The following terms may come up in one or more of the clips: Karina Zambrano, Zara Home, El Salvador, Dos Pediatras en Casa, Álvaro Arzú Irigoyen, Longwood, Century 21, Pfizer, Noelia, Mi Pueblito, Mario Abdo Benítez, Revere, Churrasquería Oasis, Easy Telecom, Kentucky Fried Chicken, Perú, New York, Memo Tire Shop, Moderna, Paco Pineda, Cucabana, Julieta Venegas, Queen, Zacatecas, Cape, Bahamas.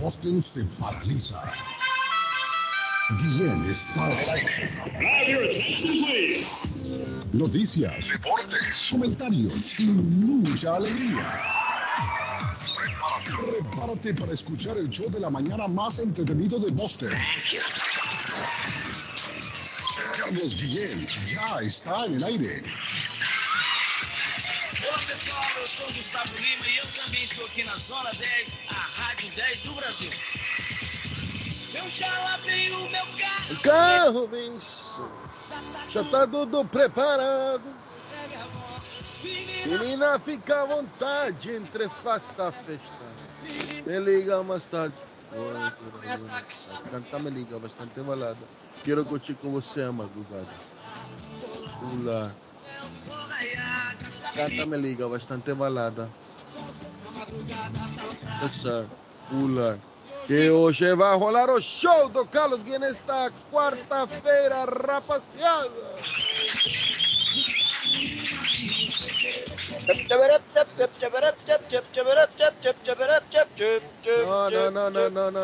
Boston se paraliza. Guillén está al aire. Noticias, deportes, comentarios y mucha alegría. Prepárate para escuchar el show de la mañana más entretenido de Boston. Carlos Guillén ya está en el aire. Olá pessoal, eu sou o Gustavo Lima e eu também estou aqui na Zona 10, a Rádio 10 do Brasil. Eu já lavei o meu carro. O carro, bicho. Já tá tudo preparado. Menina, fica à vontade, entre faça a festa. Me liga mais tarde. A cantar me liga, bastante balada. Quero curtir com você, madrugada. Olá. Canta me liga, bastante balada. Essa, pula. Que hoje vai rolar o show do Carlos Guillén nesta quarta-feira, rapaziada.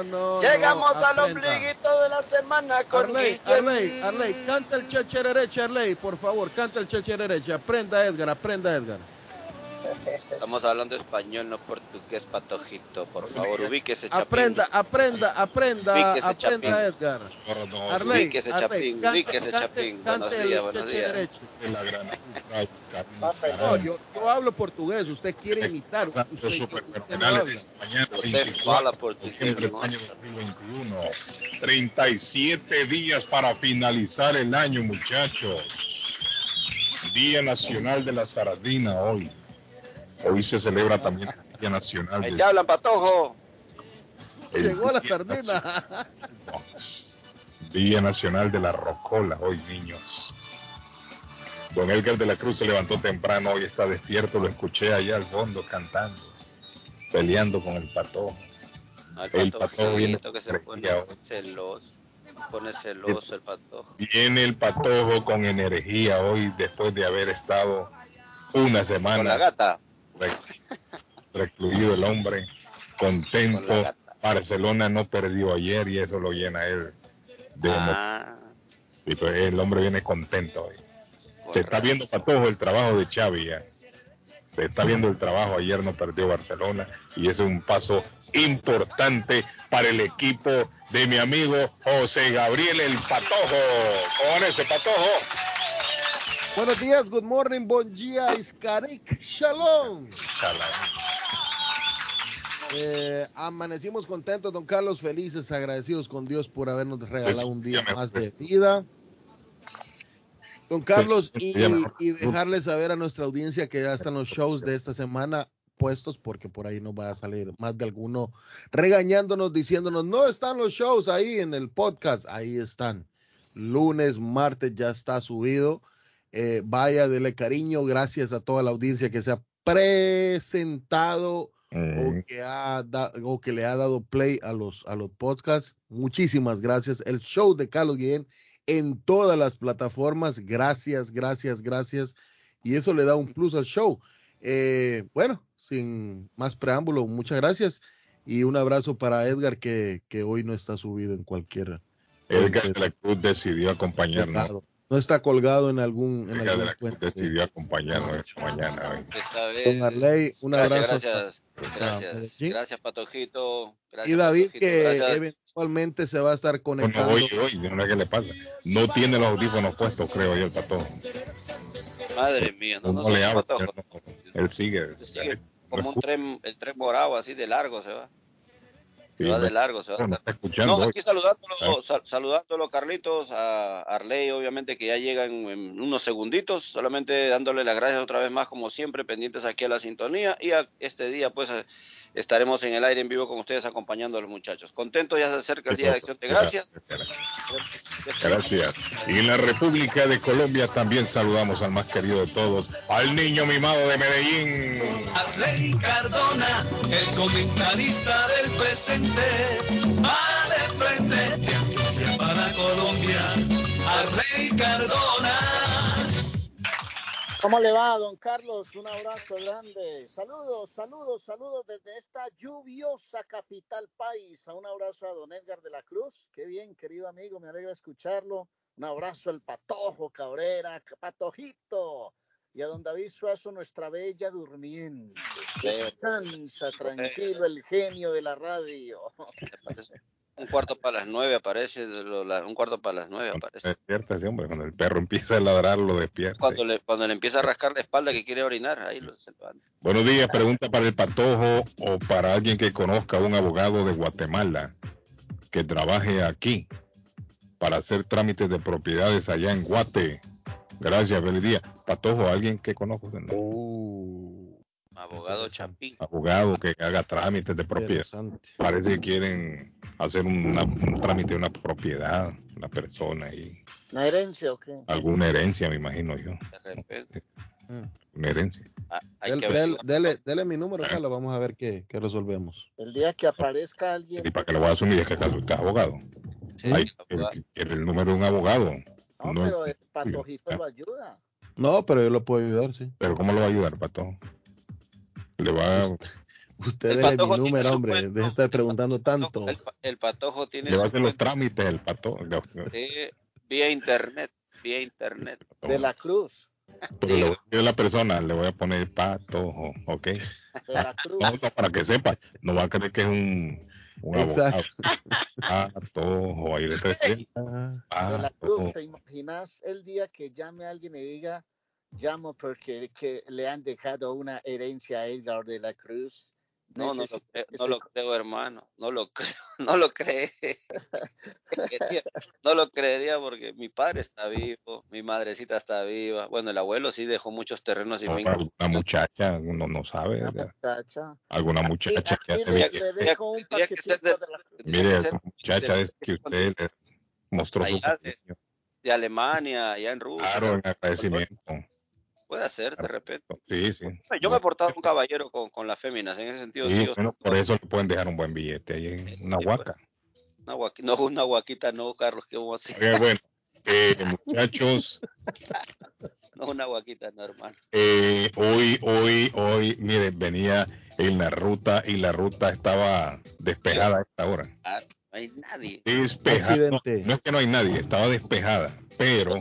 No. Llegamos al ombliguito de la semana con Arley, canta el checherereche, Arley, por favor, canta el checherereche. Aprenda, Edgar. Estamos hablando español, no portugués, Patojito. Por favor, ubíquese, Chapín. Aprenda, Edgar. Arley, ubíquese, Chapín. Buenos días. No, yo hablo portugués. Usted quiere imitar. Usted habla portugués. 2021. 37 días para finalizar el año, muchachos. Día Nacional de la Sardina hoy. Hoy se celebra también el Día Nacional. Ahí te hablan, Patojo. Llegó la sardina. Día Nacional de la Rocola hoy, niños. Don Edgar de la Cruz se levantó temprano, hoy está despierto. Lo escuché allá al fondo cantando, peleando con el Patojo. El Patojo viene que se pone celoso. Pone celoso el Patojo. Viene el Patojo con energía hoy, después de haber estado una semana. Con la gata. Recluido el hombre, contento. Barcelona no perdió ayer y eso lo llena él de emoción. Sí, pues el hombre viene contento hoy. Se está viendo, Patojo, el trabajo de Xavi ya. Se está viendo el trabajo. Ayer no perdió Barcelona y eso es un paso importante para el equipo de mi amigo José Gabriel el Patojo. Con ese Patojo. Buenos días, good morning, bon dia, Iskarik, shalom. Amanecimos contentos, don Carlos, felices, agradecidos con Dios por habernos regalado un día más de vida. Don Carlos, y dejarles saber a nuestra audiencia que ya están los shows de esta semana puestos, porque por ahí nos va a salir más de alguno regañándonos, diciéndonos, no están los shows ahí en el podcast. Ahí están, lunes, martes, ya está subido. Vaya, dele cariño, gracias a toda la audiencia que se ha presentado o que le ha dado play a los podcasts. Muchísimas gracias. El show de Carlos Guillén en todas las plataformas. Gracias. Y eso le da un plus al show. Bueno, sin más preámbulo, muchas gracias y un abrazo para Edgar que hoy no está subido en cualquier. Edgar de la Cruz decidió acompañarnos. No está colgado en algún cuento. Decidió acompañarnos esta mañana. Con Arley, un abrazo. Gracias, Patojito. Gracias, y David, Patojito, que gracias. Eventualmente se va a estar conectando. Bueno, hoy, no sé qué le pasa. No tiene los audífonos puestos, creo yo, el Patojo. Madre mía, no le hablo. Él sigue como el tren morado, así de largo se va. Se va de largo. No, aquí saludándolo, Carlitos, a Arley, obviamente que ya llega en unos segunditos, solamente dándole las gracias otra vez más, como siempre, pendientes aquí a la sintonía, y a este día, pues, estaremos en el aire en vivo con ustedes, acompañando a los muchachos. Contento, ya se acerca el Día de Acción de Gracias. Gracias. Y en la República de Colombia también saludamos al más querido de todos, al niño mimado de Medellín. Arley Cardona, el comentarista del presente. Va de frente, y para Colombia, Arley Cardona. ¿Cómo le va, don Carlos? Un abrazo grande. Saludos, saludos, saludos desde esta lluviosa capital país. Un abrazo a don Edgar de la Cruz. Qué bien, querido amigo, me alegra escucharlo. Un abrazo al Patojo, Cabrera, Patojito. Y a don David Suazo, nuestra bella durmiente. Descansa, tranquilo, el genio de la radio. Un cuarto para las 9 aparece, aparece. Despierta ese hombre, cuando el perro empieza a ladrar, lo despierta. Cuando le empieza a rascar la espalda que quiere orinar, ahí se levanta. Buenos días, pregunta para el Patojo o para alguien que conozca a un abogado de Guatemala que trabaje aquí para hacer trámites de propiedades allá en Guate. Gracias, feliz día. Patojo, alguien que conozco. Abogado Champín. Abogado que haga trámites de propiedad. Parece que quieren hacer un trámite de una propiedad, una persona y... ¿Una herencia o qué? Alguna herencia, me imagino yo. De repente. Una herencia. Dele mi número, Carlos, vamos a ver qué resolvemos. El día que aparezca alguien... Y para que lo voy a asumir, es que acaso usted es abogado. Sí. Hay, el número de un abogado. No, pero el Patojito lo ayuda. No, pero yo lo puedo ayudar, sí. ¿Pero cómo lo va a ayudar, Patojo? Le va a... Usted dele mi número, hombre, deje de estar preguntando tanto. El Patojo tiene... Le va a hacer los trámites, el Patojo. Vía internet. De la Cruz. Yo a la persona le voy a poner Patojo, ¿ok? De la Cruz. No, para que sepa, no va a creer que es un abogado. Patojo, ahí de la Cruz, ¿te imaginas el día que llame a alguien y diga... Llamo porque que le han dejado una herencia a Edgar de la Cruz? No lo creo, hermano. No lo creo. No lo creería porque mi padre está vivo, mi madrecita está viva. Bueno, el abuelo sí dejó muchos terrenos. Alguna muchacha, uno no sabe. Alguna muchacha. Mire, muchacha, es que usted le mostró su... De Alemania, allá en Rusia. Claro, en agradecimiento. Puede hacer, de repente. Sí. Yo me he portado un caballero con las féminas, en ese sentido. Sí, bueno, por eso le pueden dejar un buen billete ahí en una huaca. Una huaquita no, Carlos, ¿qué vamos a hacer? Bueno, muchachos. No, una huaquita no, hermano. Hoy, miren, venía en la ruta y la ruta estaba despejada a esta hora. Claro. No hay nadie. Despejada. No es que no hay nadie, estaba despejada, pero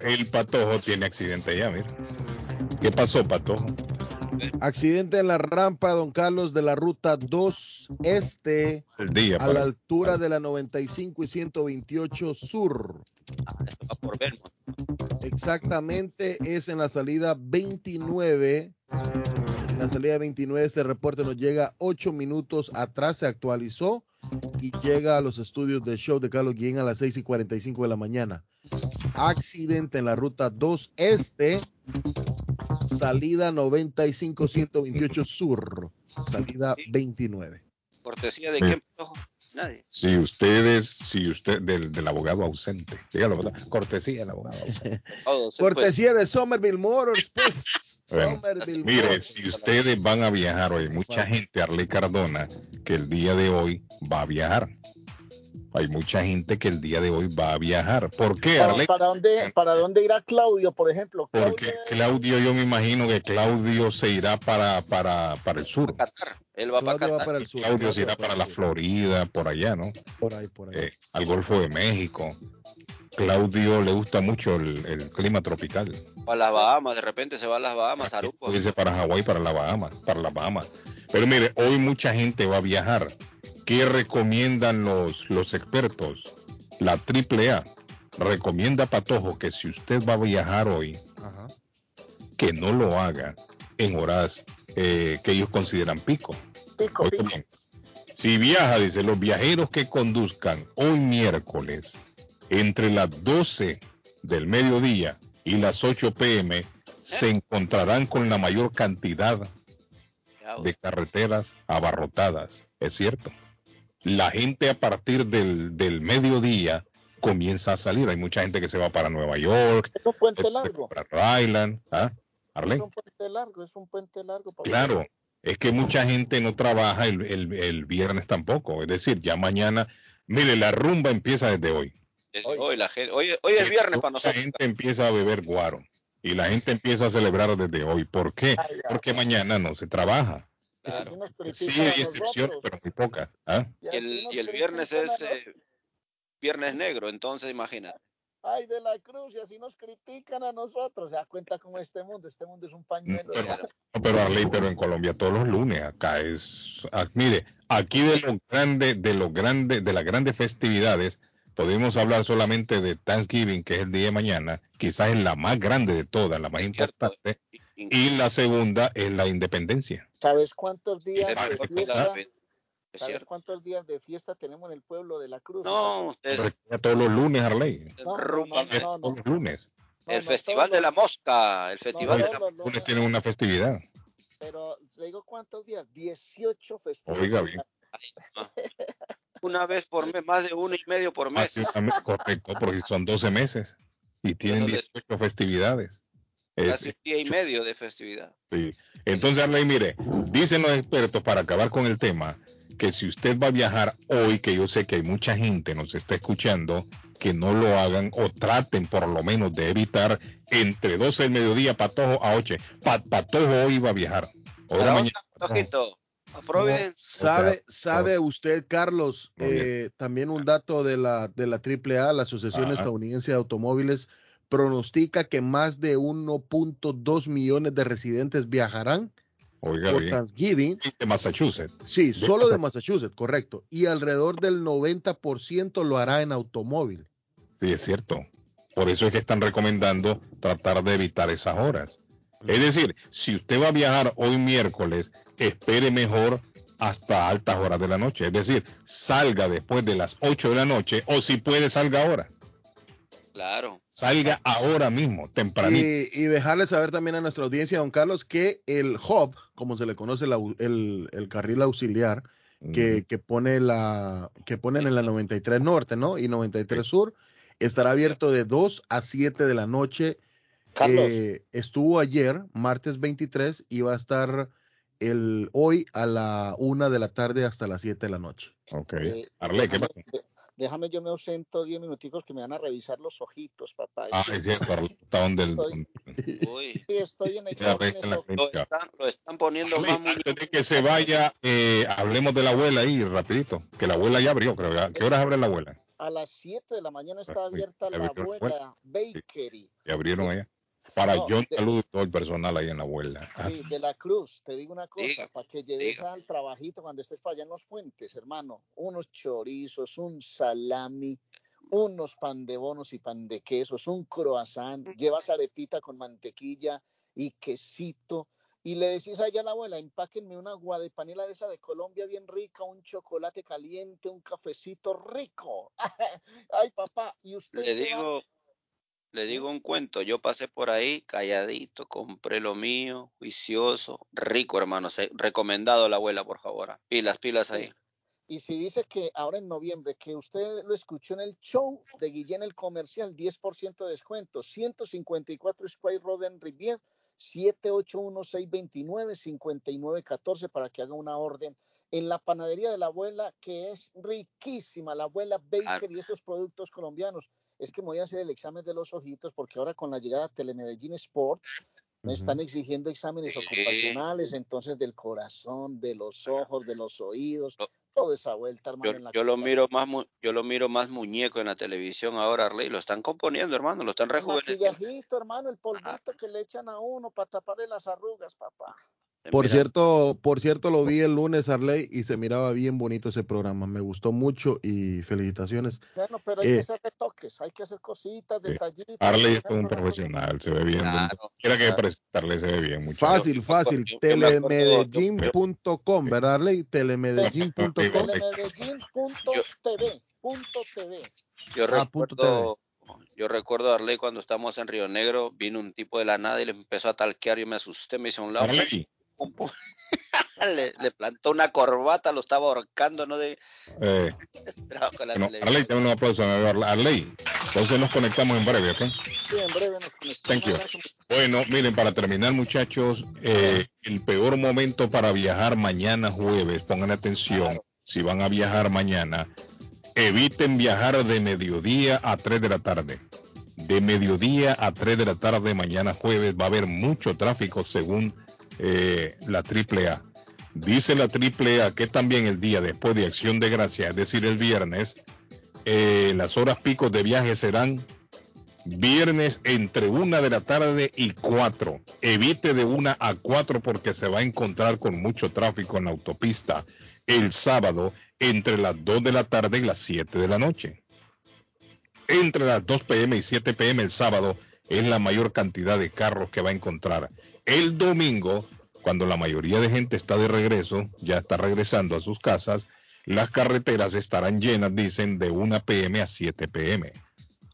el Patojo tiene accidente ya, mira. ¿Qué pasó, Patojo? Accidente en la rampa, don Carlos, de la ruta 2 este, a la altura de la 95 y 128 sur. Esto va por Belmont. Exactamente, es en la salida 29. La salida 29, este reporte nos llega 8 minutos atrás, se actualizó y llega a los estudios del show de Carlos Guillén a las 6:45 de la mañana. Accidente en la ruta 2 este, salida 95-128 sur, salida 29. ¿Cortesía de quién? Nadie. Si usted del abogado ausente, dígalo, cortesía del abogado ausente. Cortesía de Somerville Motors, pues. Bueno, mire, si ustedes van a viajar hoy, mucha gente, Arley Cardona, que el día de hoy va a viajar. Hay mucha gente que el día de hoy va a viajar. ¿Por qué, Arley? ¿Para dónde irá Claudio, por ejemplo? Porque Claudio, yo me imagino que Claudio se irá para el sur. Él va para Catar. Claudio se irá para la Florida, por allá, ¿no? Por ahí. Al Golfo de México. Claudio le gusta mucho el clima tropical. Para las Bahamas, de repente se va a las Bahamas, Aruco. Dice para Hawái, para las Bahamas. Pero mire, hoy mucha gente va a viajar. ¿Qué recomiendan los expertos? La AAA recomienda, Patojo, que si usted va a viajar hoy, ajá, que no lo haga en horas que ellos consideran pico. Pico. Si viaja, dice, los viajeros que conduzcan hoy miércoles entre las 12 del mediodía y las 8 p.m. se encontrarán con la mayor cantidad de carreteras abarrotadas. Es cierto. La gente a partir del mediodía comienza a salir. Hay mucha gente que se va para Nueva York. Es un puente largo. Para Ryland. ¿Ah? ¿Arley? Es un puente largo. Claro. Es que mucha gente no trabaja el viernes tampoco. Es decir, ya mañana. Mire, la rumba empieza desde hoy. Hoy es viernes para nosotros. La gente empieza a beber guaro Y la gente empieza a celebrar desde hoy. ¿Por qué? Porque mañana no se trabaja. Claro. Sí, hay excepciones, pero muy pocas. ¿Ah? Y el viernes es viernes negro, entonces imagínate. Ay, de la Cruz, y así nos critican a nosotros. Se da cuenta cómo este mundo es un pañuelo. Pero Arley, pero en Colombia todos los lunes, acá es... Mire, aquí de las grandes festividades, podemos hablar solamente de Thanksgiving, que es el día de mañana, quizás es la más grande de todas, la más importante, y la segunda es la independencia. ¿Sabes cuántos días de fiesta tenemos en el pueblo de la Cruz? No, todos los lunes, Arley. No, todos los lunes. El Festival de la Mosca. El Festival de la Mosca. Los lunes tienen una festividad. Pero, ¿le digo cuántos días? 18 festivales. Oiga bien. Una vez por mes, más de 1,5 por mes. Correcto, porque son 12 meses. Y tienen 18 festividades. Casi 1,5 de festividad. Sí. Entonces, Arley, mire, dicen los expertos, para acabar con el tema, que si usted va a viajar hoy, que yo sé que hay mucha gente nos está escuchando, que no lo hagan o traten por lo menos de evitar entre 12 del mediodía, Patojo a 8. Patojo hoy va a viajar. Ahora mañana. ¿Sabe usted, Carlos, también un dato de la AAA, la Asociación Estadounidense de Automóviles, pronostica que más de 1.2 millones de residentes viajarán por Thanksgiving de Massachusetts. Sí, solo de Massachusetts, correcto. Y alrededor del 90% lo hará en automóvil. Sí, es cierto. Por eso es que están recomendando tratar de evitar esas horas. Es decir, si usted va a viajar hoy miércoles, espere mejor hasta altas horas de la noche. Es decir, salga después de las 8 de la noche, o si puede, salga ahora. Claro. Salga ahora mismo, tempranito. Y dejarle saber también a nuestra audiencia, don Carlos, que el hub, como se le conoce el carril auxiliar, que ponen en la 93 Norte, ¿no? Y 93 Sur, estará abierto de 2 a 7 de la noche. Carlos. Estuvo ayer, martes 23, y va a estar hoy a la 1 de la tarde hasta las 7 de la noche. Ok. Arley, ¿qué pasa? Déjame, yo me ausento 10 minuticos que me van a revisar los ojitos, papá. Ah, es cierto, estoy en exámenes. Lo están poniendo más muy... Antes de que se vaya, hablemos de la abuela ahí, rapidito, que la abuela ya abrió, creo. ¿A qué horas abre la abuela? A las 7 de la mañana está abierta la abuela Bakery. Y abrieron allá. Yo saludo a todo el personal ahí en la abuela. Sí, de la Cruz, te digo una cosa, para que llegues al trabajito cuando estés para allá en los puentes, hermano, unos chorizos, un salami, unos pan de bonos y pan de quesos, un croissant, llevas arepita con mantequilla y quesito, y le decís allá a la abuela, empáquenme una guadapanela de esa de Colombia bien rica, un chocolate caliente, un cafecito rico. Ay, papá, y usted... Le digo un cuento, yo pasé por ahí calladito, compré lo mío, juicioso, rico, hermano. Recomendado a la abuela, por favor. Pilas ahí. Y si dice que ahora en noviembre, que usted lo escuchó en el show de Guillén el Comercial, 10% de descuento, 154 Square Road en Revere, 781-629-5914 para que haga una orden en la panadería de la abuela, que es riquísima, la abuela Baker y esos productos colombianos. Es que me voy a hacer el examen de los ojitos porque ahora con la llegada a Telemedellín Sports me están exigiendo exámenes ocupacionales, entonces del corazón, de los ojos, de los oídos, toda esa vuelta, hermano. Yo lo miro más muñeco en la televisión ahora, Arley, lo están componiendo, hermano, lo están rejuveneciendo. El maquillajito, hermano, el polvito que le echan a uno para taparle las arrugas, papá. Por cierto, lo vi el lunes, Arley, y se miraba bien bonito ese programa. Me gustó mucho y felicitaciones. Bueno, pero hay que hacer retoques, hay que hacer cositas, detallitos. Arley es un profesional, se ve bien. Quiera que presentarle, se ve bien. Mucho. Fácil. Telemedellín.com, ¿verdad, Arley? Telemedellín.com. Telemedellín.tv. Yo recuerdo a Arley cuando estábamos en Río Negro, vino un tipo de la nada y le empezó a talquear, yo me asusté, me hice a un lado. Arley. Le plantó una corbata, lo estaba ahorcando, ¿no? Arley, dame un aplauso a Arley. Entonces nos conectamos en breve, ¿ok? Sí, en breve nos conectamos. Thank you. Bueno, miren, para terminar, muchachos, el peor momento para viajar mañana jueves, pongan atención, si van a viajar mañana, eviten viajar de mediodía a 3 de la tarde. de mediodía a 3 de la tarde, mañana jueves, va a haber mucho tráfico según la AAA. Dice la AAA que también el día después de Acción de Gracia, es decir, el viernes, las horas picos de viaje serán viernes entre 1 de la tarde y 4. Evite de 1 a 4 porque se va a encontrar con mucho tráfico en la autopista. El sábado entre las 2 de la tarde y las 7 de la noche. Entre las 2 p.m. y 7 p.m. el sábado es la mayor cantidad de carros que va a encontrar. El domingo, cuando la mayoría de gente está de regreso, ya está regresando a sus casas, las carreteras estarán llenas, dicen, de 1 p.m. a 7 p.m.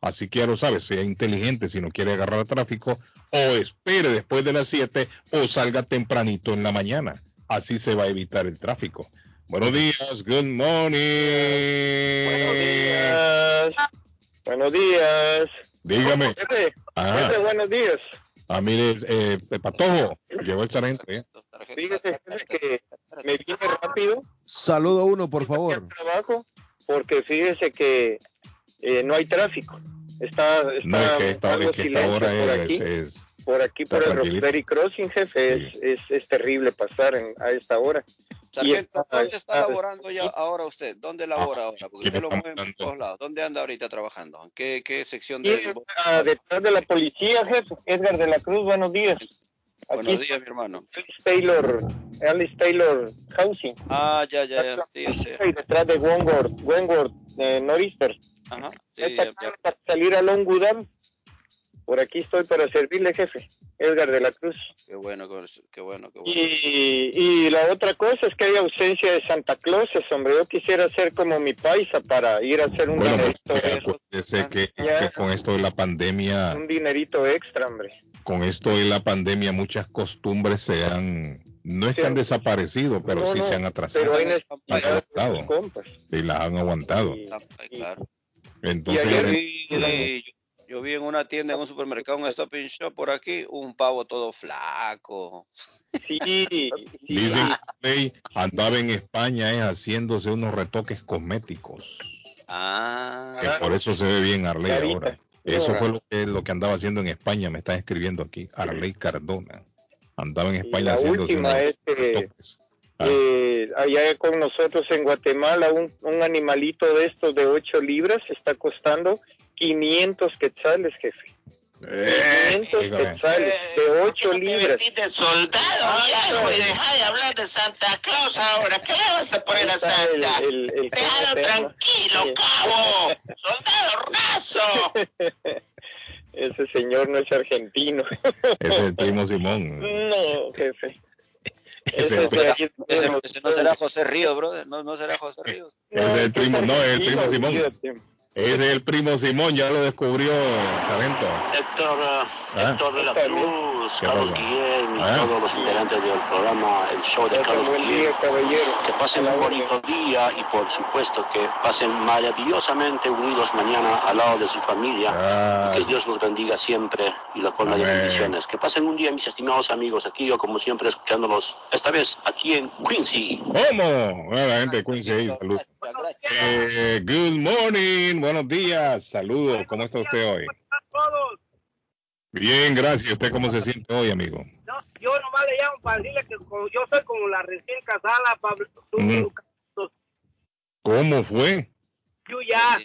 Así que ya lo sabe, sea inteligente si no quiere agarrar tráfico, o espere después de las 7 o salga tempranito en la mañana. Así se va a evitar el tráfico. Buenos días, good morning. Buenos días. Buenos días. Dígame. Jefe, buenos días. Mire, Patojo, llegó el sargento. Fíjese que me viene rápido. Saludo a uno, por favor. Trabajo, porque fíjese que no hay tráfico. Está ahora por aquí. Por aquí, por el Rosberry Crossing, jefe, sí. Es terrible pasar a esta hora. Sargento, ¿dónde está laborando ya ahora usted? ¿Dónde labora ahora? Porque usted lo mueve por todos lados. ¿Dónde anda ahorita trabajando? ¿En qué sección de...? Detrás de la policía, jefe. Edgar de la Cruz, buenos días. Buenos días, mi hermano. Alice Taylor Housing. Ya. Sí, sí. Detrás de Wentworth, Northeastern. Ajá. Sí, ya. Para salir a Longwood. Por aquí estoy para servirle, jefe. Edgar de la Cruz. Qué bueno. Y la otra cosa es que hay ausencia de Santa Claus, hombre. Yo quisiera ser como mi paisa para ir a hacer un dinerito extra. Sé que con esto de la pandemia... Un dinerito extra, hombre. Con esto de la pandemia muchas costumbres se han... No es que han desaparecido, pero sí se han atrasado. Pero han aguantado. Sí, las han aguantado. Claro. Entonces... Yo vi en una tienda, en un supermercado, un Stop and Shop por aquí, un pavo todo flaco. Sí. Dicen que andaba en España haciéndose unos retoques cosméticos. Por eso se ve bien Arley carita. Ahora. Eso fue lo que andaba haciendo en España, me están escribiendo aquí. Arley Cardona. Andaba en España haciéndose unos retoques. Allá con nosotros en Guatemala, un animalito de estos de 8 libras está costando... 500 quetzales, jefe. 500 quetzales de 8 libras. Te soldado, viejo, y deja de hablar de Santa Claus ahora. ¿Qué le vas a poner a Santa? Déjalo tranquilo, cabo. Soldado raso. Ese señor no es argentino. Es el primo Simón. No, jefe. Ese no será José Ríos, brother. No será José Ríos. Es el primo Simón. Ese es el primo Simón, ya lo descubrió Sargento. Héctor de la Cruz, Carlos Guillén y todos los integrantes del programa El Show de Carlos Guillén. Que pasen un bonito día y por supuesto que pasen maravillosamente unidos mañana al lado de su familia. Que Dios los bendiga siempre y la colma de bendiciones. Que pasen un día, mis estimados amigos, aquí yo como siempre escuchándolos, esta vez aquí en Quincy. ¿Cómo? La gente de Quincy ahí, salud. Good morning, buenos días, saludos, ¿cómo está usted hoy? ¿Cómo están todos? Bien, gracias, ¿usted cómo se siente hoy, amigo? No, yo nomás le llamo para decirle que yo soy como la recién casada, Pablo. ¿Cómo fue? Yo ya.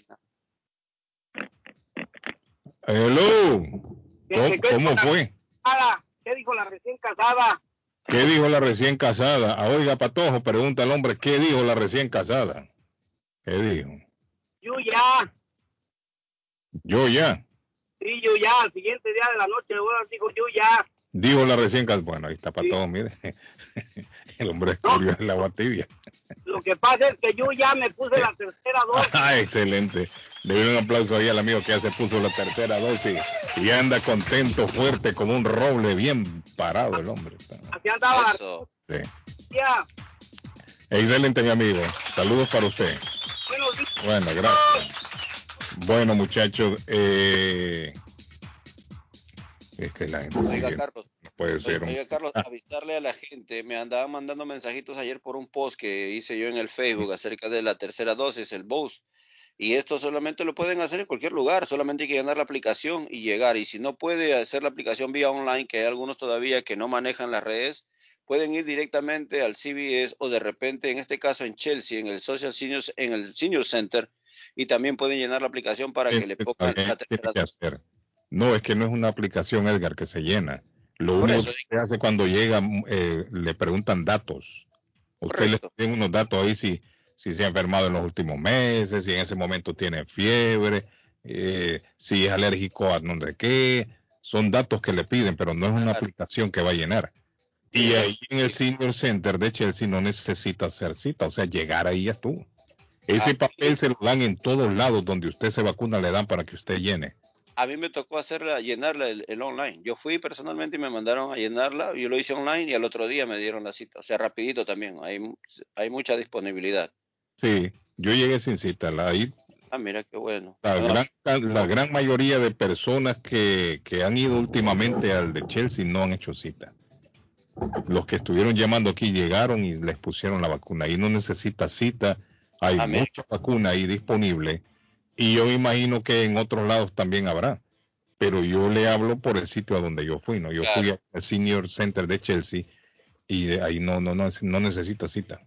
Hello. ¿Cómo fue? ¿Qué dijo la recién casada? ¿Qué dijo la recién casada? Oiga, Patojo, pregunta al hombre, ¿qué dijo la recién casada? ¿Qué dijo? Yo ya. Sí, yo ya. Al siguiente día de la noche, digo yo ya. Dijo la recién casada. Bueno, ahí está para todos, mire. El hombre escribió en la agua tibia. Lo que pasa es que yo ya me puse la tercera dosis. Excelente. Le doy un aplauso ahí al amigo que ya se puso la tercera dosis y anda contento, fuerte, como un roble, bien parado el hombre. Así andaba. Sí. Ya. Excelente, mi amigo. Saludos para usted. Bueno, gracias. Bueno, muchachos, la gente sigue. Carlos, puede ser. Oiga, Carlos, avisarle a la gente, me andaba mandando mensajitos ayer por un post que hice yo en el Facebook acerca de la tercera dosis, el BOOST, Y esto solamente lo pueden hacer en cualquier lugar, solamente hay que llenar la aplicación y llegar. Y si no puede hacer la aplicación vía online, que hay algunos todavía que no manejan las redes, pueden ir directamente al CBS o de repente, en este caso en Chelsea, en el Social Seniors, en el Senior Center, y también pueden llenar la aplicación para que le pongan la tercera dosis. No, es que no es una aplicación, Edgar, que se llena. Lo único que se hace cuando llega, le preguntan datos. Usted le pide unos datos ahí si se ha enfermado en los últimos meses, si en ese momento tiene fiebre, si es alérgico a no sé qué. Son datos que le piden, pero no es una aplicación que va a llenar. Y ahí en el Senior Center de Chelsea no necesita hacer cita, o sea, llegar ahí ya estuvo. Ese papel se lo dan en todos lados donde usted se vacuna, le dan para que usted llene. A mí me tocó llenarla el online. Yo fui personalmente y me mandaron a llenarla. Yo lo hice online y al otro día me dieron la cita. O sea, rapidito también. Hay mucha disponibilidad. Sí, yo llegué sin cita. Ahí, mira qué bueno. La gran mayoría de personas que han ido últimamente al de Chelsea no han hecho cita. Los que estuvieron llamando aquí llegaron y les pusieron la vacuna. Ahí no necesita cita. Hay mucha vacuna ahí disponible y yo imagino que en otros lados también habrá, pero yo le hablo por el sitio a donde yo fui, ¿no? Yo fui al Senior Center de Chelsea y de ahí no necesita cita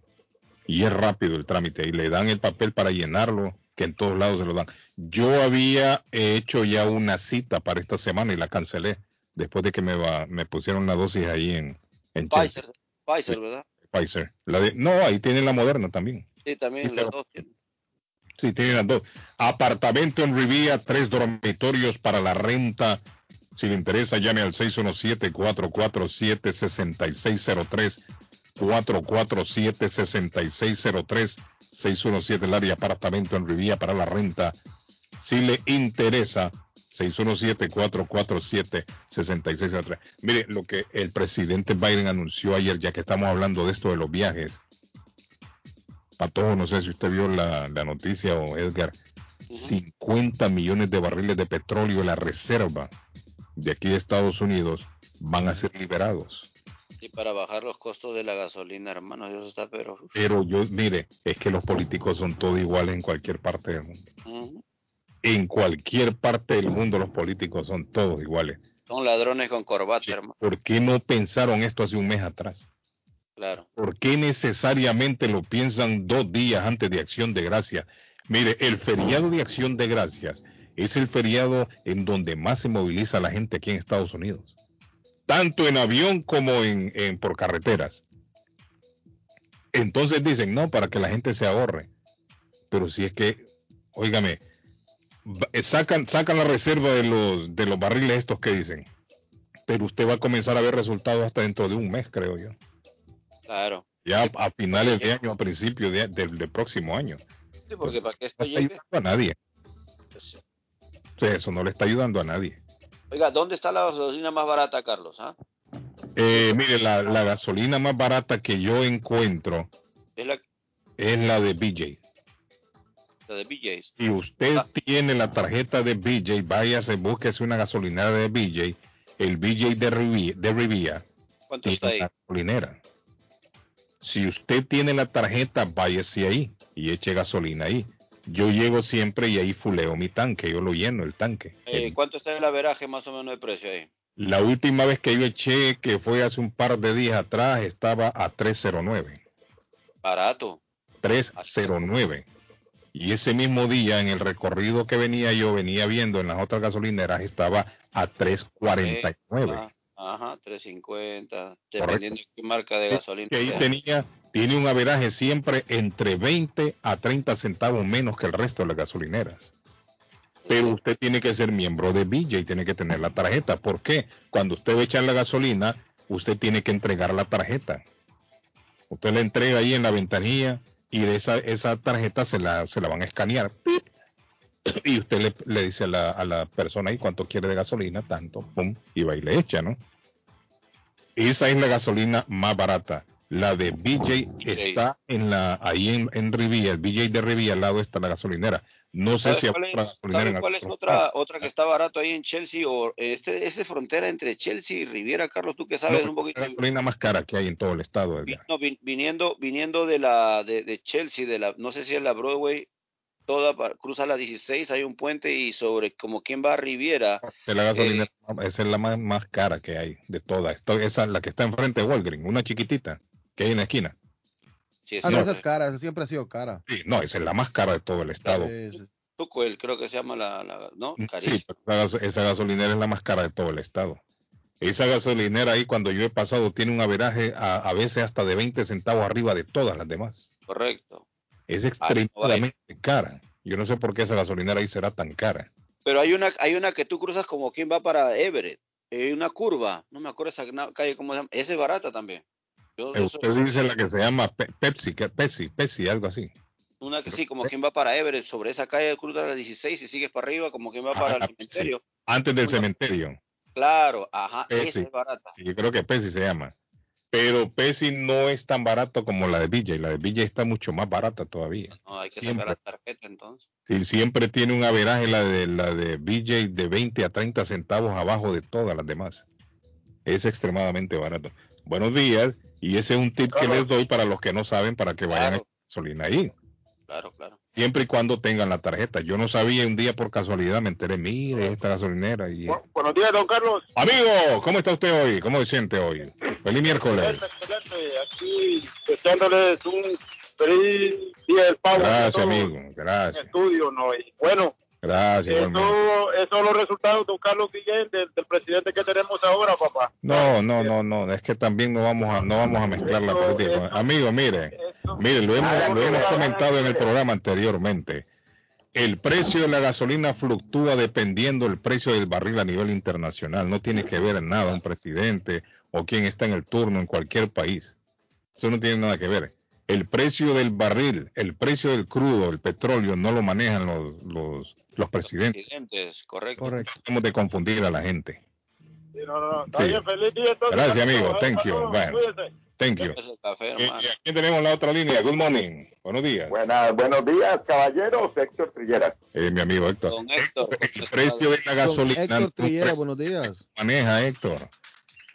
y es rápido el trámite y le dan el papel para llenarlo, que en todos lados se lo dan. Yo había hecho ya una cita para esta semana y la cancelé después de que me pusieron la dosis ahí en Chelsea. Pfizer, ¿verdad? Pfizer. Ahí tienen la Moderna también. Sí, también las dos tienen. Sí, tienen las dos. Apartamento en Revere, 3 dormitorios para la renta. Si le interesa, llame al 617-447-6603. 447-6603. 617 el área, apartamento en Revere para la renta. Si le interesa, 617-447-6603. Mire, lo que el presidente Biden anunció ayer, ya que estamos hablando de esto de los viajes. Patojo, no sé si usted vio la noticia o Edgar, 50 millones de barriles de petróleo en la reserva de aquí de Estados Unidos van a ser liberados. Y para bajar los costos de la gasolina, hermano, eso está pero... Pero yo, mire, es que los políticos son todos iguales en cualquier parte del mundo. En cualquier parte del mundo los políticos son todos iguales. Son ladrones con corbata, hermano. ¿Por qué no pensaron esto hace un mes atrás? Claro. ¿Por qué necesariamente lo piensan 2 días antes de Acción de Gracias? Mire, el feriado de Acción de Gracias es el feriado en donde más se moviliza la gente aquí en Estados Unidos. Tanto en avión como en por carreteras. Entonces dicen, no, para que la gente se ahorre. Pero si es que, óigame, sacan la reserva de los barriles estos que dicen. Pero usted va a comenzar a ver resultados hasta dentro de un mes, creo yo. Claro. Ya a finales de año, a principios del próximo año. Sí, porque entonces, para que esto no llegue. No está ayudando a nadie. Pues, eso no le está ayudando a nadie. Oiga, ¿dónde está la gasolina más barata, Carlos? Mire, la gasolina más barata que yo encuentro es la de BJ's. La de BJ's. Si usted tiene la tarjeta de BJ's, váyase, búsquese una gasolinera de BJ's, el BJ's de Rivia. ¿Cuánto está ahí? La gasolinera. Si usted tiene la tarjeta, váyase ahí y eche gasolina ahí. Yo llego siempre y ahí fuleo mi tanque, yo lo lleno el tanque. ¿Cuánto está el averaje más o menos de precio ahí? La última vez que yo eché, que fue hace un par de días atrás, estaba a 3.09. Barato. 3.09. Y ese mismo día, en el recorrido que venía, yo venía viendo en las otras gasolineras, estaba a 3.49. Ajá, 3.50, dependiendo de qué marca de gasolina. Que ahí tiene un averaje siempre entre 20 a 30 centavos menos que el resto de las gasolineras. Pero usted tiene que ser miembro de Villa y tiene que tener la tarjeta. ¿Por qué? Cuando usted va a echar la gasolina, usted tiene que entregar la tarjeta. Usted la entrega ahí en la ventanilla y esa tarjeta se la van a escanear. ¡Pip! Y usted le dice a la persona ahí cuánto quiere de gasolina, tanto, pum, y va y le echa, ¿no? Esa es la gasolina más barata. La de BJ está ahí en Rivia, el BJ de Rivia, al lado está la gasolinera. No sé si habrá gasolinera. ¿Cuál es otra que está barato ahí en Chelsea? O esa frontera entre Chelsea y Riviera, Carlos, tú que sabes un poquito. La gasolina más cara que hay en todo el estado. No, viniendo de Chelsea, no sé si es la Broadway. cruza la 16, hay un puente y sobre como quien va a Riviera. Es la gasolina, esa es la más cara que hay de todas. Esa es la que está enfrente de Walgreens, una chiquitita que hay en la esquina. Sí, es esa es cara, esa siempre ha sido cara. Sí, no, esa es la más cara de todo el estado. Sí. Tucuel, creo que se llama la ¿no? Carísimo. Sí, pero esa gasolinera es la más cara de todo el estado. Esa gasolinera ahí, cuando yo he pasado, tiene un averaje a veces hasta de 20 centavos arriba de todas las demás. Correcto. Es extremadamente cara. Yo no sé por qué esa gasolinera ahí será tan cara. Pero hay una que tú cruzas como quien va para Everett. Hay una curva, no me acuerdo esa calle cómo se llama. Esa es barata también. Usted dice la que se llama Pepsi, algo así. Una que sí, como quien va para Everett, sobre esa calle cruza la 16 y sigues para arriba, como quien va para el cementerio. Sí. Antes del cementerio. Claro, ajá, Pepsi. Esa es barata. Sí, yo creo que Pepsi se llama. Pero Pepsi no es tan barato como la de BJ. La de BJ está mucho más barata todavía. No, hay que siempre sacar la tarjeta entonces. Sí, siempre tiene un averaje la de BJ de 20 a 30 centavos abajo de todas las demás. Es extremadamente barato. Buenos días. Y ese es un tip que les doy para los que no saben, para que vayan a gasolina ahí. Claro. Siempre y cuando tengan la tarjeta. Yo no sabía, un día por casualidad me enteré, mire, esta gasolinera. Y... Buenos días, don Carlos. Amigo, ¿cómo está usted hoy? ¿Cómo se siente hoy? Feliz miércoles. Excelente. Aquí deseándoles un feliz día del pavo. Gracias, amigo. Gracias. Estudio, no. Bueno. Gracias. Esos son los resultados, don Carlos Guillén, del presidente que tenemos ahora, papá. No, es que también no vamos a mezclar la política. Amigo, mire, lo hemos comentado en el programa anteriormente. El precio de la gasolina fluctúa dependiendo del precio del barril a nivel internacional. No tiene que ver en nada un presidente o quien está en el turno en cualquier país. Eso no tiene nada que ver. El precio del barril, el precio del crudo, el petróleo, no lo manejan los presidentes. Correcto. No tenemos de confundir a la gente. Sí, no. Está bien, feliz día, entonces. Gracias, amigo. Thank you. Bueno, thank you. Aquí tenemos la otra línea. Good morning. Buenos días. Buenos días, caballeros. Héctor Trillera. Mi amigo Héctor. Don Héctor. El precio de la gasolina. Héctor Trillera, buenos días. Maneja, Héctor.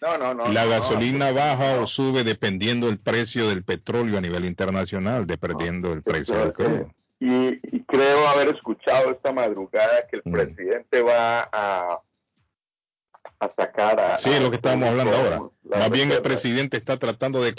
No. La gasolina baja o sube dependiendo del precio del petróleo a nivel internacional, dependiendo del precio del crudo. Y creo haber escuchado esta madrugada que el presidente va a sacar a... Sí, es lo que estábamos hablando ahora. Más bien el presidente está tratando de...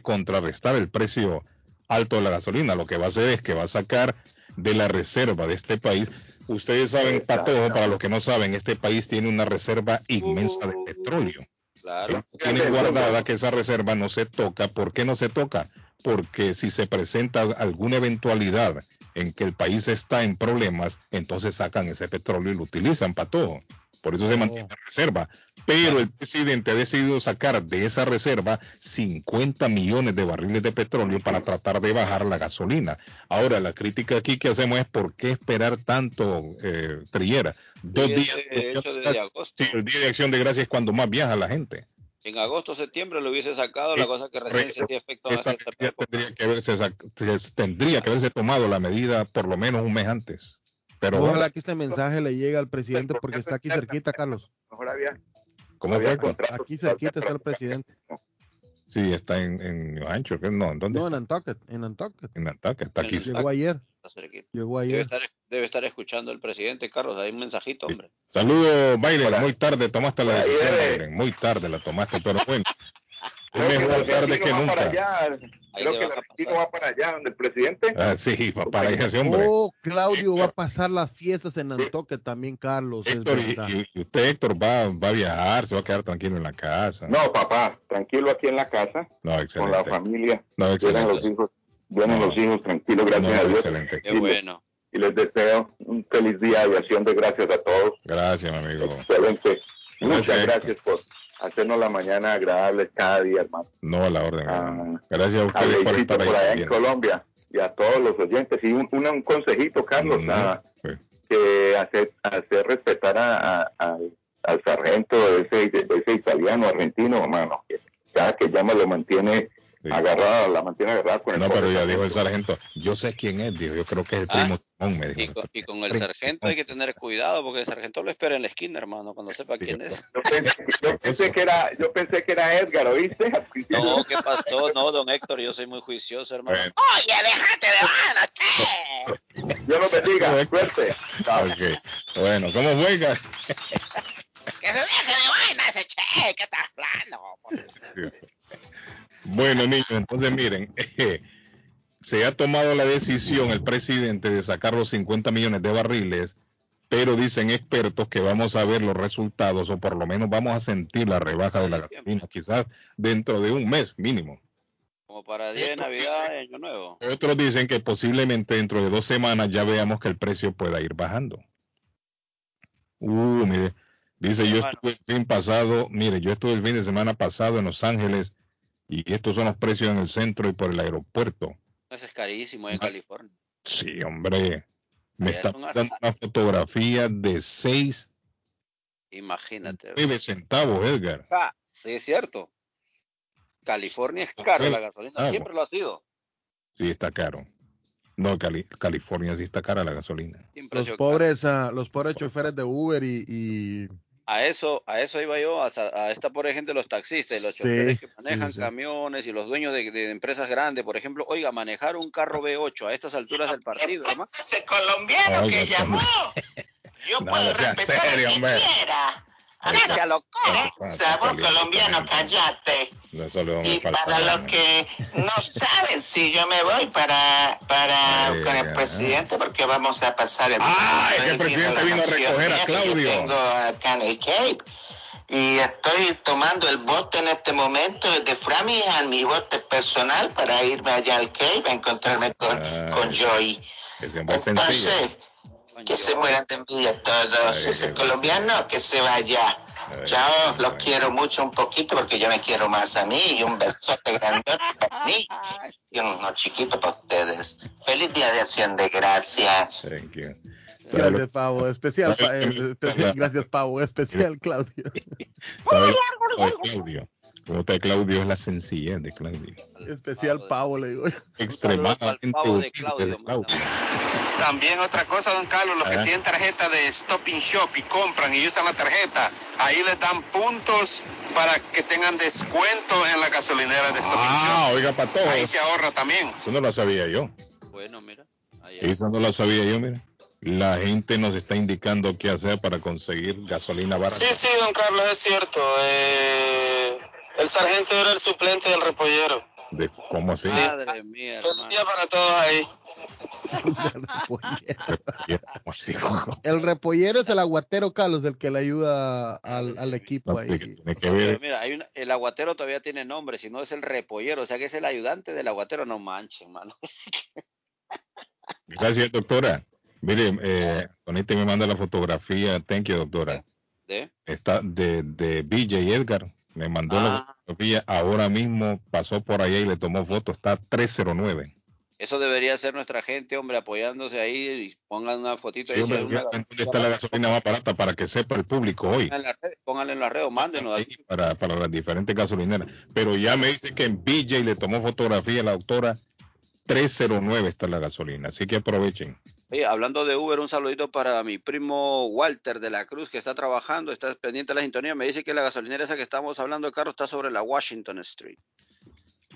contrarrestar el precio alto de la gasolina. Lo que va a hacer es que va a sacar de la reserva de este país... Ustedes saben, Patojo, para los que no saben, este país tiene una reserva inmensa de petróleo. Claro. Tienen guardada que esa reserva no se toca. ¿Por qué no se toca? Porque si se presenta alguna eventualidad en que el país está en problemas, entonces sacan ese petróleo y lo utilizan, Patojo. Por eso se mantiene la reserva. Pero el presidente ha decidido sacar de esa reserva 50 millones de barriles de petróleo para tratar de bajar la gasolina. Ahora, la crítica aquí que hacemos es ¿por qué esperar tanto, Trillera? El Día de Acción de Gracias es cuando más viaja la gente. En agosto, septiembre lo hubiese sacado, la cosa que recién sentía efecto. Tendría que haberse tomado la medida por lo menos un mes antes. Pero ojalá que este mensaje le llegue al presidente porque está aquí cerquita, Carlos. ¿Cómo fue? Aquí cerquita está el presidente. Sí, está en New Hampshire. No, ¿en dónde? No, en Nantucket. Está aquí. Llegó ayer. Debe estar escuchando el presidente, Carlos. Hay un mensajito, hombre. Sí. Saludos, Biden. Muy tarde tomaste la decisión, Biden. Muy tarde la tomaste, pero bueno. Es mejor tarde que nunca. Creo que el argentino va para allá, donde el presidente. Ah, sí, va para allá ese hombre. Claudio Héctor va a pasar las fiestas en Nantucket también, Carlos. Héctor, y usted, Héctor, va a viajar, se va a quedar tranquilo en la casa. No, papá, tranquilo aquí en la casa. No, excelente. Con la familia. No, excelente. Vienen los hijos tranquilos, gracias a Dios. Excelente. Qué bueno. Y les deseo un feliz día de acción de gracias a todos. Gracias, amigo. Excelente. Muchas gracias por hacernos la mañana agradable cada día, hermano. No, a la orden. Gracias a ustedes por estar ahí. Por allá en Colombia y a todos los oyentes. Y un consejito, Carlos, que hacer respetar al sargento de ese italiano, argentino, hermano. Cada que llama lo mantiene Sí. Agarrada, la mantiene agarrada con el No, pero ya dijo el sargento, yo sé quién es, dijo, yo creo que es el primo Simón, me dijo. Y con el sargento hay que tener cuidado, porque el sargento lo espera en la esquina, hermano, cuando sepa quién es. Yo pensé que era Edgar, ¿oíste? No, ¿qué pasó? No, don Héctor, yo soy muy juicioso, hermano. Bueno. Oye, déjate de mano, che. Dios los bendiga, suerte. Okay. Bueno, ¿cómo juega? Que se deje de vaina ese che, que estás plano. Bueno, niños, entonces miren, se ha tomado la decisión el presidente de sacar los 50 millones de barriles, pero dicen expertos que vamos a ver los resultados, o por lo menos vamos a sentir la rebaja de la gasolina, quizás dentro de un mes mínimo. Como para día de Navidad, Año Nuevo. Otros dicen que posiblemente dentro de 2 semanas ya veamos que el precio pueda ir bajando. Mire, dice, yo estuve el fin de semana pasado en Los Ángeles, y estos son los precios en el centro y por el aeropuerto. Eso es carísimo en California. Sí, hombre. Me está dando una fotografía de 6. Imagínate. 9 centavos, Edgar. Ah, sí, es cierto. California es caro, la gasolina siempre lo ha sido. Sí, está caro. No, California sí está cara la gasolina. Los pobres choferes de Uber y... A eso iba yo, a esta pobre gente, los taxistas, los choferes que manejan camiones y los dueños de empresas grandes, por ejemplo, oiga, manejar un carro V8 a estas alturas del partido, ¿no? Ese colombiano que llamó, yo puedo respetar serio, que quiera. Hágase lo sabor colombiano, cállate. Y para los que no saben, si yo me voy para con el presidente, porque vamos a pasar el... ¡Ay! El presidente vino a recoger a Claudio. Yo vengo a Caney Cape y estoy tomando el bote en este momento desde Framingham, mi bote personal, para irme allá al Cape a encontrarme con Joey. Entonces... Que se mueran de envidia todos. Ese colombiano que se vaya. Chao, los quiero mucho, un poquito, porque yo me quiero más a mí. Y un besote grandote para mí. Y uno chiquito para ustedes. Feliz Día de Acción de Gracias. Thank you. Gracias, Pavo. Gracias, Pavo. Especial, Claudio. Claudio. Nota de Claudio es la sencillez de Claudio. Especial Pavo, le digo. Extremadamente Pavo de Claudio. También otra cosa, don Carlos, los que tienen tarjeta de Stop and Shop y compran y usan la tarjeta, ahí les dan puntos para que tengan descuento en la gasolinera de Stop and Shop. Oiga, para todos. Ahí se ahorra también. Eso no lo sabía yo. Bueno, mira. Eso no lo sabía yo, mira. La gente nos está indicando qué hacer para conseguir gasolina barata. Sí, don Carlos, es cierto. El sargento era el suplente del repollero. ¿Cómo así? Madre mía, hermano. Día para todos ahí. El repollero es el aguatero, Carlos, el que le ayuda al equipo ahí. Pero mira, el aguatero todavía tiene nombre, si no es el repollero, o sea que es el ayudante del aguatero, no manchen, mano. Gracias, doctora. Mire, Tonita me manda la fotografía, thank you, doctora. ¿De? Está de BJ Edgar. Me mandó la fotografía, ahora mismo pasó por allá y le tomó foto, está 309. Eso debería ser nuestra gente, hombre, apoyándose ahí y pongan una fotito. Sí, hombre, está la gasolina más barata para que sepa el público hoy. Pónganle en la red o mándenos. Ahí para las diferentes gasolineras. Pero ya me dice que en BJ le tomó fotografía la doctora, 309 está la gasolina, así que aprovechen. Oye, hablando de Uber, un saludito para mi primo Walter de la Cruz, que está trabajando, está pendiente de la sintonía. Me dice que la gasolinera esa que estamos hablando, Carlos, está sobre la Washington Street.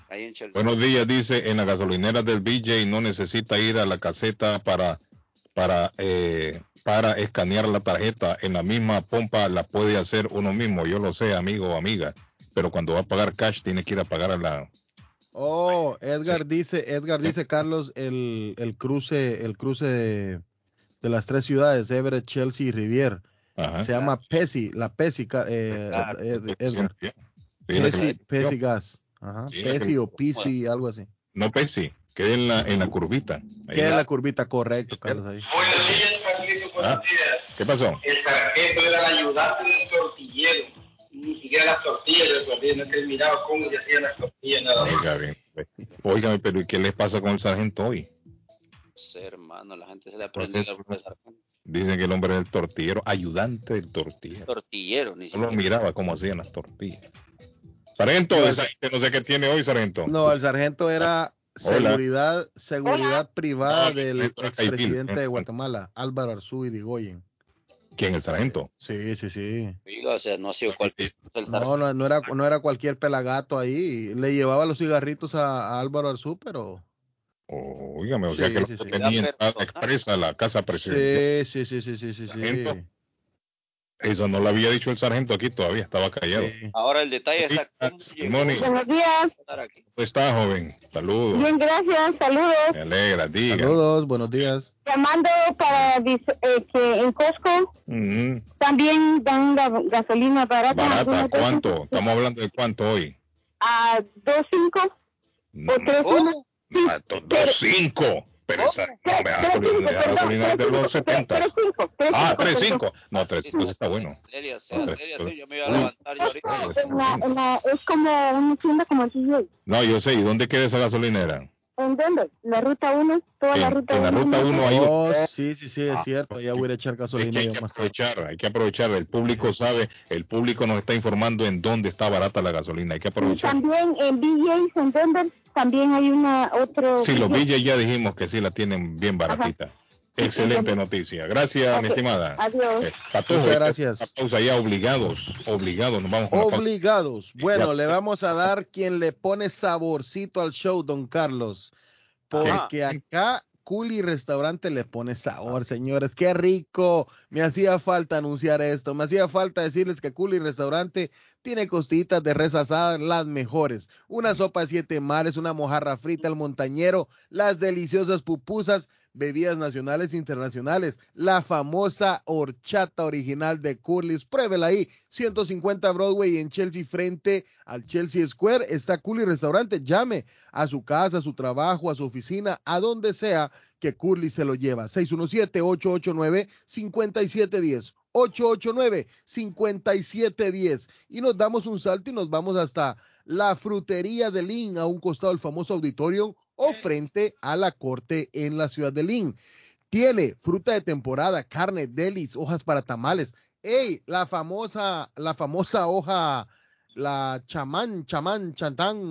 Ahí en Chelsea. Buenos días, dice, en la gasolinera del BJ no necesita ir a la caseta para escanear la tarjeta. En la misma pompa la puede hacer uno mismo, yo lo sé, amigo o amiga. Pero cuando va a pagar cash, tiene que ir a pagar a la... Edgar dice, Carlos, el cruce de las 3 ciudades, Everett, Chelsea y Revere. Ajá. Se llama Pesi, la Pesi, Edgar. Pesi Gas. Ajá. Sí, Pesi o Pisi, algo así. No Pesi, queda en la curvita. Queda en la curvita, correcto, Carlos. Ahí. Buenos días, Carlito, buenos días. ¿Qué pasó? El sargento era el ayudante del tortillero. Ni siquiera las tortillas, no he mirado cómo se hacían las tortillas, nada más. Oiga, pero ¿y qué les pasa con el sargento hoy? Sí, hermano, la gente se le aprende la voz del sargento. Dicen que el hombre era el tortillero, ayudante del tortillero. Tortillero, ni siquiera. No lo miraba cómo hacían las tortillas. Sargento, no sé qué tiene hoy, sargento. No, el sargento era seguridad privada del expresidente de Guatemala, Álvaro Arzú Irigoyen. ¿Quién, el sargento? Sí. Digo, o sea, no ha sido cualquier... No era cualquier pelagato ahí. Le llevaba los cigarritos a Álvaro Arzú, pero... Óigame, o sea que lo tenía entrada expresa a la casa presidencial. Sí. Eso no lo había dicho el sargento aquí, todavía estaba callado. Sí. Ahora el detalle está... Buenos días. ¿Cómo está, joven? Saludos. Bien, gracias, saludos. Me alegra, diga. Saludos, buenos días. Llamando para que en Costco también dan gasolina barata. ¿Barata? ¿Cuánto? ¿Estamos hablando de cuánto hoy? A 2.5 o 3.1. 2.5. Pero esa, gasolina de los 70. 3.5. No, 3.5 está bueno. En serio, yo me iba a levantar y ahorita. Es como una tienda como el hoy. No, yo sé. ¿Y dónde queda esa gasolinera? ¿En dónde? La ruta 1, toda la ruta 1. En la ruta 1 hay... Sí, es cierto. Ya voy a echar gasolina. Hay que aprovechar. El público sabe, el público nos está informando en dónde está barata la gasolina. Hay que aprovechar. Y también en BJ's, ¿en dónde? También hay otro... Sí, los BJ's ya dijimos que sí la tienen bien baratita. Ajá. Excelente noticia. Gracias, mi estimada. Adiós. Patojo, muchas gracias. Pausa ya, obligados, nos vamos. Obligados. Bueno, le vamos a dar quien le pone saborcito al show, don Carlos, porque acá Culi Restaurante le pone sabor, señores. Qué rico. Me hacía falta anunciar esto. Me hacía falta decirles que Culi Restaurante tiene costillitas de res asadas, las mejores. Una sopa de 7 mares, una mojarra frita al montañero, las deliciosas pupusas, bebidas nacionales e internacionales. La famosa horchata original de Curly's. Pruébela ahí. 150 Broadway en Chelsea, frente al Chelsea Square. Está Curly's Restaurante. Llame a su casa, a su trabajo, a su oficina, a donde sea que Curly se lo lleva. 617-889-5710. 889-5710. Y nos damos un salto y nos vamos hasta la frutería de Lynn, a un costado del famoso auditorio o frente a la corte en la ciudad de Lynn. Tiene fruta de temporada, carne, delis, hojas para tamales. ¡Ey! La famosa hoja, la chantán,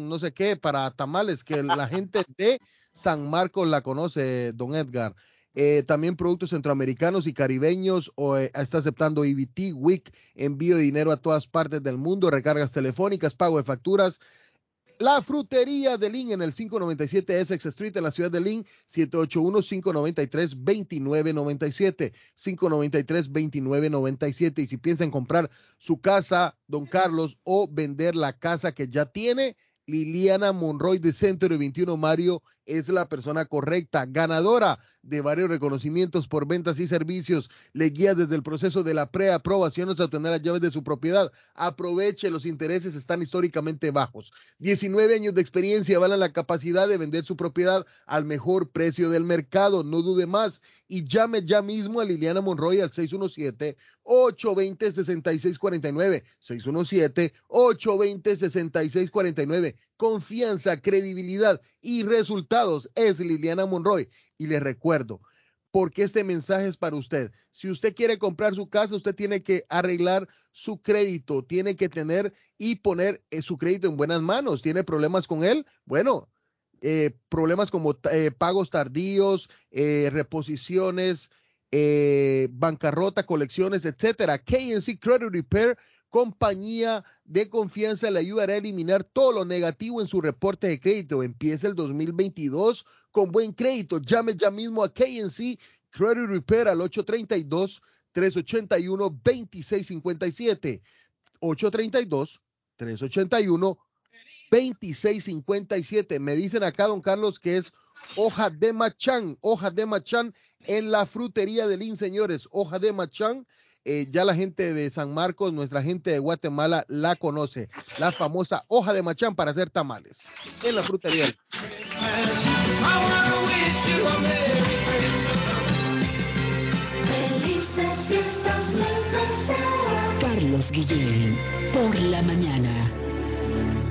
no sé qué, para tamales, que la gente de San Marcos la conoce, don Edgar. También productos centroamericanos y caribeños. Está aceptando EBT, WIC, envío de dinero a todas partes del mundo, recargas telefónicas, pago de facturas. La frutería de Lynn en el 597 Essex Street en la ciudad de Lynn, 781-593-2997, 593-2997. Y si piensa en comprar su casa, don Carlos, o vender la casa que ya tiene, Liliana Monroy de Century 21 Mario es la persona correcta, ganadora de varios reconocimientos por ventas y servicios. Le guía desde el proceso de la preaprobación hasta obtener las llaves de su propiedad. Aproveche, los intereses están históricamente bajos. 19 años de experiencia avalan la capacidad de vender su propiedad al mejor precio del mercado. No dude más y llame ya mismo a Liliana Monroy al 617-820-6649. 617-820-6649. Confianza, credibilidad y resultados es Liliana Monroy. Y les recuerdo, porque este mensaje es para usted. Si usted quiere comprar su casa, usted tiene que arreglar su crédito, tiene que tener y poner su crédito en buenas manos. ¿Tiene problemas con él? Bueno, problemas como pagos tardíos, reposiciones, bancarrota, colecciones, etcétera. KNC Credit Repair, compañía de confianza, le ayudará a eliminar todo lo negativo en su reporte de crédito. Empieza el 2022 con buen crédito. Llame ya mismo a KNC Credit Repair al 832-381-2657. 832-381-2657. Me dicen acá, don Carlos, que es hoja de machán en la frutería de Lynn, señores. Hoja de machán. Ya la gente de San Marcos, nuestra gente de Guatemala la conoce. La famosa hoja de machán para hacer tamales en la frutería. Carlos Guillén, por la mañana.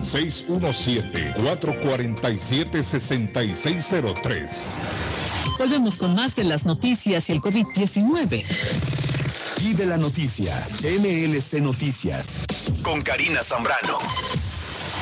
617-447-6603. Volvemos con más de las noticias y el COVID-19. Y de la noticia, MLC Noticias, con Karina Zambrano.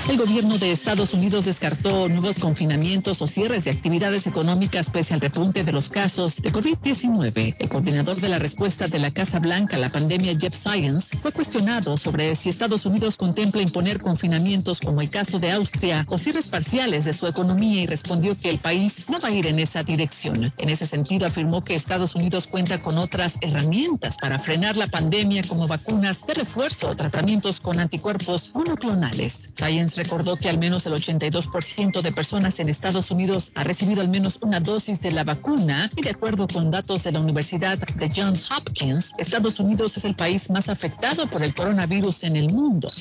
El gobierno de Estados Unidos descartó nuevos confinamientos o cierres de actividades económicas pese al repunte de los casos de COVID-19. El coordinador de la respuesta de la Casa Blanca a la pandemia, Jeff Science, fue cuestionado sobre si Estados Unidos contempla imponer confinamientos como el caso de Austria o cierres parciales de su economía y respondió que el país no va a ir en esa dirección. En ese sentido, afirmó que Estados Unidos cuenta con otras herramientas para frenar la pandemia como vacunas de refuerzo o tratamientos con anticuerpos monoclonales. Science recordó que al menos el 82% de personas en Estados Unidos ha recibido al menos una dosis de la vacuna y de acuerdo con datos de la Universidad de Johns Hopkins, Estados Unidos es el país más afectado por el coronavirus en el mundo.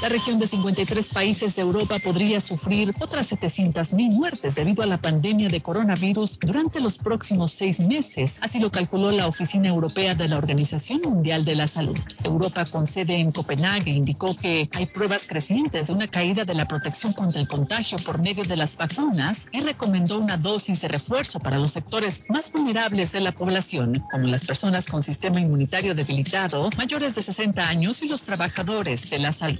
La región de 53 países de Europa podría sufrir otras 700,000 muertes debido a la pandemia de coronavirus durante los próximos 6 meses, así lo calculó la Oficina Europea de la Organización Mundial de la Salud. Europa, con sede en Copenhague, indicó que hay pruebas crecientes de una caída de la protección contra el contagio por medio de las vacunas y recomendó una dosis de refuerzo para los sectores más vulnerables de la población, como las personas con sistema inmunitario debilitado, mayores de 60 años y los trabajadores de la salud.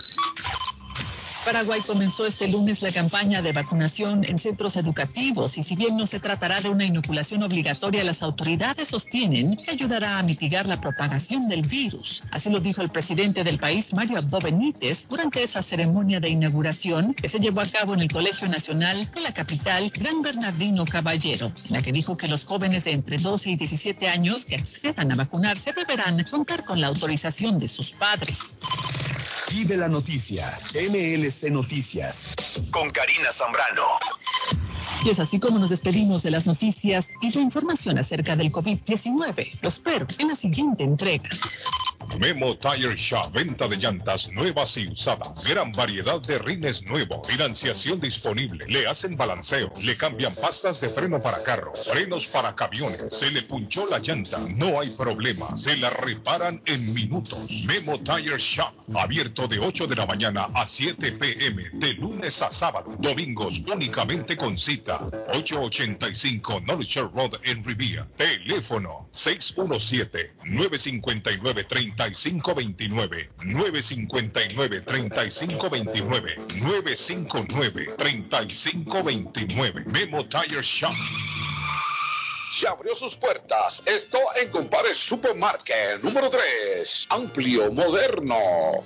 Paraguay comenzó este lunes la campaña de vacunación en centros educativos y si bien no se tratará de una inoculación obligatoria, las autoridades sostienen que ayudará a mitigar la propagación del virus. Así lo dijo el presidente del país, Mario Abdo Benítez, durante esa ceremonia de inauguración que se llevó a cabo en el Colegio Nacional de la capital, Gran Bernardino Caballero, en la que dijo que los jóvenes de entre 12 y 17 años que accedan a vacunarse deberán contar con la autorización de sus padres. Y de la noticia, MLC Noticias, con Karina Zambrano. Y es así como nos despedimos de las noticias y la información acerca del COVID-19. Los espero en la siguiente entrega. Memo Tire Shop, venta de llantas nuevas y usadas, gran variedad de rines nuevos, financiación disponible, le hacen balanceo, le cambian pastas de freno para carros, frenos para camiones, se le punchó la llanta, no hay problema, se la reparan en minutos. Memo Tire Shop, abierto de 8 de la mañana a 7 p.m., de lunes a sábado, domingos únicamente con cita, 885 North Shore Road en Revere, teléfono 617-959-3529, 959-3529, 959-3529. Memo Tire Shop. Ya abrió sus puertas. Esto en Compare Supermarket número 3. Amplio, moderno.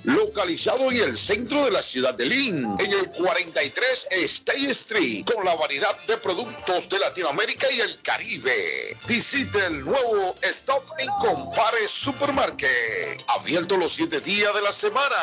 Localizado en el centro de la ciudad de Lynn, en el 43 State Street, con la variedad de productos de Latinoamérica y el Caribe. Visite el nuevo Stop en Compare Supermarket. Abierto los 7 días de la semana.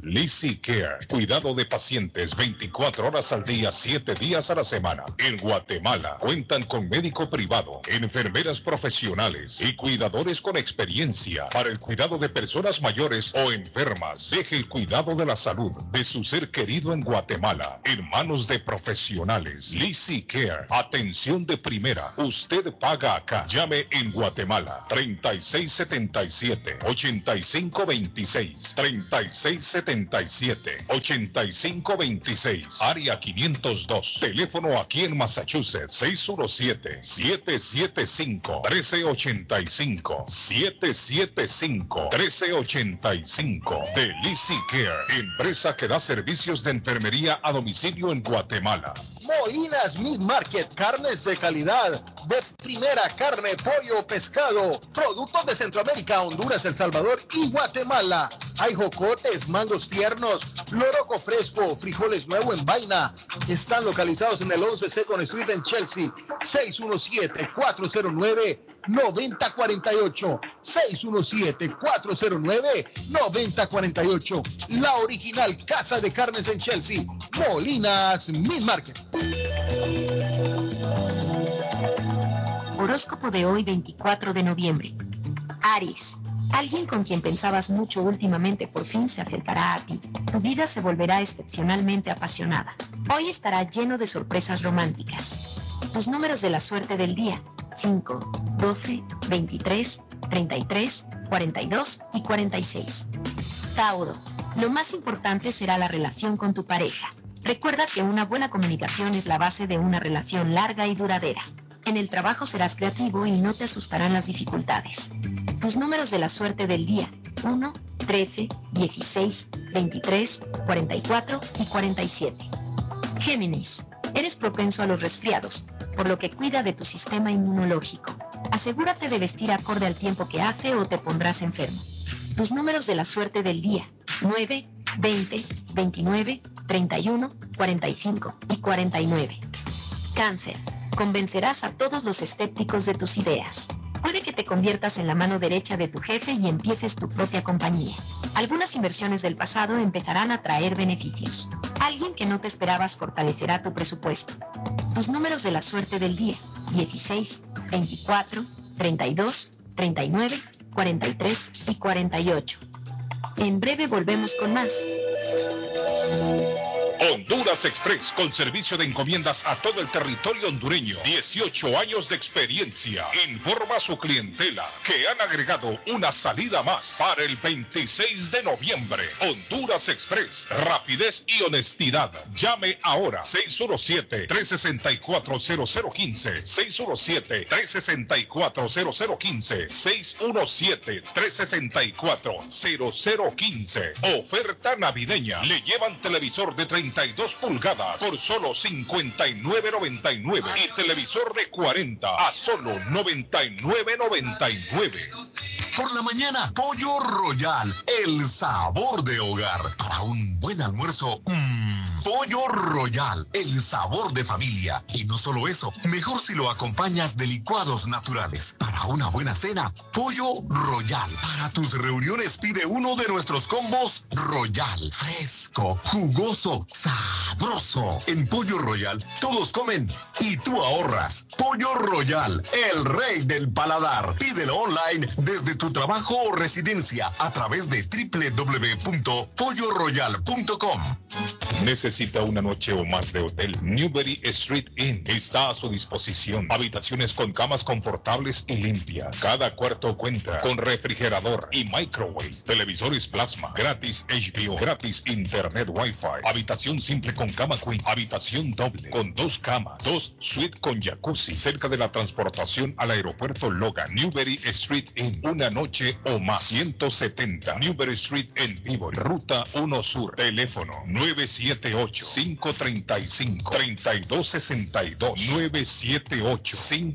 Lizzy Care, cuidado de pacientes 24 horas al día, 7 días a la semana. En Guatemala cuentan con médico privado, enfermeras profesionales y cuidadores con experiencia para el cuidado de personas mayores o enfermas. Deje el cuidado de la salud de su ser querido en Guatemala en manos de profesionales. Lizzy Care, atención de primera. Usted paga acá. Llame en Guatemala 3677-8526, 3677-8526, área 502. Teléfono aquí en Massachusetts, 617-775-1385, 775-1385. De Lizzy Care, empresa que da servicios de enfermería a domicilio en Guatemala. Molinas Meat Market, carnes de calidad, de primera, carne, pollo, pescado, productos de Centroamérica, Honduras, El Salvador y Guatemala. Hay jocotes, mangos tiernos, loroco fresco, frijoles nuevo en vaina. Están localizados en el 11 Second Street en Chelsea, 617-409-9048, 617-409-9048. La original Casa de Carnes en Chelsea, Molinas Meat Market. Horóscopo de hoy, 24 de noviembre. Aries. Alguien con quien pensabas mucho últimamente por fin se acercará a ti. Tu vida se volverá excepcionalmente apasionada. Hoy estará lleno de sorpresas románticas. Tus números de la suerte del día: 5, 12, 23, 33, 42 y 46. Tauro. Lo más importante será la relación con tu pareja. Recuerda que una buena comunicación es la base de una relación larga y duradera. En el trabajo serás creativo y no te asustarán las dificultades. Tus números de la suerte del día: 1, 13, 16, 23, 44 y 47. Géminis. Eres propenso a los resfriados, por lo que cuida de tu sistema inmunológico. Asegúrate de vestir acorde al tiempo que hace o te pondrás enfermo. Tus números de la suerte del día: 9, 20, 29, 31, 45 y 49. Cáncer. Convencerás a todos los escépticos de tus ideas. Puede que te conviertas en la mano derecha de tu jefe y empieces tu propia compañía. Algunas inversiones del pasado empezarán a traer beneficios. Alguien que no te esperabas fortalecerá tu presupuesto. Tus números de la suerte del día: 16, 24, 32, 39, 43 y 48. En breve volvemos con más. Honduras Express, con servicio de encomiendas a todo el territorio hondureño. 18 años de experiencia. Informa a su clientela que han agregado una salida más para el 26 de noviembre. Honduras Express, rapidez y honestidad. Llame ahora. 617-364-0015, 617-364-0015, 617-364-0015. Oferta navideña. Le llevan televisor de 32 pulgadas por solo $59.99 y televisor de 40 a solo $99.99. Por la mañana, Pollo Royal, el sabor de hogar. Para un buen almuerzo, Pollo Royal, el sabor de familia. Y no solo eso, mejor si lo acompañas de licuados naturales. Para una buena cena, Pollo Royal. Para tus reuniones, pide uno de nuestros combos Royal. Fresco, jugoso, sabroso. sabroso. En Pollo Royal todos comen y tú ahorras. Pollo Royal, el rey del paladar. Pídelo online desde tu trabajo o residencia a través de www.polloroyal.com. ¿Necesita una noche o más de hotel? Newberry Street Inn está a su disposición. Habitaciones con camas confortables y limpias. Cada cuarto cuenta con refrigerador y microwave. Televisores plasma. Gratis HBO. Gratis internet wifi. Habitación simple con cama queen. Habitación doble con dos camas. Dos suite con jacuzzi. Cerca de la transportación al aeropuerto Logan. Newberry Street Inn. Una noche o más. 170 Newberry Street en vivo. Ruta 1 Sur. Teléfono 978-535-3262.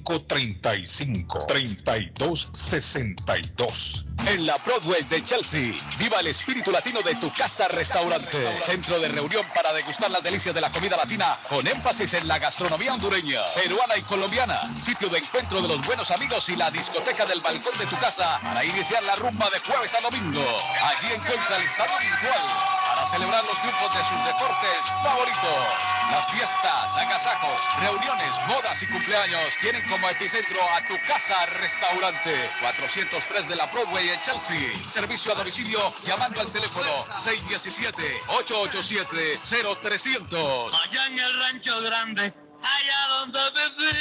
978-535-3262. En la Broadway de Chelsea, viva el espíritu latino de tu casa-restaurante. Centro de reunión para degustar las delicias de la comida latina con énfasis en la gastronomía hondureña, peruana y colombiana. Sitio de encuentro de los buenos amigos y la discoteca del balcón de tu casa para iniciar la rumba de jueves a domingo. Allí encuentra el estadio virtual para celebrar los triunfos de sus deportes favoritos. Las fiestas, agasajos, reuniones, bodas y cumpleaños tienen como epicentro a tu casa-restaurante. 403 de la Broadway en Chelsea. Servicio a domicilio llamando al teléfono 617-887-0300. Allá en el Rancho Grande, allá donde viví.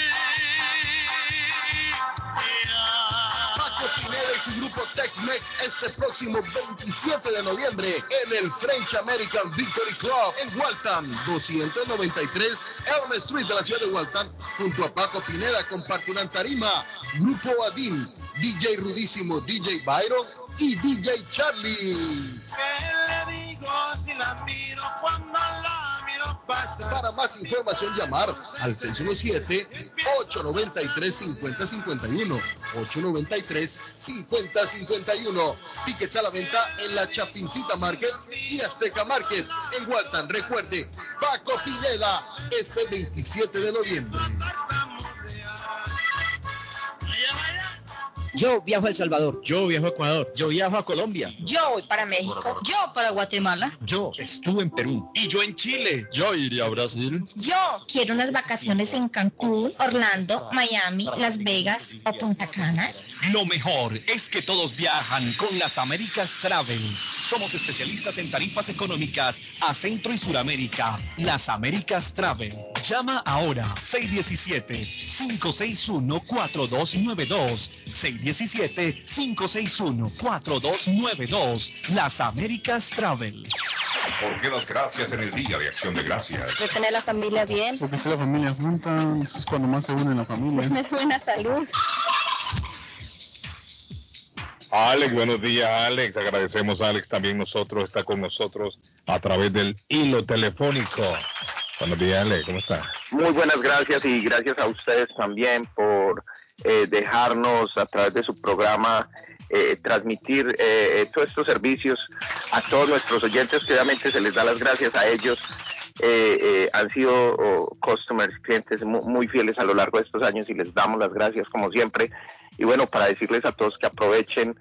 Pineda y su grupo Tex-Mex este próximo 27 de noviembre en el French American Victory Club en Waltham, 293 Elm Street de la ciudad de Waltham. Junto a Paco Pineda compartirán tarima Grupo Adin, DJ Rudísimo, DJ Byron y DJ Charlie. ¿Qué le digo si la miro cuando la miro pasar? Para más información llamar al 617-893-5051, 893-5051. Tickets a la venta en la Chapincita Market y Azteca Market en Waltham. Recuerde, Paco Pineda este 27 de noviembre. Yo viajo a El Salvador. Yo viajo a Ecuador. Yo viajo a Colombia. Yo voy para México. Yo para Guatemala. Yo estuve en Perú. Y yo en Chile. Yo iré a Brasil. Yo quiero unas vacaciones en Cancún, Orlando, Miami, Las Vegas o Punta Cana. Lo mejor es que todos viajan con las Américas Travel. Somos especialistas en tarifas económicas a Centro y Suramérica. Las Américas Travel. Llama ahora 617-561-4292. 617-561-4292. Las Américas Travel. ¿Por qué das gracias en el Día de Acción de Gracias? Por tener la familia bien. Porque está la familia junta, eso es cuando más se une la familia. Tener buena salud. Alex, buenos días, Alex. Agradecemos a Alex también nosotros, está con nosotros a través del hilo telefónico. Buenos días, Alex, ¿cómo está? Muy buenas gracias y gracias a ustedes también por dejarnos a través de su programa transmitir todos estos servicios a todos nuestros oyentes, que obviamente se les da las gracias a ellos. Han sido customers, clientes muy fieles a lo largo de estos años y les damos las gracias como siempre. Y bueno, para decirles a todos que aprovechen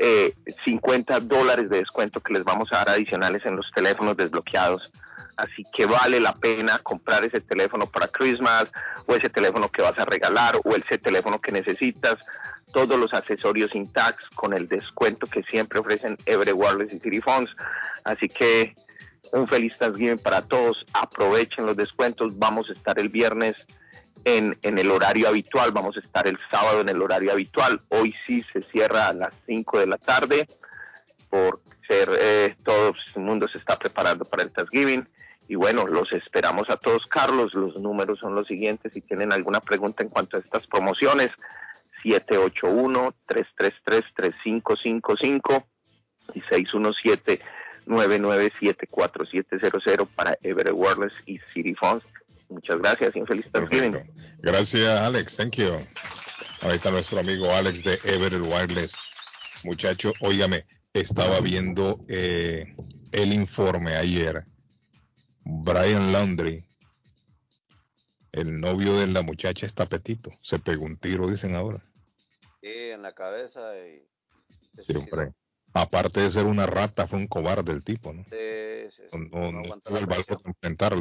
$50 de descuento que les vamos a dar adicionales en los teléfonos desbloqueados. Así que vale la pena comprar ese teléfono para Christmas, o ese teléfono que vas a regalar, o ese teléfono que necesitas. Todos los accesorios intactos con el descuento que siempre ofrecen Everett Wireless y City Phones. Así que un feliz Thanksgiving para todos. Aprovechen los descuentos. Vamos a estar el viernes en el horario habitual. Vamos a estar el sábado en el horario habitual. Hoy sí se cierra a las 5 de la tarde. Por ser todo el mundo se está preparando para el Thanksgiving. Y bueno, los esperamos a todos. Carlos, los números son los siguientes. Si tienen alguna pregunta en cuanto a estas promociones, 781-333-3555 y 617-997-4700 para Everett Wireless y City Phones. Muchas gracias y un feliz Thanksgiving. Gracias, Alex. Thank you. Ahí está nuestro amigo Alex de Everett Wireless. Muchacho, óigame, estaba viendo el informe ayer. Brian Laundrie, el novio de la muchacha, está petito. Se pegó un tiro, dicen ahora. Sí, en la cabeza. Y... siempre. Aparte de ser una rata, fue un cobarde el tipo, ¿no? Sí, sí. No aguantó el valor de enfrentar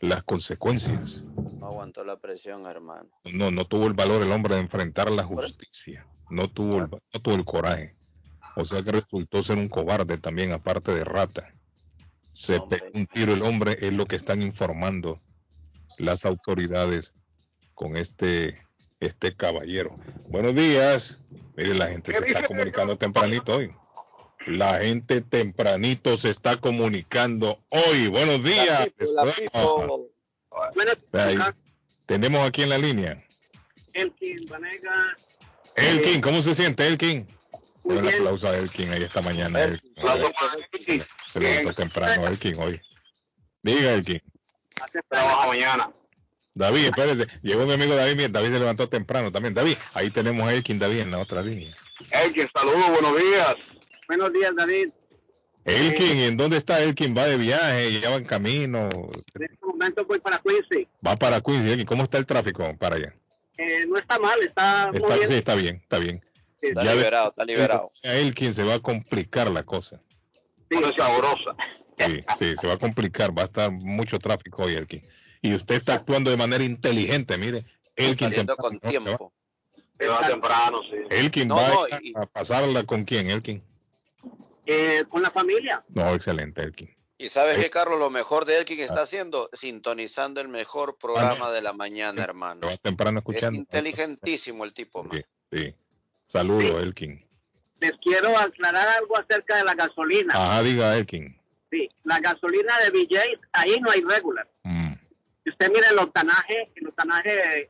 las consecuencias. No aguantó la presión, hermano. No tuvo el valor el hombre de enfrentar la justicia. No tuvo el coraje. O sea que resultó ser un cobarde también, aparte de rata. Se pegó un tiro el hombre, es lo que están informando las autoridades con este caballero. Buenos días. Mire, la gente se está comunicando tempranito hoy. La gente tempranito se está comunicando hoy. Buenos días. Tenemos aquí en la línea. Elkin Vanega. Elkin, ¿cómo se siente, Elkin? Un aplauso a Elkin ahí esta mañana. Elkin. Se levantó temprano Elkin hoy. Diga, Elkin. Hace trabajo mañana. David, espérese. Llegó mi amigo David. David se levantó temprano también. David, ahí tenemos a Elkin, David, en la otra línea. Elkin, saludos, buenos días. Buenos días, David. Elkin, ¿en dónde está Elkin? ¿Va de viaje? ¿Ya va en camino? En este momento voy para Quincy. Va para Quincy, Elkin. ¿Cómo está el tráfico para allá? No está mal, está muy bien. Sí, está bien. Sí, está liberado, está liberado. A Elkin se va a complicar la cosa. Sí, es sabrosa. Sí, se va a complicar. Va a estar mucho tráfico hoy, Elkin. Y usted está actuando de manera inteligente, mire. Elkin temprano, con tiempo. Se va temprano, sí. Elkin va a pasarla con quién, Elkin. Con la familia. No, excelente, Elkin. ¿Y sabes qué, Carlos? Lo mejor de Elkin está haciendo, sintonizando el mejor programa de la mañana, hermano. Va temprano escuchando. Es inteligentísimo el tipo, man. Sí. Saludos, Elkin. Les quiero aclarar algo acerca de la gasolina. Ajá, diga, Elkin. Sí, la gasolina de BJ's, ahí no hay regular. Si usted mira el octanaje,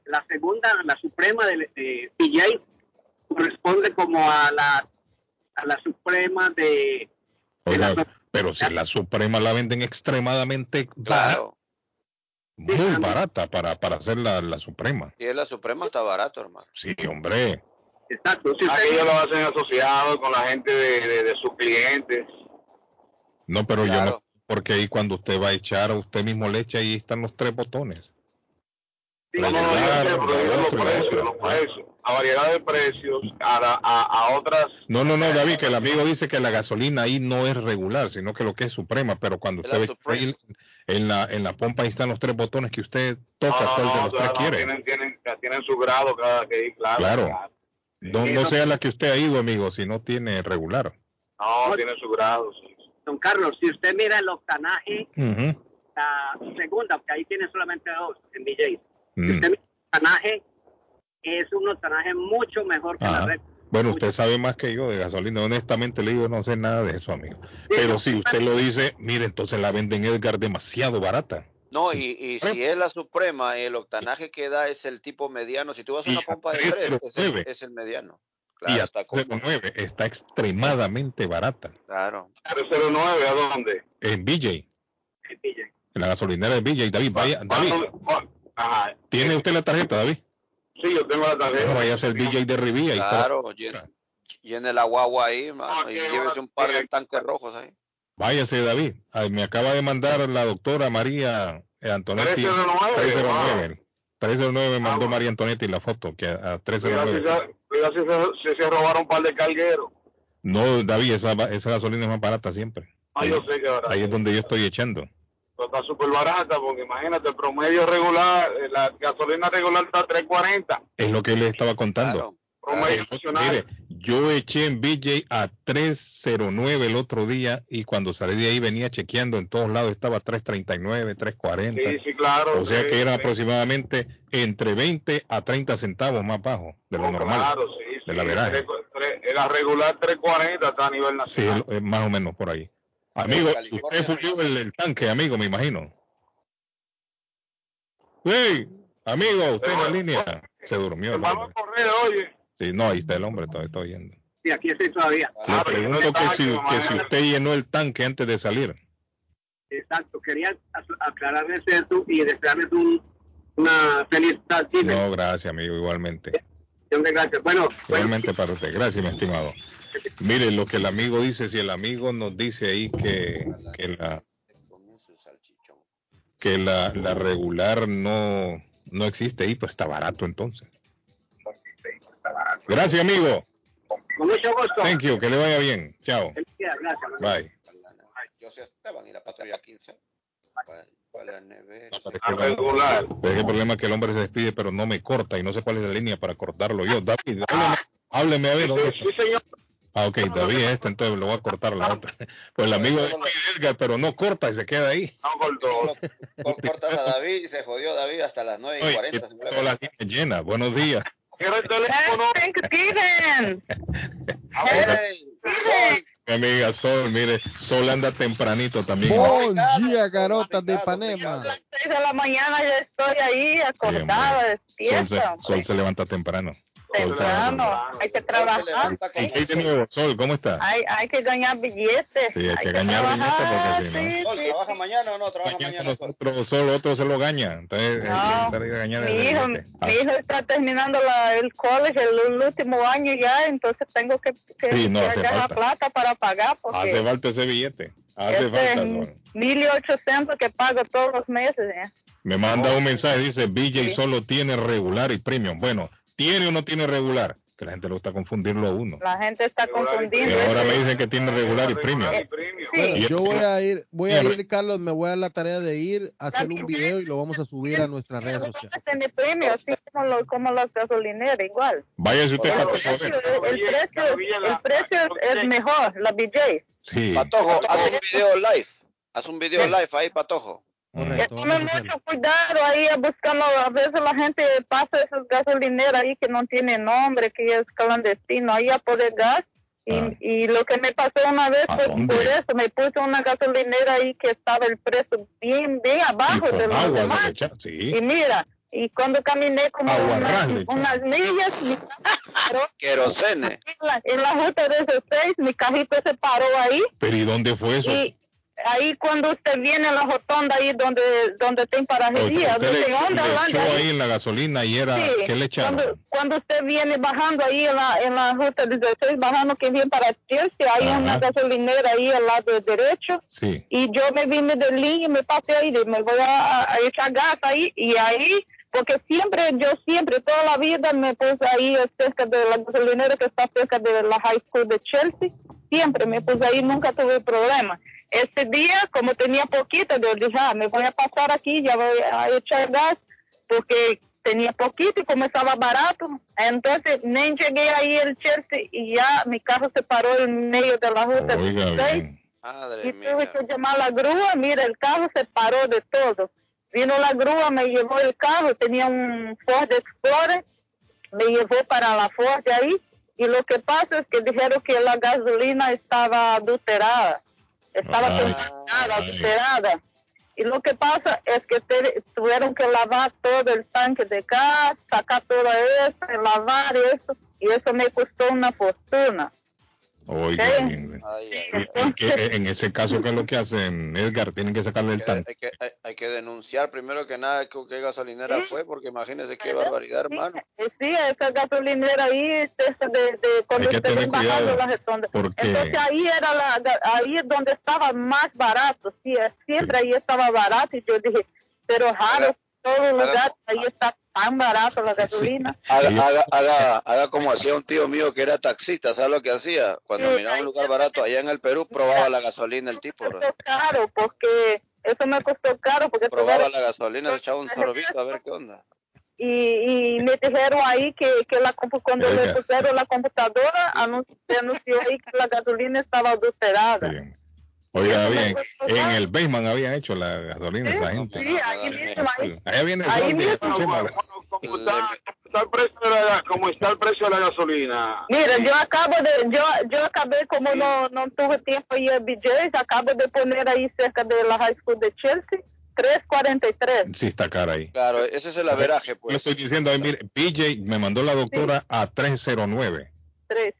la segunda, la suprema de BJ's, corresponde como a la suprema de... Oiga, pero si la suprema la venden extremadamente claro, muy barata para hacer la suprema. Y la suprema está barato, hermano. Sí, hombre. Exacto. Si ellos lo hacen asociado con la gente de sus clientes. No, pero claro. Yo no, porque ahí cuando usted va a echar, usted mismo le echa, ahí están los tres botones. Sí, a variedad de precios, a otras... No, David, que el amigo dice que la gasolina ahí no es regular, sino que lo que es suprema, pero cuando usted ve en la pompa ahí están los tres botones que usted toca, cuál de los tres quiere. Tienen su grado cada que claro. No sea la que usted ha ido, amigo, si no tiene regular. No, tiene su grado, sí. Don Carlos, si usted mira el octanaje, la segunda, porque ahí tiene solamente dos en BJ's. Si usted mira el octanaje, es un octanaje mucho mejor que la red. Bueno, usted sabe más que yo de gasolina. Honestamente le digo, no sé nada de eso, amigo. Sí, pero si usted lo dice, mire, entonces la venden, Edgar, demasiado barata. No, sí. Y si es la suprema, el octanaje que da es el tipo mediano. Si tú vas a una pompa de 3, es el mediano. Claro, y a 309 está extremadamente barata. Claro. 309, ¿a dónde? En BJ. En la gasolinera de BJ. David, vaya. David. Ajá. ¿Tiene usted la tarjeta, David? Sí, yo tengo la tarjeta. No vaya a ser BJ de Revere. Claro, llene la guagua ahí, mano, y llévese un par de tanques rojos ahí. Váyase, David. Ay, me acaba de mandar la doctora María Antonetti. 309 me mandó María Antonetti la foto, que a 309. Cuidado si se robaron un par de cargueros. No, David, esa gasolina es más barata siempre. Yo sé que barata. Ahí es donde yo estoy echando. Está súper barata, porque imagínate, el promedio regular, la gasolina regular está $3.40. Es lo que le estaba contando. Claro. Promedio nacional. Mire, yo eché en BJ a $3.09 el otro día, y cuando salí de ahí venía chequeando, en todos lados estaba $3.39, $3.40. Sí, claro. O sea que era aproximadamente entre 20 a 30 centavos más bajo de lo normal. Claro, sí. De la veraje. La regular $3.40 está a nivel nacional. Sí, más o menos por ahí. Amigo, usted fundió el tanque, amigo, me imagino. Sí, amigo, usted en la línea. Se durmió. Vamos a correr, oye. Sí, no, ahí está el hombre, todavía está oyendo. Sí, aquí estoy todavía. Le pregunto que si usted llenó el tanque antes de salir. Exacto, quería aclararles eso y desearles una feliz tarde. No, gracias, amigo, igualmente. Gracias. Bueno, igualmente para usted. Gracias, mi estimado. Mire lo que el amigo dice, si el amigo nos dice ahí que la regular no existe ahí, pues está barato entonces. Gracias, amigo. Con mucho gusto. Thank you, que le vaya bien. Chao. Bye. yo sí estaba en la patrulla 15. Para la nevera. Regular. El problema es que el hombre se despide, pero no me corta y no sé cuál es la línea para cortarlo yo. David, hábleme a ver. Sí, señor. Ah, ok, David, entonces lo voy a cortar la otra. Pues el amigo de Edgar, pero no corta y se queda ahí. No cortó. Cortas a David y se jodió David hasta las 9:40. Toda la gente llena. Buenos días. Mi amiga Sol, mire, Sol anda tempranito también. Buen día, garotas de Ipanema. A las 6 de la mañana ya estoy ahí, acostada, despierta. Sol se levanta temprano. Temprano, hay que trabajar. ¿Qué de nuevo, Sol? ¿Cómo está? Hay que ganar billetes. Sí, hay que ganar billetes porque si no. Sol, ¿trabaja mañana o no? Trabaja mañana. Sol, otro se lo gaña. Entonces, mi hijo está terminando el college, el último año ya, entonces tengo que ganar plata para pagar. Porque hace falta ese billete. Hace falta, Sol. 1,800 que pago todos los meses. Me manda un mensaje, dice, BJ solo tiene regular y premium. Bueno. ¿Tiene o no tiene regular? Que la gente lo está confundiendo a uno. La gente está confundiendo. Y ahora me dicen que tiene regular y premium. Sí. Bueno, yo voy a ir, Carlos, me voy a dar la tarea de ir a hacer un video y lo vamos a subir a nuestras redes sociales. Tiene premio, así como las gasolineras, igual. Váyase usted para el precio es mejor, la BJ. Sí. Patojo, haz un video live. Haz un video live ahí, Patojo. Correcto, tomen mucho cuidado ahí a buscarlo. A veces la gente pasa esas gasolineras ahí que no tiene nombre, que es clandestino, ahí a poder gas. Y lo que me pasó una vez fue por eso, me puse una gasolinera ahí que estaba el precio bien abajo de los demás. Y mira, y cuando caminé como unas millas, en la ruta 16, mi cajito se paró ahí. ¿Pero y dónde fue eso? Ahí cuando usted viene a la rotonda ahí donde ten parajería, echó ahí en la gasolina y era que le echaron. Cuando usted viene bajando ahí en la ruta 16, bajando que viene para Chelsea, hay una gasolinera ahí al lado derecho. Sí. Y yo me vine de Lynn y me pasé ahí, me voy a echar gas ahí y ahí. Porque yo siempre, toda la vida me puse ahí cerca de la gasolinera que está cerca de la High School de Chelsea. Siempre me puse ahí, nunca tuve problema. Ese día, como tenía poquito, yo dije, me voy a pasar aquí, ya voy a echar gas, porque tenía poquito y como estaba barato. Entonces, ni llegué ahí el Chelsea y ya mi carro se paró en medio de la ruta 16. Y tuve que llamar a la grúa, mira, el carro se paró de todo. Vino la grúa, me llevó el carro, tenía un Ford Explorer, me llevó para la Ford de ahí. Y lo que pasa es que dijeron que la gasolina estaba adulterada. Estaba contaminada, alterada. Y lo que pasa es que tuvieron que lavar todo el tanque de gas, sacar todo eso, lavar eso, y eso me costó una fortuna. Oiga, en ese caso, ¿qué es lo que hacen, Edgar? Tienen que sacarle el tanque. Hay que denunciar primero que nada qué gasolinera fue, porque imagínese qué barbaridad, hermano. Sí, esa gasolinera ahí, cuando estén bajando las estondas. Entonces ahí era ahí es donde estaba más barato, siempre ahí estaba barato, y yo dije, pero raro, todo lugar ahí está tan barato la gasolina. Haga como hacía un tío mío que era taxista, ¿sabes lo que hacía? Cuando miraba un lugar barato allá en el Perú, probaba la gasolina el tipo. Eso me costó caro porque probaba la gasolina, le echaba un sorbito a ver qué onda. Y me dijeron ahí que cuando le pusieron la computadora, anunció ahí que la gasolina estaba adulterada. Oiga, bien, en el basement habían hecho la gasolina esa gente. Sí, ahí mismo. Allá viene el sol. ¿Cómo está el precio de la gasolina? Mira, yo acabé, como no tuve tiempo ahí en BJ's, acabo de poner ahí cerca de la High School de Chelsea, 3.43. Sí, está cara ahí. Claro, ese es el averaje, pues. Yo estoy diciendo, mire, BJ me mandó la doctora a 3.09.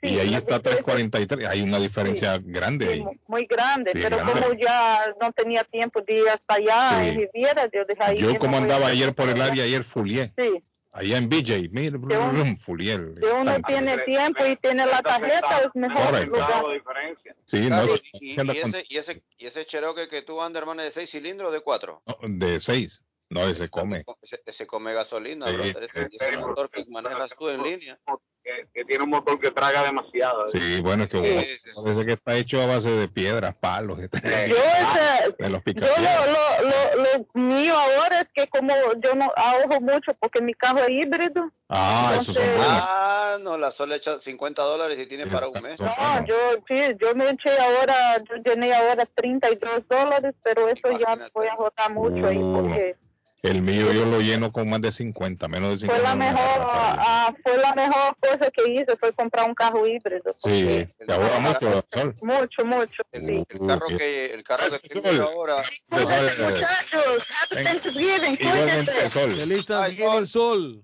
Y ahí está 3.43, hay una diferencia grande ahí. Muy grande, sí, pero grande. Como ya no tenía tiempo de ir hasta allá en Riviera, yo dejé ahí. Yo como andaba ayer por el área, ayer fulié. Sí. Allá en BJ, mira, fulié. Si uno tiene tiempo y tiene la tarjeta, es mejor. Sí, claro, no, y ese Cherokee que tú andas, hermano, ¿de 6 cilindros o de 4? No, de 6. No, ese come gasolina, bro. Ese motor que manejas tú en línea. que tiene un motor que traga demasiado. Sí, bueno, esto parece que está hecho a base de piedras, palos. Lo mío ahora es que como yo no ahorro mucho porque mi carro es híbrido. Ah, eso son buenos. Ah, no, la sola echa $50 y tiene para un mes. No, yo me eché ahora, yo llené ahora $32, pero eso imagínate, ya voy a agotar mucho ahí porque... El mío yo lo lleno con más de 50, menos de 50. Fue la mejor cosa que hice, fue comprar un carro híbrido. Sí, te ahorra mucho, Sol. Mucho. El carro que tengo ahora. Muchachos, happy Thanksgiving. Feliz Thanksgiving, Sol.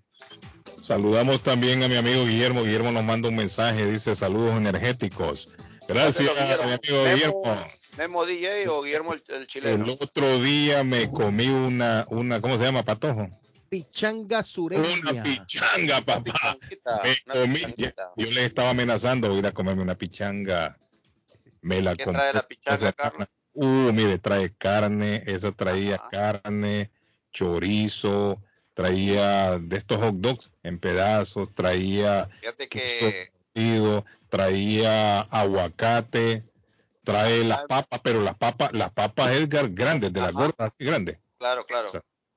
Saludamos también a mi amigo Guillermo. Guillermo nos manda un mensaje, dice saludos energéticos. Gracias, mi amigo Guillermo. ¿Memo DJ o Guillermo el chileno? El otro día me comí una ¿cómo se llama, Patojo? Pichanga sureña. Una pichanga, papá. Yo les estaba amenazando ir a comerme una pichanga. Me la ¿Qué trae la pichanga, Carlos? Mire, trae carne, esa traía carne, chorizo, traía de estos hot dogs en pedazos, traía... Fíjate que... traía aguacate... Trae las papas, pero las papas Edgar grandes, de las gordas así grandes. Claro.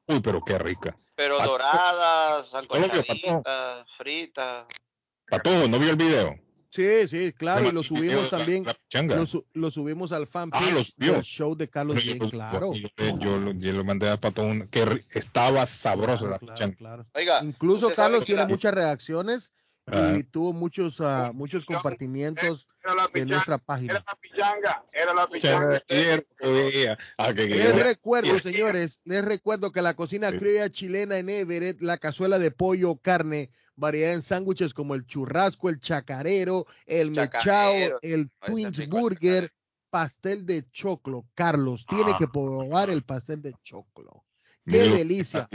Uy, pero qué rica. Pero doradas, sancochaditas, fritas. Patojo, ¿no vio el video? Sí, claro, y lo subimos también. Lo subimos al fanpage del show de Carlos Guillén, claro. Yo le mandé a Patojo que estaba sabrosa la pichanga. Claro. Oiga, incluso Carlos tiene muchas reacciones. Y tuvo muchos compartimientos en nuestra página. Era la pichanga. Les recuerdo que la cocina criolla chilena en Everett, la cazuela de pollo, carne, variedad en sándwiches como el churrasco, el chacarero, el mechao, el Twins Burger, pastel de choclo. Carlos, tiene que probar el pastel de choclo. ¡Qué delicia!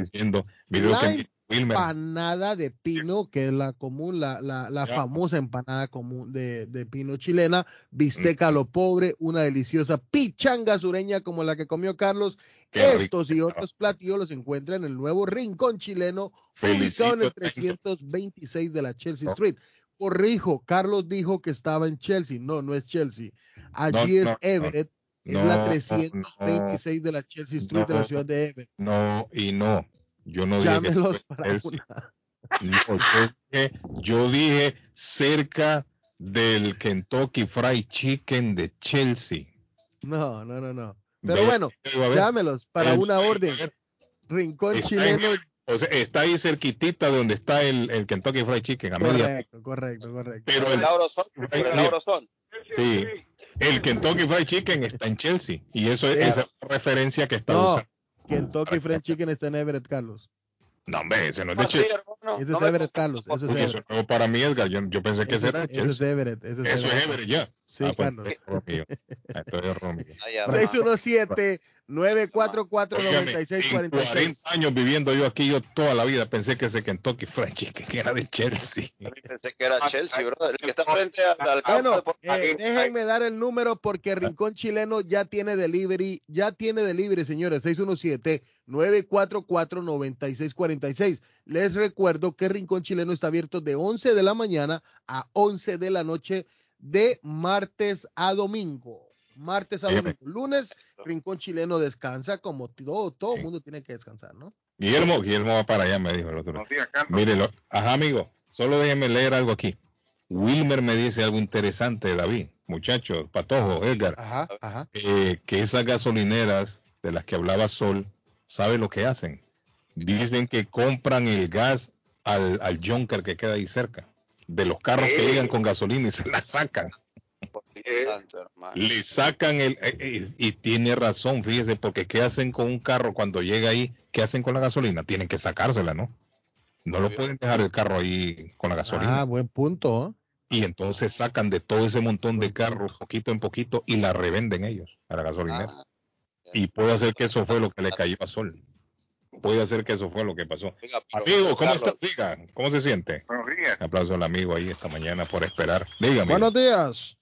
Empanada de pino, que es la común, la famosa empanada común de pino chilena, bisteca a lo pobre, una deliciosa pichanga sureña como la que comió Carlos. Estos y otros platillos los encuentran en el nuevo Rincón Chileno, ubicado en el 326 de la Chelsea Street. Corrijo, Carlos dijo que estaba en Chelsea. No es Chelsea. Everett. Es la 326 de la Chelsea Street de la ciudad de Everett. Yo no dije yo dije cerca del Kentucky Fried Chicken de Chelsea. No. Pero bueno, llámelos para una orden. Rincón Chileno. O sea, está ahí cerquitita de donde está el Kentucky Fried Chicken. Correcto. Pero el Auroson. Sí. El Kentucky Fried Chicken está en Chelsea. Y eso es esa referencia que está usando. Kentucky Fried Chicken está en Everett, Carlos. No, hombre, ese no es de Chelsea. Ese es Everett, Carlos. Eso es Everett. Eso para mí, Edgar. Yo pensé que ese era Chelsea. Eso es Everett. Eso es Everett, ya. Sí, Carlos. Estoy Romeo. 617-944-9646. 40 años viviendo yo aquí, yo toda la vida pensé que ese Kentucky Fried Chicken era de Chelsea. Pensé que era Chelsea, brother. El que está frente al campo. Déjenme dar el número porque Rincón Chileno ya tiene delivery. Señores. 617-944-9646. Les recuerdo que Rincón Chileno está abierto de 11 de la mañana a 11 de la noche de martes a domingo. Lunes, Rincón Chileno descansa, como todo el mundo tiene que descansar, ¿no? Guillermo va para allá, me dijo el otro día. Mírelo. Ajá, amigo, solo déjenme leer algo aquí. Wilmer me dice algo interesante, David, muchachos, Patojo, Edgar. Ajá. Que esas gasolineras de las que hablaba Sol, ¿sabe lo que hacen? Dicen que compran el gas al Junker que queda ahí cerca, de los carros que llegan con gasolina y se la sacan. Le sacan el y tiene razón, fíjese, porque ¿qué hacen con un carro cuando llega ahí? ¿Qué hacen con la gasolina? Tienen que sacársela, ¿no? No lo pueden dejar el carro ahí con la gasolina. Ah, buen punto. Y entonces sacan de todo ese montón de carros, poquito en poquito, y la revenden ellos a la gasolinera. Y puede hacer que eso fue lo que le cayó a Sol. Puede hacer que eso fue lo que pasó. Amigo, ¿cómo está? Diga, ¿cómo se siente? Buenos días. Un aplauso al amigo ahí esta mañana por esperar. Dígame. Buenos días.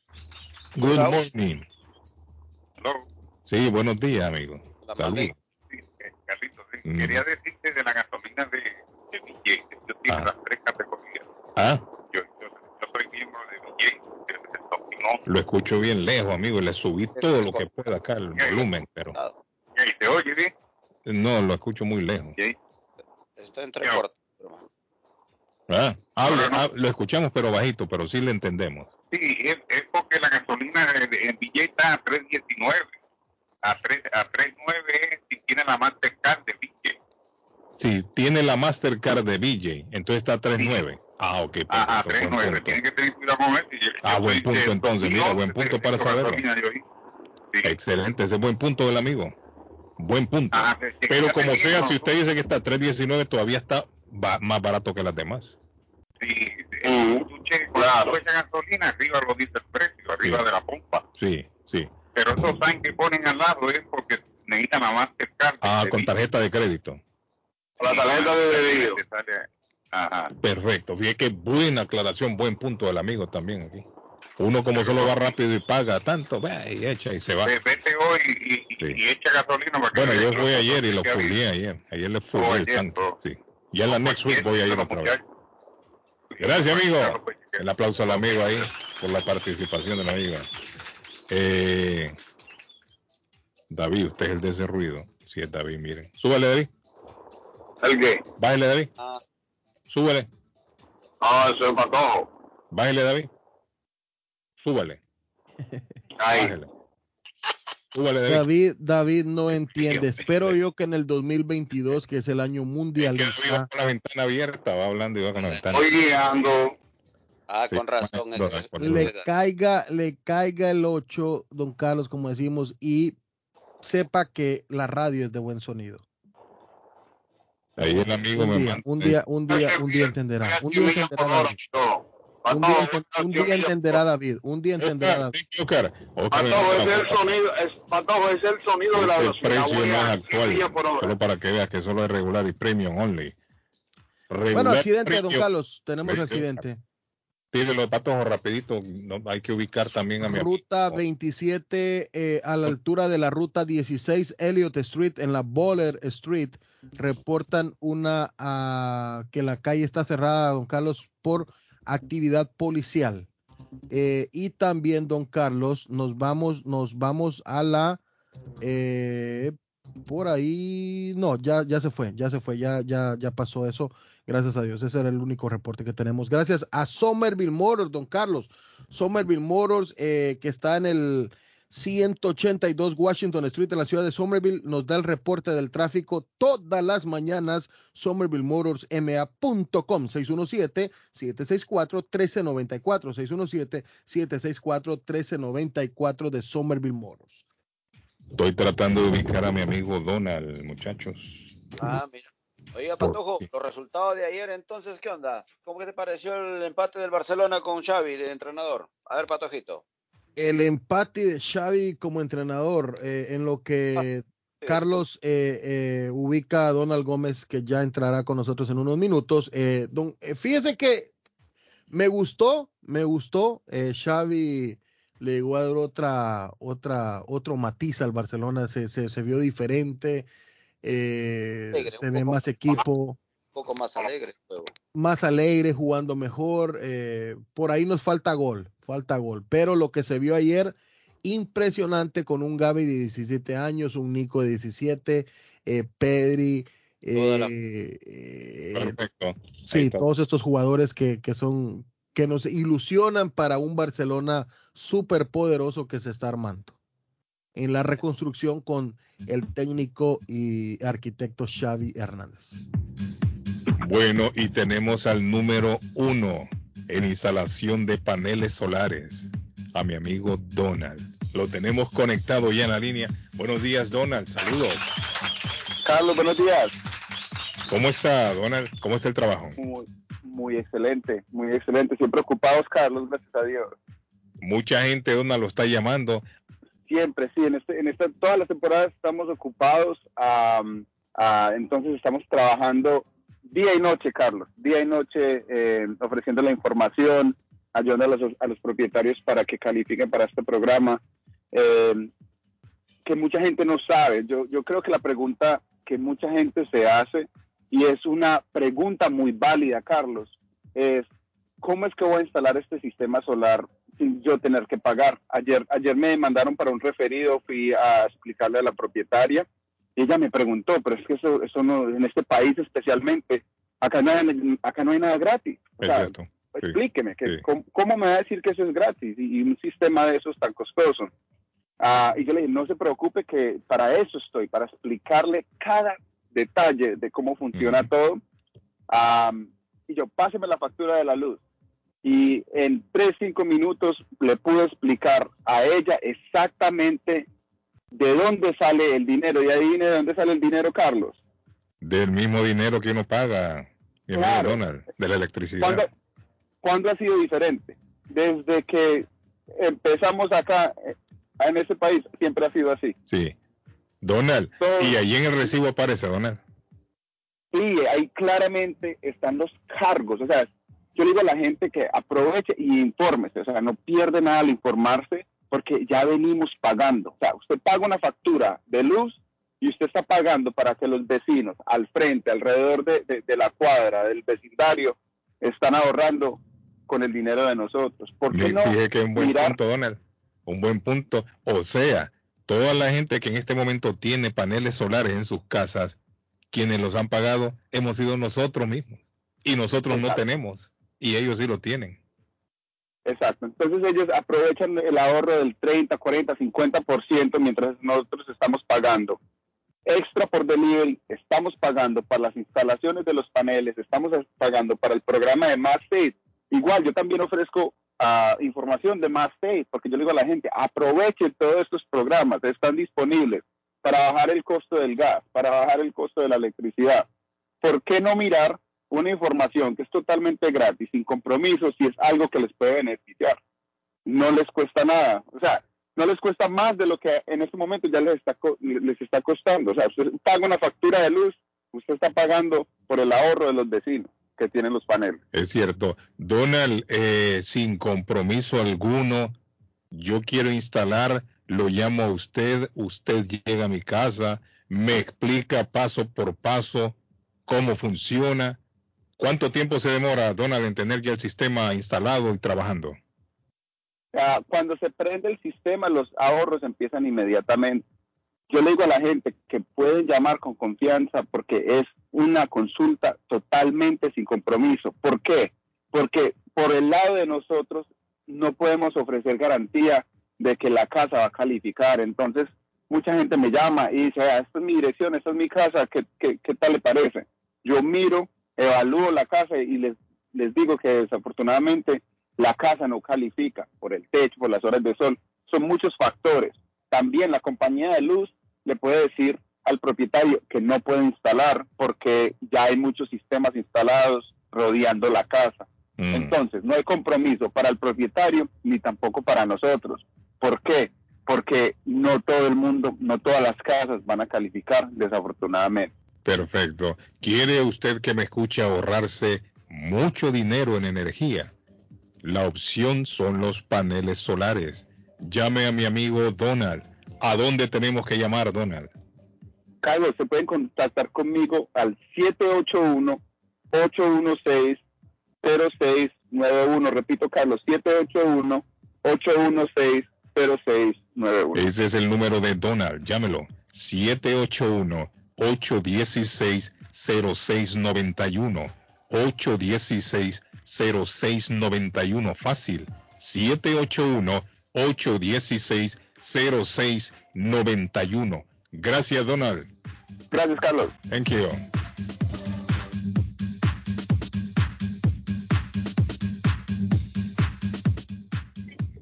Good morning. Hello. Sí, buenos días, amigo. Saludos. Sí, Carlitos, sí. Quería decirte de la gasolina de BJ's. Yo tengo las tres categorías. Yo Lo escucho bien lejos, amigo, le subí todo lo que pueda acá, el volumen, pero... ¿Y te oye bien? No, lo escucho muy lejos. ¿Sí? Está entre corto. Ah, lo escuchamos, pero bajito, pero sí le entendemos. Sí, es porque la gasolina en DJ está a 3.19. A 3.9 si tiene la Mastercard de BJ. Si tiene la Mastercard de BJ, entonces está a 3.9. Sí. Ah, ok. Perfecto, a 3.9. Tiene que tener cuidado con eso. Buen punto entonces. Mira, buen punto para saberlo. Sí. Excelente, ese es buen punto del amigo. Buen punto. Ajá, pero como sea, si usted dice que está a 3.19, todavía está más barato que las demás. Sí, claro. Esa gasolina arriba lo dice el precio, arriba de la pompa. Sí, sí. Pero esos signs que ponen al lado es porque necesitan la Mastercard. Ah, con tarjeta de crédito. La tarjeta de débito. Ajá. Perfecto. Fíjate que buena aclaración, buen punto del amigo también aquí. Uno como solo va rápido y paga tanto, ve y echa y se va. Vete hoy y echa gasolina. Para que yo fui ayer y lo fulgué ayer. Ayer le fulgué el tanque. Sí. Ya en la next week voy a ir otra vez. Gracias, amigo. El aplauso al amigo ahí por la participación de la amiga. David, usted es el de ese ruido. Si es David, miren. Súbale, David. ¿El qué? Bájale, David. Súbale. Ah, eso es Patojo. Bájale, David. Súbale. Ahí. Súbale, David. David no entiende. Espero yo que en el 2022, que es el año mundialista. Es que con la ventana abierta, va hablando y va con la ventana. Estoy guiando. Ah, sí, con razón. Le caiga el 8, don Carlos, como decimos, y sepa que la radio es de buen sonido. Ahí el amigo un día entenderá. Un día entenderá David. Patojo, es el sonido de la velocidad. El precio más actual, solo para que veas que solo es regular y premium only. Regular, bueno, accidente, premium. Don Carlos, tenemos accidente. Tírelo, Patojo, rapidito. No, hay que ubicar también a mi ruta 27 a la altura de la ruta 16 Elliott Street en la Boller Street. Reportan que la calle está cerrada, don Carlos, por actividad policial. Y también, don Carlos, nos vamos a la por ahí. No, ya se fue, ya pasó eso. Gracias a Dios, ese era el único reporte que tenemos. Gracias a Somerville Motors, don Carlos. Somerville Motors, que está en el 182 Washington Street en la ciudad de Somerville, nos da el reporte del tráfico todas las mañanas. Somerville Motors, ma.com, 617-764-1394, 617-764-1394 de Somerville Motors. Estoy tratando de ubicar a mi amigo Donald, muchachos. Ah, mira. Oiga, Patojo, los resultados de ayer, entonces, ¿qué onda? ¿Cómo que te pareció el empate del Barcelona con Xavi, de entrenador? A ver, Patojito. El empate de Xavi como entrenador, en lo que Carlos ubica a Donald Gómez, que ya entrará con nosotros en unos minutos. Fíjese que me gustó. Xavi le llegó a dar otro matiz al Barcelona, se vio diferente. Alegre, se ve más equipo, un poco más alegre, juego. Más alegre, jugando mejor. Por ahí nos falta gol, pero lo que se vio ayer, impresionante, con un Gavi de 17 años, un Nico de 17, Pedri, perfecto. Sí, todos estos jugadores que nos ilusionan para un Barcelona súper poderoso que se está armando en la reconstrucción con el técnico y arquitecto Xavi Hernández. Bueno, y tenemos al número 1 en instalación de paneles solares, a mi amigo Donald. Lo tenemos conectado ya en la línea. Buenos días, Donald, saludos. Carlos, buenos días. ¿Cómo está, Donald? ¿Cómo está el trabajo? Muy excelente. Siempre ocupados, Carlos, gracias a Dios. Mucha gente, Donald, lo está llamando. Siempre, sí, en todas las temporadas estamos ocupados, entonces estamos trabajando día y noche, Carlos, ofreciendo la información, ayudando a los propietarios para que califiquen para este programa, que mucha gente no sabe. Yo creo que la pregunta que mucha gente se hace, y es una pregunta muy válida, Carlos, es ¿cómo es que voy a instalar este sistema solar sin yo tener que pagar. Ayer me mandaron para un referido, fui a explicarle a la propietaria y ella me preguntó, pero es que eso no, en este país especialmente, acá no hay nada gratis. O sea, exacto. Sí. Explíqueme, ¿cómo me va a decir que eso es gratis y un sistema de esos tan costoso? Y yo le dije, no se preocupe que para eso estoy, para explicarle cada detalle de cómo funciona todo. Y yo, páseme la factura de la luz. Y en 3-5 minutos le pude explicar a ella exactamente de dónde sale el dinero. Y adivine de dónde sale el dinero, Carlos. Del mismo dinero que uno paga, claro. Donald, de la electricidad. ¿Cuándo ha sido diferente? Desde que empezamos acá en este país, siempre ha sido así. Sí. Donald, y allí en el recibo aparece, Donald. Sí, ahí claramente están los cargos. O sea, yo digo a la gente que aproveche y infórmese. O sea, no pierde nada al informarse porque ya venimos pagando. O sea, usted paga una factura de luz y usted está pagando para que los vecinos al frente, alrededor de la cuadra, del vecindario, están ahorrando con el dinero de nosotros. ¿Por qué no? Dije que es un buen punto, Donald. Un buen punto. O sea, toda la gente que en este momento tiene paneles solares en sus casas, quienes los han pagado hemos sido nosotros mismos. Y nosotros exacto. No tenemos. Y ellos sí lo tienen. Exacto. Entonces ellos aprovechan el ahorro del 30, 40, 50% mientras nosotros estamos pagando extra por delivery, estamos pagando para las instalaciones de los paneles, estamos pagando para el programa de Mass State. Igual, yo también ofrezco información de Mass State, porque yo le digo a la gente, aprovechen todos estos programas, están disponibles para bajar el costo del gas, para bajar el costo de la electricidad. ¿Por qué no mirar una información que es totalmente gratis, sin compromiso, si es algo que les puede beneficiar? No les cuesta nada. O sea, no les cuesta más de lo que en este momento ya les está costando. O sea, usted paga una factura de luz, usted está pagando por el ahorro de los vecinos que tienen los paneles. Es cierto. Donald, sin compromiso alguno, yo quiero instalar, lo llamo a usted, usted llega a mi casa, me explica paso por paso cómo funciona. ¿Cuánto tiempo se demora, Donald, en tener ya el sistema instalado y trabajando? Cuando se prende el sistema, los ahorros empiezan inmediatamente. Yo le digo a la gente que pueden llamar con confianza porque es una consulta totalmente sin compromiso. ¿Por qué? Porque por el lado de nosotros no podemos ofrecer garantía de que la casa va a calificar. Entonces, mucha gente me llama y dice, esta es mi dirección, esta es mi casa, ¿qué tal le parece? Yo miro, evalúo la casa y les digo que desafortunadamente la casa no califica por el techo, por las horas de sol. Son muchos factores. También la compañía de luz le puede decir al propietario que no puede instalar porque ya hay muchos sistemas instalados rodeando la casa. Entonces, no hay compromiso para el propietario ni tampoco para nosotros. ¿Por qué? Porque no todo el mundo, no todas las casas van a calificar, desafortunadamente. Perfecto. ¿Quiere usted que me escuche ahorrarse mucho dinero en energía? La opción son los paneles solares. Llame a mi amigo Donald. ¿A dónde tenemos que llamar, Donald? Carlos, se pueden contactar conmigo al 781-816-0691. Repito, Carlos, 781-816-0691. Ese es el número de Donald. Llámelo. 781-816-0691. 816-0691, fácil, 781-816-0691. Gracias, Donald. Gracias, Carlos. Thank you.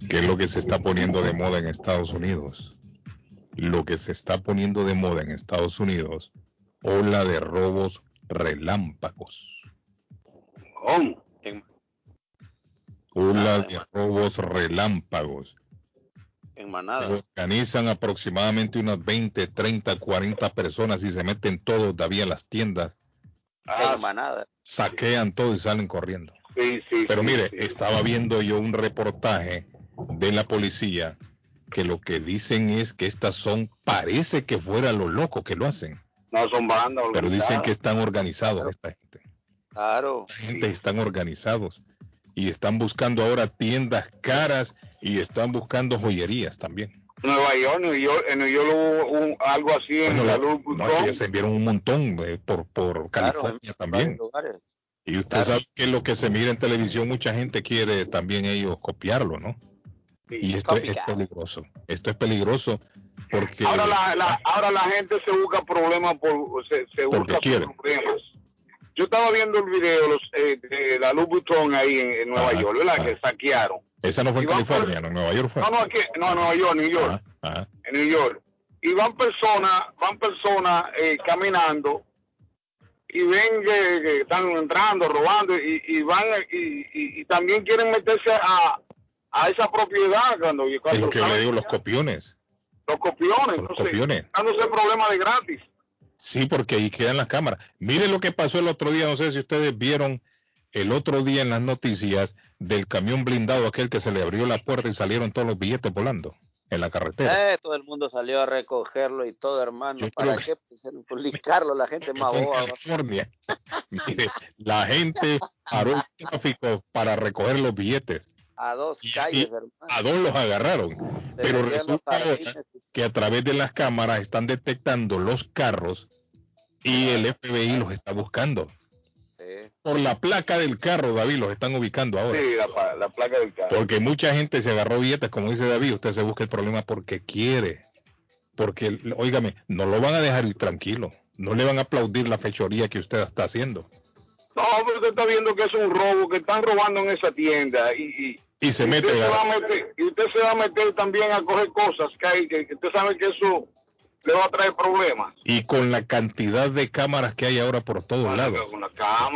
¿Qué es lo que se está poniendo de moda en Estados Unidos? Lo que se está poniendo de moda en Estados Unidos, ola de robos relámpagos. Ola de robos relámpagos. En manada. Se organizan aproximadamente unas 20, 30, 40 personas y se meten todos todavía a las tiendas. En manada. Saquean todo y salen corriendo. Sí. Pero mire, estaba viendo yo un reportaje de la policía que lo que dicen es que estas son, parece que fuera los locos que lo hacen. No son bandas. Pero dicen que están organizados esta gente. Claro. Están organizados. y están buscando ahora tiendas caras y están buscando joyerías también. Nueva York hubo algo así en la luz. No, se enviaron un montón por California, claro, también. Y usted sabe que lo que se mira en televisión, mucha gente quiere también ellos copiarlo, ¿no? Sí, y esto es peligroso. Esto es peligroso porque ahora la gente se busca problemas problemas. Yo estaba viendo el video de la Louis Vuitton ahí en Nueva York, ¿verdad? Que saquearon. Esa no fue en California, ¿no? En Nueva York fue. No, Nueva York, New York. Ajá. En New York. Y van personas caminando y ven que están entrando, robando y van y también quieren meterse a esa propiedad. Cuando es lo que yo le digo, los copiones. Entonces, dándose problemas de gratis. Sí, porque ahí quedan las cámaras. Miren lo que pasó el otro día, no sé si ustedes vieron el otro día en las noticias del camión blindado aquel que se le abrió la puerta y salieron todos los billetes volando en la carretera. Todo el mundo salió a recogerlo y todo, hermano. ¿Para qué publicarlo? La gente más boba. California. Mire, la gente paró el tráfico para recoger los billetes. A dos calles, hermano. A dos los agarraron. Pero resulta que a través de las cámaras están detectando los carros y el FBI los está buscando. Sí. Por la placa del carro, David, los están ubicando ahora. Sí, la placa del carro. Porque mucha gente se agarró billetes, como dice David, usted se busca el problema porque quiere. Porque, óigame, no lo van a dejar ir tranquilo. No le van a aplaudir la fechoría que usted está haciendo. No, pero usted está viendo que es un robo, que están robando en esa tienda y se mete. Y usted se va a meter también a coger cosas que hay, que usted sabe que eso le va a traer problemas. Y con la cantidad de cámaras que hay ahora por todos lados,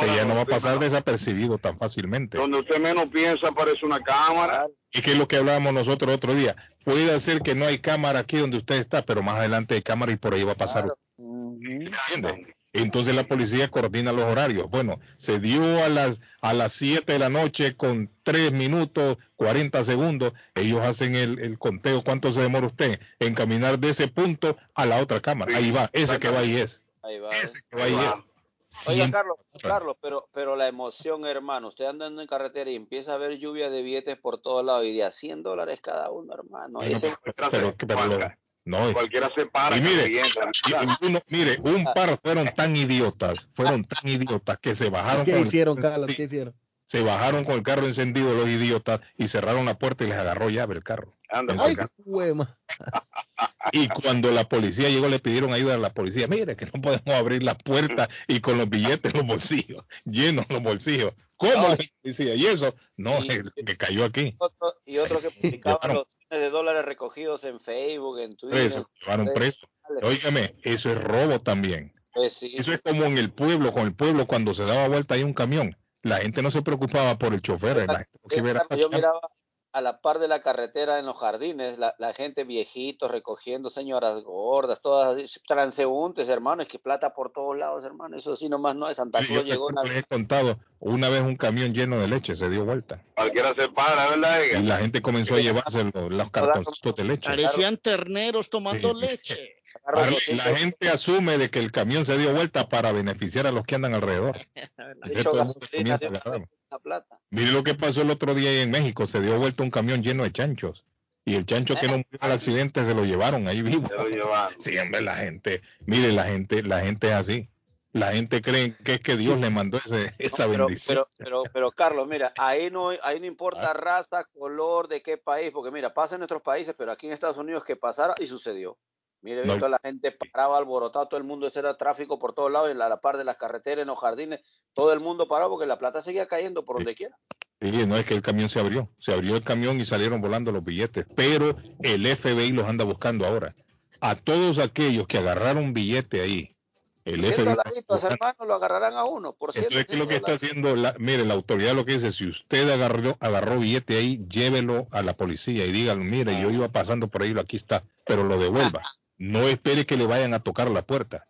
que ya no va a pasar desapercibido tan fácilmente. Donde usted menos piensa aparece una cámara. Y que es lo que hablábamos nosotros otro día. Puede ser que no hay cámara aquí donde usted está, pero más adelante hay cámara y por ahí va a pasar. Claro. ¿Entiende? Entonces la policía coordina los horarios. Bueno, se dio a las 7 de la noche con 3 minutos 40 segundos. Ellos hacen el conteo. ¿Cuánto se demora usted en caminar de ese punto a la otra cámara? Sí, ahí va, ese que va ahí es. Ahí va. Ese que va ahí es. Oiga, Carlos, pero la emoción, hermano. Usted andando en carretera y empieza a ver lluvia de billetes por todos lados y de a $100 cada uno, hermano. Bueno, cualquiera se para. Y mire, un par fueron tan idiotas que se bajaron. ¿Qué hicieron, Carlos? ¿Qué hicieron? Se bajaron con el carro encendido los idiotas y cerraron la puerta y les agarró llave el carro. ¡Ay, huema! Y cuando la policía llegó, le pidieron ayuda a la policía. Mire, que no podemos abrir la puerta y con los billetes en los bolsillos, llenos los bolsillos. ¿Cómo la policía? Y eso, es que cayó aquí. Y otro que publicaban los de dólares recogidos en Facebook, en Twitter. Llevaron preso. Óigame, eso es robo también. Sí. Eso es como en el pueblo, con el pueblo cuando se daba vuelta ahí un camión. La gente no se preocupaba por el chofer. Yo miraba a la par de la carretera en los jardines, la gente viejitos recogiendo, señoras gordas, todas así, transeúntes, hermano, es que plata por todos lados, hermano, eso sí nomás no es. Santa Cruz llegó una vez. Les he contado, una vez un camión lleno de leche se dio vuelta. Cualquiera se para, ¿verdad? Y la gente comenzó a llevarse los cartoncitos de leche. Parecían terneros tomando leche. La gente asume de que el camión se dio vuelta para beneficiar a los que andan alrededor. Mire lo que pasó el otro día ahí en México, se dio vuelta un camión lleno de chanchos y el chancho que no murió al accidente se lo llevaron ahí vivo. Siempre la gente, mire, la gente es así. La gente cree que es que Dios le mandó esa bendición. Pero Carlos, mira, ahí no importa raza, color, de qué país, porque mira, pasa en nuestros países, pero aquí en Estados Unidos que pasara y sucedió. Mire, visto la gente paraba alborotado, todo el mundo, ese era tráfico por todos lados, a la par de las carreteras, en los jardines, todo el mundo paraba porque la plata seguía cayendo por donde quiera. Sí, no es que el camión se abrió el camión y salieron volando los billetes, pero el FBI los anda buscando ahora. A todos aquellos que agarraron billete ahí, el FBI... hermanos, lo agarrarán a uno, por cierto. Entonces, lo que está haciendo, mire, la autoridad lo que dice, si usted agarró billete ahí, llévelo a la policía y dígalo, mire, yo iba pasando por ahí, aquí está, pero lo devuelva. No espere que le vayan a tocar la puerta,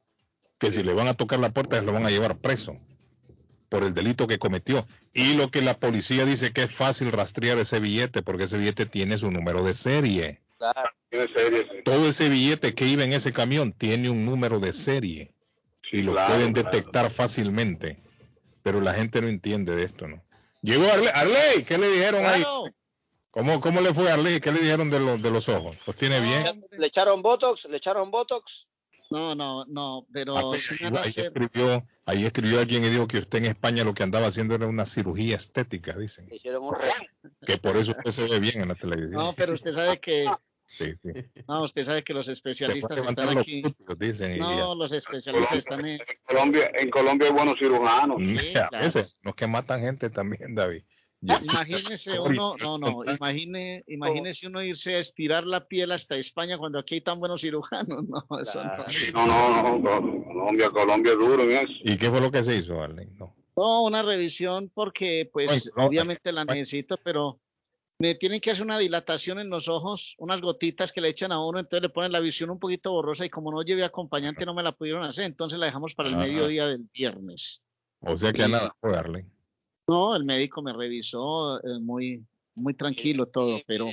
que si le van a tocar la puerta lo van a llevar preso por el delito que cometió. Y lo que la policía dice que es fácil rastrear ese billete, porque ese billete tiene su número de serie. Claro. Todo ese billete que iba en ese camión tiene un número de serie y lo pueden detectar fácilmente. Pero la gente no entiende de esto, ¿no? Llegó Arley. Arley, ¿qué le dijeron ahí? ¿Cómo le fue a Arley? ¿Qué le dijeron de los ojos? ¿Los tiene bien? ¿Le echaron botox? No, pero... Ahí escribió alguien y dijo que usted en España lo que andaba haciendo era una cirugía estética, dicen. Le hicieron un rey. Que por eso usted se ve bien en la televisión. No, pero usted sabe que... Sí. No, usted sabe que los especialistas están aquí. Los especialistas están en... En Colombia hay buenos cirujanos. Sí, a veces, los que matan gente también, David. Imagínese uno irse a estirar la piel hasta España cuando aquí hay tan buenos cirujanos. Colombia es duro en eso. ¿Y qué fue lo que se hizo, Arlen? No, una revisión porque obviamente la necesito, pero me tienen que hacer una dilatación en los ojos, unas gotitas que le echan a uno, entonces le ponen la visión un poquito borrosa y como no llevé acompañante no me la pudieron hacer, entonces la dejamos para el mediodía del viernes. O sea que nada fue, Arlen. No, el médico me revisó muy, muy tranquilo todo, pero...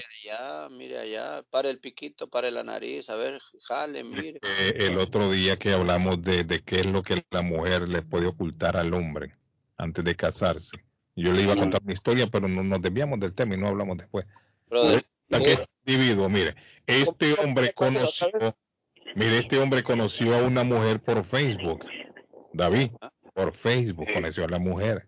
Mire allá, para el piquito, para la nariz, a ver, jale, mire. El otro día que hablamos de qué es lo que la mujer le puede ocultar al hombre antes de casarse. Yo le iba a contar mi historia, pero nos desviamos del tema y no hablamos después. Este hombre conoció a una mujer por Facebook, David, por Facebook conoció a la mujer.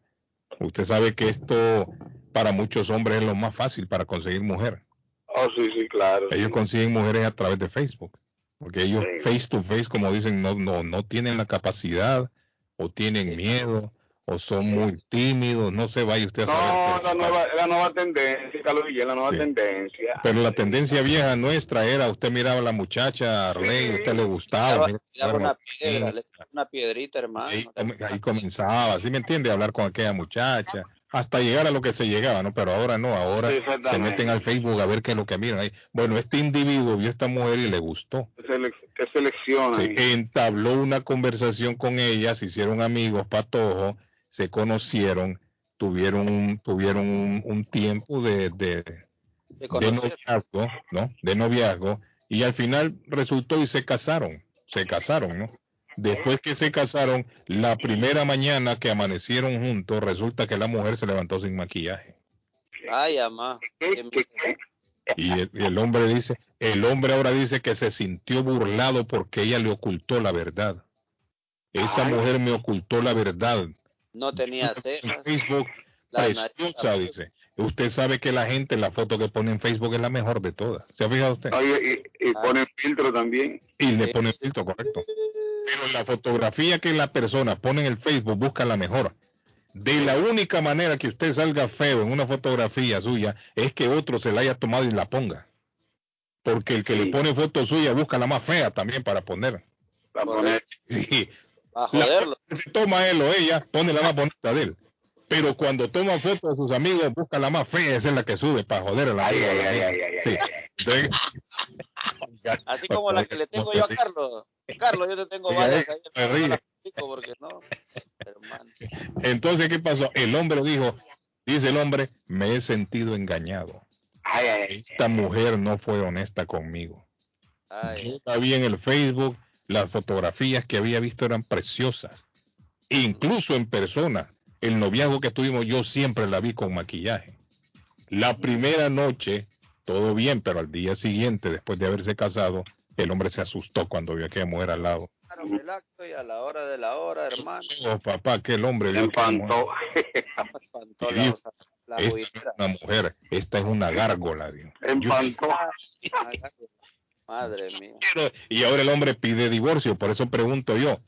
Usted sabe que esto para muchos hombres es lo más fácil para conseguir mujer. Oh, sí, claro. Ellos consiguen mujeres a través de Facebook, porque ellos face to face, como dicen, no tienen la capacidad, o tienen miedo, o son muy tímidos, no se vaya usted a saber. No, la nueva tendencia, Carlos Guillén, la nueva tendencia. Pero la tendencia vieja nuestra era, usted miraba a la muchacha, Arley, usted le gustaba. Le daba una piedrita, hermano. Ahí comenzaba, ¿sí me entiende? Hablar con aquella muchacha, hasta llegar a lo que se llegaba, ¿no? Pero ahora no, ahora se meten al Facebook a ver qué es lo que miran ahí. Bueno, este individuo vio a esta mujer y le gustó. ¿Qué selecciona? Sí, entabló una conversación con ella, se hicieron amigos, Patojo, se conocieron, tuvieron un tiempo de noviazgo, ¿no? De noviazgo, y al final resultó y se casaron, ¿no? Después que se casaron, la primera mañana que amanecieron juntos, resulta que la mujer se levantó sin maquillaje. Ay, amá. Y el hombre ahora dice que se sintió burlado porque ella le ocultó la verdad. Esa mujer me ocultó la verdad. No tenía cejas. Facebook, preciosa, dice. Usted sabe que la gente, la foto que pone en Facebook es la mejor de todas. ¿Se ha fijado usted? Y ponen filtro también. Y le ponen filtro, correcto. Pero la fotografía que la persona pone en el Facebook busca la mejor. De la única manera que usted salga feo en una fotografía suya es que otro se la haya tomado y la ponga. Porque el que le pone foto suya busca la más fea también para poner. Sí. A joderlo. Si toma él o ella, pone la más bonita de él. Pero cuando toma fotos de sus amigos, busca la más fea, esa es la que sube para joder a la amiga. Así como la que le tengo yo a Carlos. Carlos, yo te tengo varias. Entonces, ¿qué pasó? El hombre dice el hombre, me he sentido engañado. Esta mujer no fue honesta conmigo. Yo estaba en el Facebook. Las fotografías que había visto eran preciosas, incluso en persona. El noviazgo que tuvimos yo siempre la vi con maquillaje. La primera noche, todo bien, pero al día siguiente, después de haberse casado, el hombre se asustó cuando vio a aquella mujer al lado. El acto y a la hora de la hora, hermano. Oh, papá, que el hombre le espantó. Esta es una mujer, esta es una gárgola. Espantó. Madre mía. Y ahora el hombre pide divorcio, por eso pregunto yo.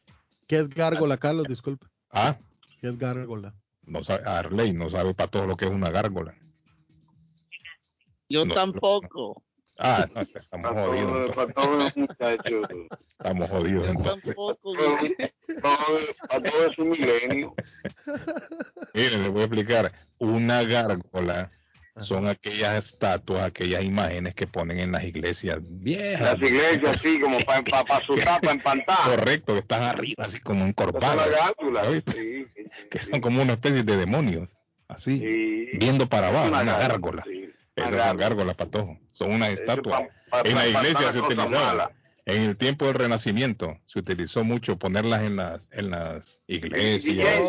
¿Qué es gárgola, Carlos? Disculpe. ¿Ah? ¿Qué es gárgola? No sabe, Arley no sabe para todo lo que es una gárgola. Yo tampoco. Estamos jodidos. Entonces. Tampoco. Para todo es un milenio. Miren, les voy a explicar. Una gárgola son aquellas estatuas, aquellas imágenes que ponen en las iglesias viejas. Las iglesias, sí, como para su tapa, empantada. Correcto, que están arriba, así como encorvadas. Sí. Que son como una especie de demonios, así, viendo para abajo, una gárgola. Sí. Esas son gárgolas, Patojo. Son una estatua. En la iglesia se utilizaba. En el tiempo del Renacimiento se utilizó mucho ponerlas en las iglesias.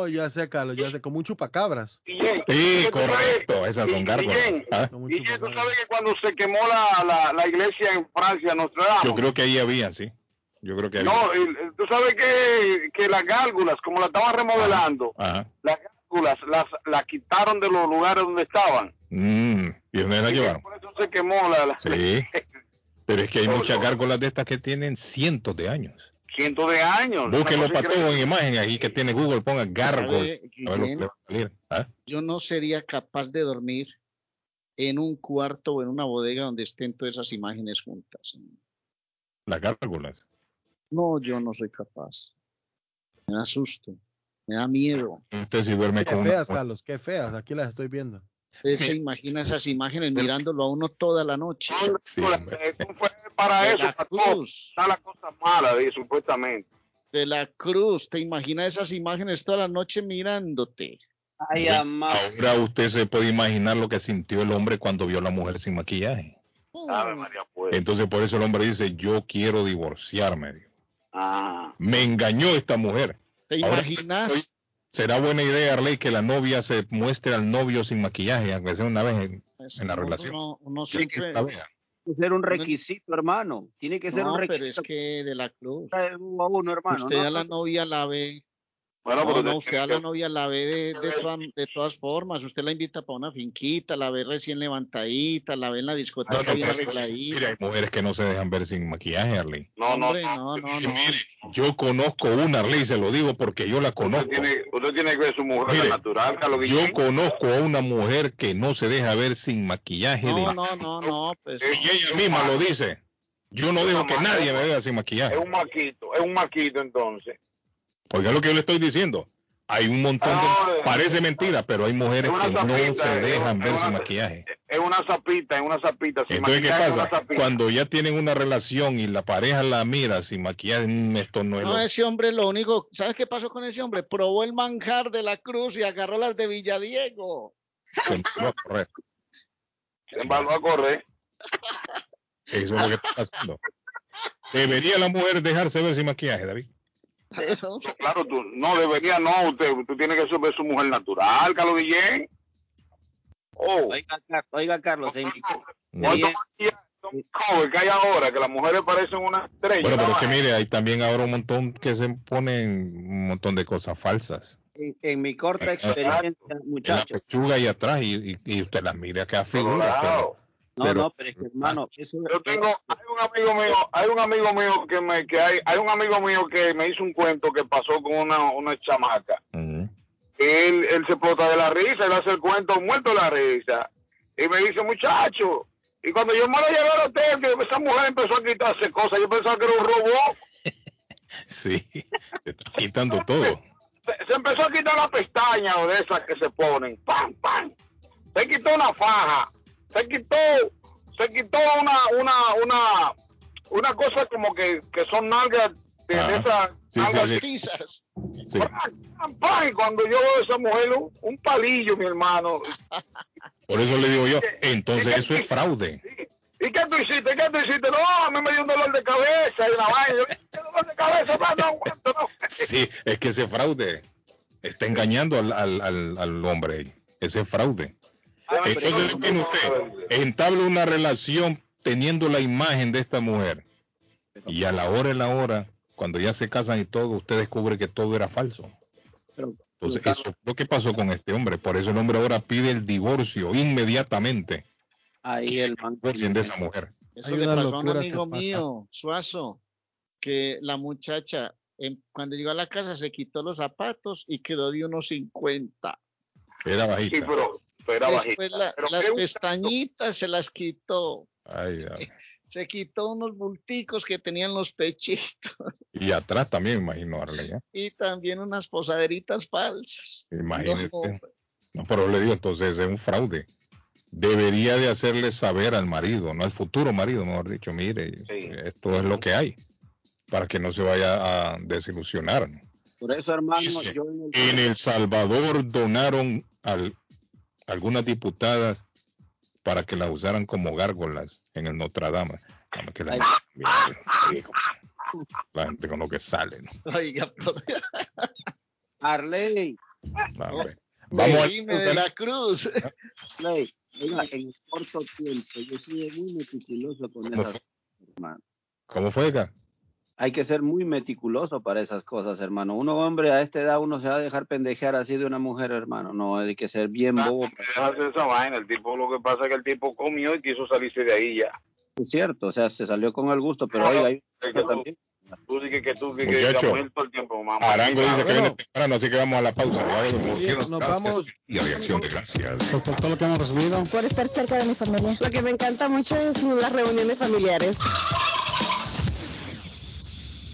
Oh, ya sé, Carlos, ya sé, como un chupacabras. Guillén, sí, correcto, esas son gárgolas. Guillén, tú sabes que cuando se quemó la iglesia en Francia, Nostradamus. Yo creo que ahí había, sí. Yo creo que había. No, tú sabes que las gárgolas, como las estaban remodelando, ajá, las gárgolas las quitaron de los lugares donde estaban. ¿Y dónde las llevaron? Por eso se quemó la... Sí, pero es que hay muchas gárgolas de estas que tienen cientos de años. Cientos de años. Búsquenlo, Patojo, en imagen. Ahí que tiene Google, ponga gárgolas. ¿Ah? Yo no sería capaz de dormir en un cuarto o en una bodega donde estén todas esas imágenes juntas. ¿Las gárgolas? No, yo no soy capaz. Me asusto. Me da miedo. Usted sí duerme con... Qué feas, Carlos, qué feas. Aquí las estoy viendo. Usted se imagina esas imágenes mirándolo a uno toda la noche. Sí, eso fue para eso, está la cosa mala, supuestamente. De la Cruz, te imaginas esas imágenes toda la noche mirándote. Ay, amado. Ahora usted se puede imaginar lo que sintió el hombre cuando vio a la mujer sin maquillaje. Ave María, pues. Entonces por eso el hombre dice, yo quiero divorciarme. Me engañó esta mujer. ¿Te imaginas? Ahora, será buena idea, Arley, que la novia se muestre al novio sin maquillaje, aunque sea una vez en la relación. Uno siempre... Tiene que ser un requisito, hermano. Tiene que ser un requisito. Pero es que de la Cruz. Uno, hermano, usted a la novia la ve. Bueno, no, usted a la novia la ve de todas formas. Usted la invita para una finquita, la ve recién levantadita, la ve en la discoteca bien arregladita. Mira, hay mujeres que no se dejan ver sin maquillaje, Arley. No. Yo conozco una, Arley, se lo digo porque yo la conozco. Usted tiene que ver su mujer. Mire, natural, Carlos Guillén. Yo conozco a una mujer que no se deja ver sin maquillaje. No. Pues, y ella misma lo dice. Yo no dejo que nadie me vea sin maquillaje. Es un maquito entonces. Oiga lo que yo le estoy diciendo. Hay un montón de... Parece mentira, pero hay mujeres que no se dejan ver sin maquillaje. Es una zapita. Entonces, ¿qué pasa? Cuando ya tienen una relación y la pareja la mira sin maquillaje, esto no es... No, ese hombre lo único... ¿Sabes qué pasó con ese hombre? Probó el manjar de la Cruz y agarró las de Villadiego. Se embaló a correr. Eso es lo que está pasando. ¿Debería la mujer dejarse ver sin maquillaje, David? Claro, tú no debería, usted tiene que ser su mujer natural, Carlos Guillén. Oiga, Carlos, ¿qué hay ahora? Que las mujeres parecen una estrella. Bueno, pero es que mire, hay también ahora un montón que se ponen un montón de cosas falsas. En mi corta experiencia, muchachos. La pechuga ahí atrás y usted las mira, que figura. Claro. Pero es que, hermano, hay un amigo mío que me hizo un cuento que pasó con una chamaca. Él se explota de la risa, él hace el cuento muerto de la risa y me dice, muchacho, y cuando yo me la llevé al hotel, que esa mujer empezó a quitarse cosas, yo pensaba que era un robot. Sí, se está quitando todo. Se empezó a quitar las pestañas de esas que se ponen, pam, pam, se quitó una faja. Se quitó una cosa como que son nalgas de esas nalgas tizas. Sí. Cuando yo veo a esa mujer, un palillo, mi hermano. Por eso le digo yo, entonces eso es fraude. ¿Y qué tú hiciste? No, a mí me dio un dolor de cabeza y la vaina. ¿Qué dolor de cabeza? No aguanto, no. Sí, es que ese fraude está engañando al hombre. Ese fraude. Entonces, tiene usted, entabla una relación teniendo la imagen de esta mujer y a la hora, cuando ya se casan y todo, usted descubre que todo era falso. Entonces, eso es lo que pasó con este hombre. Por eso el hombre ahora pide el divorcio inmediatamente. Ahí el man de esa mujer. Eso le pasó a un amigo mío, Suazo, que la muchacha, cuando llegó a la casa, se quitó los zapatos y quedó de unos 50. Era bajita. Sí, después las pestañitas se las quitó. Ay, se quitó unos bulticos que tenían los pechitos. Y atrás también, imagino, Arley. Y también unas posaderitas falsas. Imagínese. No, pero le digo, entonces es un fraude. Debería de hacerle saber al marido, no al futuro marido, mejor dicho, mire, esto es lo que hay, para que no se vaya a desilusionar. Por eso, hermano, yo en El Salvador donaron algunas diputadas para que las usaran como gárgolas en el Notre Dame. Que la gente con lo que sale, ¿no? Oiga, Arley, Vamos de la Cruz. En corto tiempo, yo soy muy meticuloso con esas cosas. ¿Cómo fue, Edgar? Hay que ser muy meticuloso para esas cosas, hermano. Uno, hombre, a esta edad uno se va a dejar pendejear así de una mujer, hermano. No, hay que ser bien bobo. Esa vaina, el tipo, lo que pasa es que el tipo comió y quiso salirse de ahí ya. Es cierto, o sea, se salió con el gusto, pero oiga, hay que también. Tú dices que tú que todo el tiempo, mamá. Arango dice que viene temprano, así que vamos a la pausa. Nos vamos. Y a reacción de gracias por todo lo que hemos recibido. Por estar cerca de mi familia. Lo que me encanta mucho es las reuniones familiares.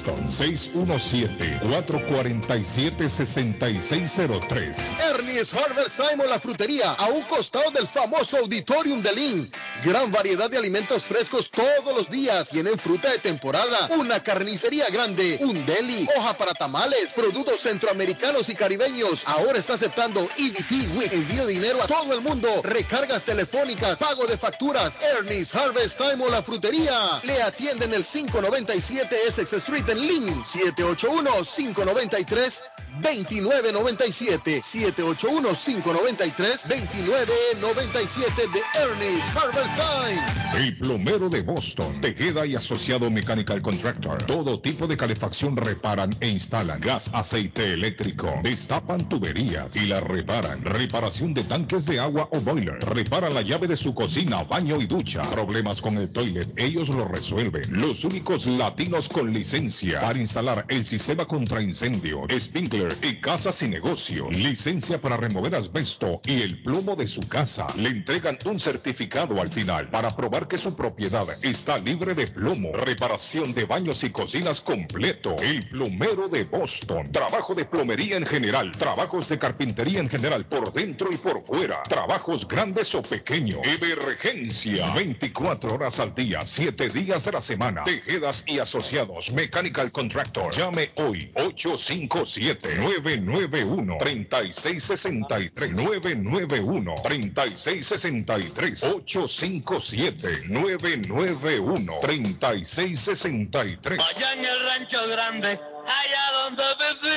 617-447-6603. Ernie's Harvest Time, la frutería, a un costado del famoso auditorium de Lynn. Gran variedad de alimentos frescos todos los días. Tienen fruta de temporada, una carnicería grande, un deli, hoja para tamales, productos centroamericanos y caribeños. Ahora está aceptando EBT Week. Envío dinero a todo el mundo, recargas telefónicas, pago de facturas. Ernie's Harvest Time, la frutería. Le atienden el 597 Essex Street en Lynn, 781-593-2997, 781-593-2997 de Ernie's Harvest Time. El plomero de Boston, Tejeda y Asociado Mechanical Contractor. Todo tipo de calefacción reparan e instalan. Gas, aceite eléctrico. Destapan tuberías y la reparan. Reparación de tanques de agua o boiler. Repara la llave de su cocina, baño y ducha. Problemas con el toilet, ellos lo resuelven. Los únicos latinos con licencia para instalar el sistema contra incendio, Spinkler y casas y negocio. Licencia para remover asbesto y el plomo de su casa. Le entregan un certificado al final para probar que su propiedad está libre de plomo. Reparación de baños y cocinas completo. El plomero de Boston. Trabajo de plomería en general. Trabajos de carpintería en general por dentro y por fuera. Trabajos grandes o pequeños. Emergencia. 24 horas al día, 7 días de la semana. Tejedas y Asociados Mechanical Contractor. Llame hoy 857-991-3663 991-3663 857-991-3663. Allá en el rancho grande, allá donde viví.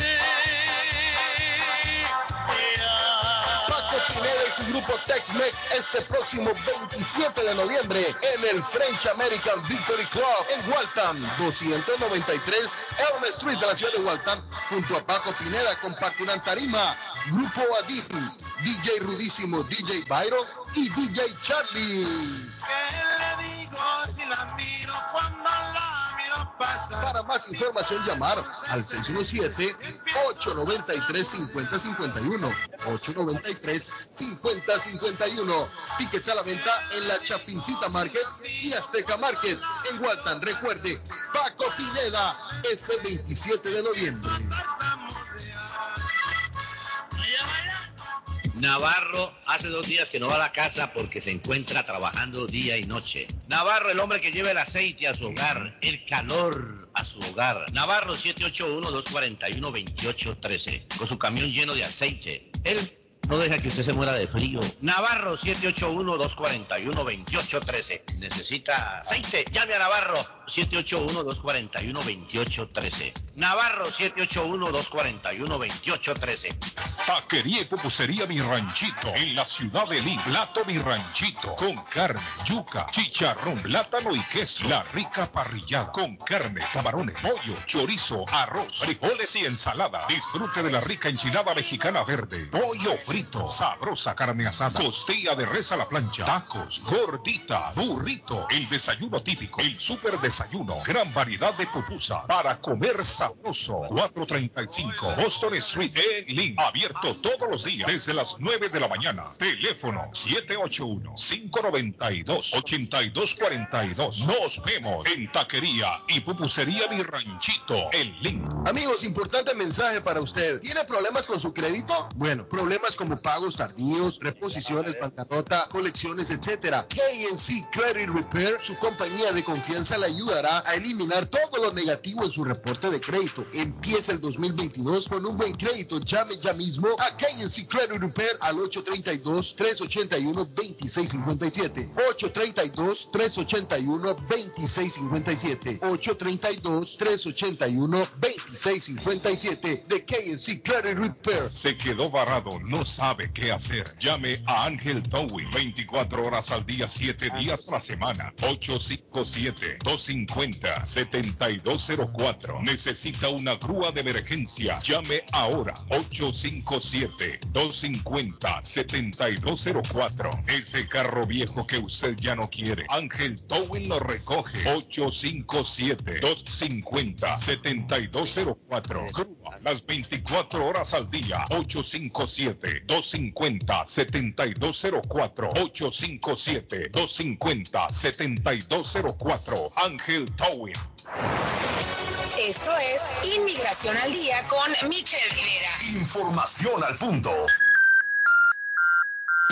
Grupo Tex-Mex este próximo 27 de noviembre en el French American Victory Club en Waltham, 293 Elm Street de la ciudad de Waltham, junto a Paco Pineda con Paco Nantarima, Grupo Adif, DJ Rudísimo, DJ Byron y DJ Charlie. ¿Qué le digo si la miro cuando la miro pasa? Para más información llamar al 617-893-5051, 893-5051. Tickets a la venta en la Chapincita Market y Azteca Market en Waltham. Recuerde, Paco Pineda, este 27 de noviembre. Navarro hace 2 días que no va a la casa porque se encuentra trabajando día y noche. Navarro, el hombre que lleva el aceite a su hogar, el calor a su hogar. Navarro, 781-241-2813, con su camión lleno de aceite. Él no deja que usted se muera de frío. Navarro, 781-241-2813. ¿Necesita aceite? Llame a Navarro, 781-241-2813. Navarro, 781-241-2813. Taquería y pupusería Mi Ranchito, en la ciudad de Lima. Plato Mi Ranchito, con carne, yuca, chicharrón, plátano y queso. La rica parrillada, con carne, camarones, pollo, chorizo, arroz, frijoles y ensalada. Disfrute de la rica enchilada mexicana verde, pollo frío, frito, sabrosa carne asada, costilla de res a la plancha, tacos, gordita, burrito, el desayuno típico, el super desayuno, gran variedad de pupusa para comer sabroso. 435 Boston Street en Lynn, abierto abierto todos los días desde las 9 de la mañana. Teléfono 781-592-8242. Nos vemos en Taquería y Pupusería Mi Ranchito, el link. Amigos, importante mensaje para usted. ¿Tiene problemas con su crédito? Bueno, problemas como pagos tardíos, reposiciones, bancarrota, colecciones, etcétera. KNC Credit Repair, su compañía de confianza, le ayudará a eliminar todo lo negativo en su reporte de crédito. Empieza el 2022 con un buen crédito. Llame ya mismo a KNC Credit Repair al 832-381-2657. 832-381-2657. 832-381-2657 de KNC Credit Repair. Se quedó varado, no sabe qué hacer. Llame a Ángel Towing 24 horas al día, 7 días a la semana. 857-250-7204. Necesita una grúa de emergencia. Llame ahora. 857-250-7204. Ese carro viejo que usted ya no quiere, Ángel Towing lo recoge. 857-250-7204. Grúa las 24 horas al día. 857-250-7204. 857-250-7204. Ángel Towing. Esto es Inmigración al Día con Michelle Rivera. Información al punto.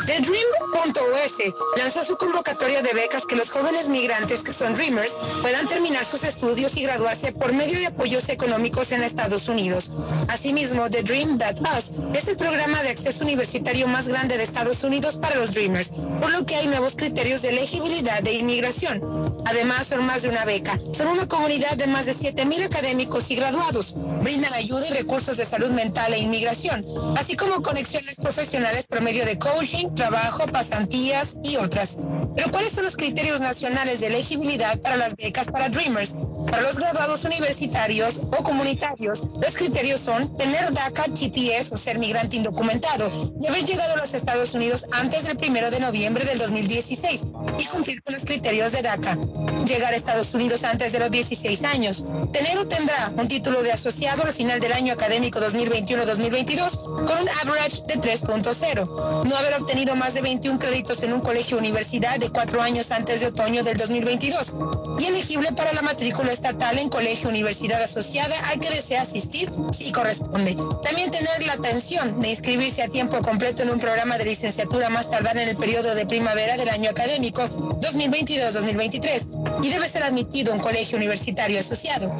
The Dream.us lanzó su convocatoria de becas que los jóvenes migrantes que son Dreamers puedan terminar sus estudios y graduarse por medio de apoyos económicos en Estados Unidos. Asimismo, The Dream.us es el programa de acceso universitario más grande de Estados Unidos para los Dreamers, por lo que hay nuevos criterios de elegibilidad de inmigración. Además, son más de una beca. Son una comunidad de más de 7,000 académicos y graduados. Brindan ayuda y recursos de salud mental e inmigración, así como conexiones profesionales por medio de coaching, trabajo, pasantías y otras. Pero ¿cuáles son los criterios nacionales de elegibilidad para las becas para Dreamers? Para los graduados universitarios o comunitarios, los criterios son tener DACA, TPS o ser migrante indocumentado y haber llegado a los Estados Unidos antes del 1 de noviembre del 2016 y cumplir con los criterios de DACA. Llegar a Estados Unidos antes de los 16 años. Tener o tendrá un título de asociado al final del año académico 2021-2022 con un average de 3.0. No haber obtenido más de 21 créditos en un colegio o universidad de 4 años antes de otoño del 2022 y elegible para la matrícula estatal en colegio o universidad asociada al que desea asistir si corresponde. También tener la atención de inscribirse a tiempo completo en un programa de licenciatura más tardar en el periodo de primavera del año académico 2022-2023 y debe ser admitido en colegio universitario asociado.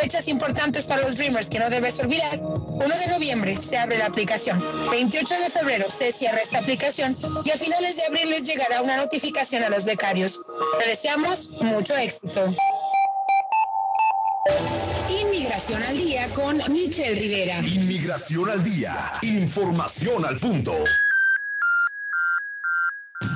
Fechas importantes para los Dreamers que no debes olvidar. 1 de noviembre se abre la aplicación. 28 de febrero se cierra esta aplicación y a finales de abril les llegará una notificación a los becarios. Te deseamos mucho éxito. Inmigración al Día con Michelle Rivera. Inmigración al Día. Información al punto.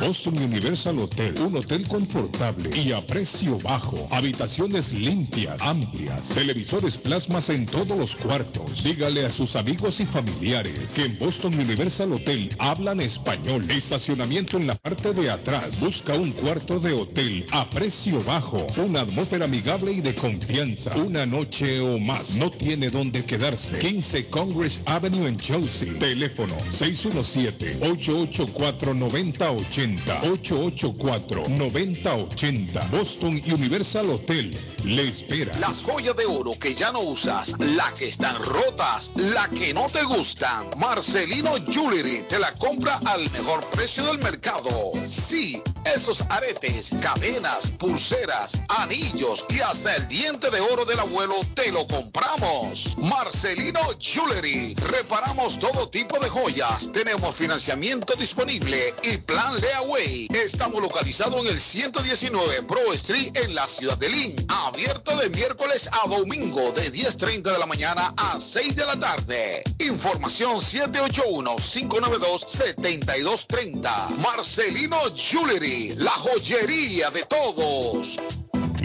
Boston Universal Hotel, un hotel confortable y a precio bajo, habitaciones limpias, amplias, televisores plasmas en todos los cuartos. Dígale a sus amigos y familiares que en Boston Universal Hotel hablan español. Estacionamiento en la parte de atrás. Busca un cuarto de hotel a precio bajo, una atmósfera amigable y de confianza. Una noche o más. No tiene dónde quedarse. 15 Congress Avenue en Chelsea. Teléfono 617-884-9080. 884-9080. Boston Universal Hotel le espera. Las joyas de oro que ya no usas, las que están rotas, las que no te gustan, Marcelino Jewelry te la compra al mejor precio del mercado. Sí, esos aretes, cadenas, pulseras, anillos y hasta el diente de oro del abuelo te lo compramos. Marcelino Jewelry. Reparamos todo tipo de joyas. Tenemos financiamiento disponible y plan Leaway. Estamos localizados en el 119 Broad Street en la ciudad de Lynn. Abierto de miércoles a domingo de 10:30 de la mañana a 6 de la tarde. Información 781-592-7230. Marcelino Jewelry, la joyería de todos.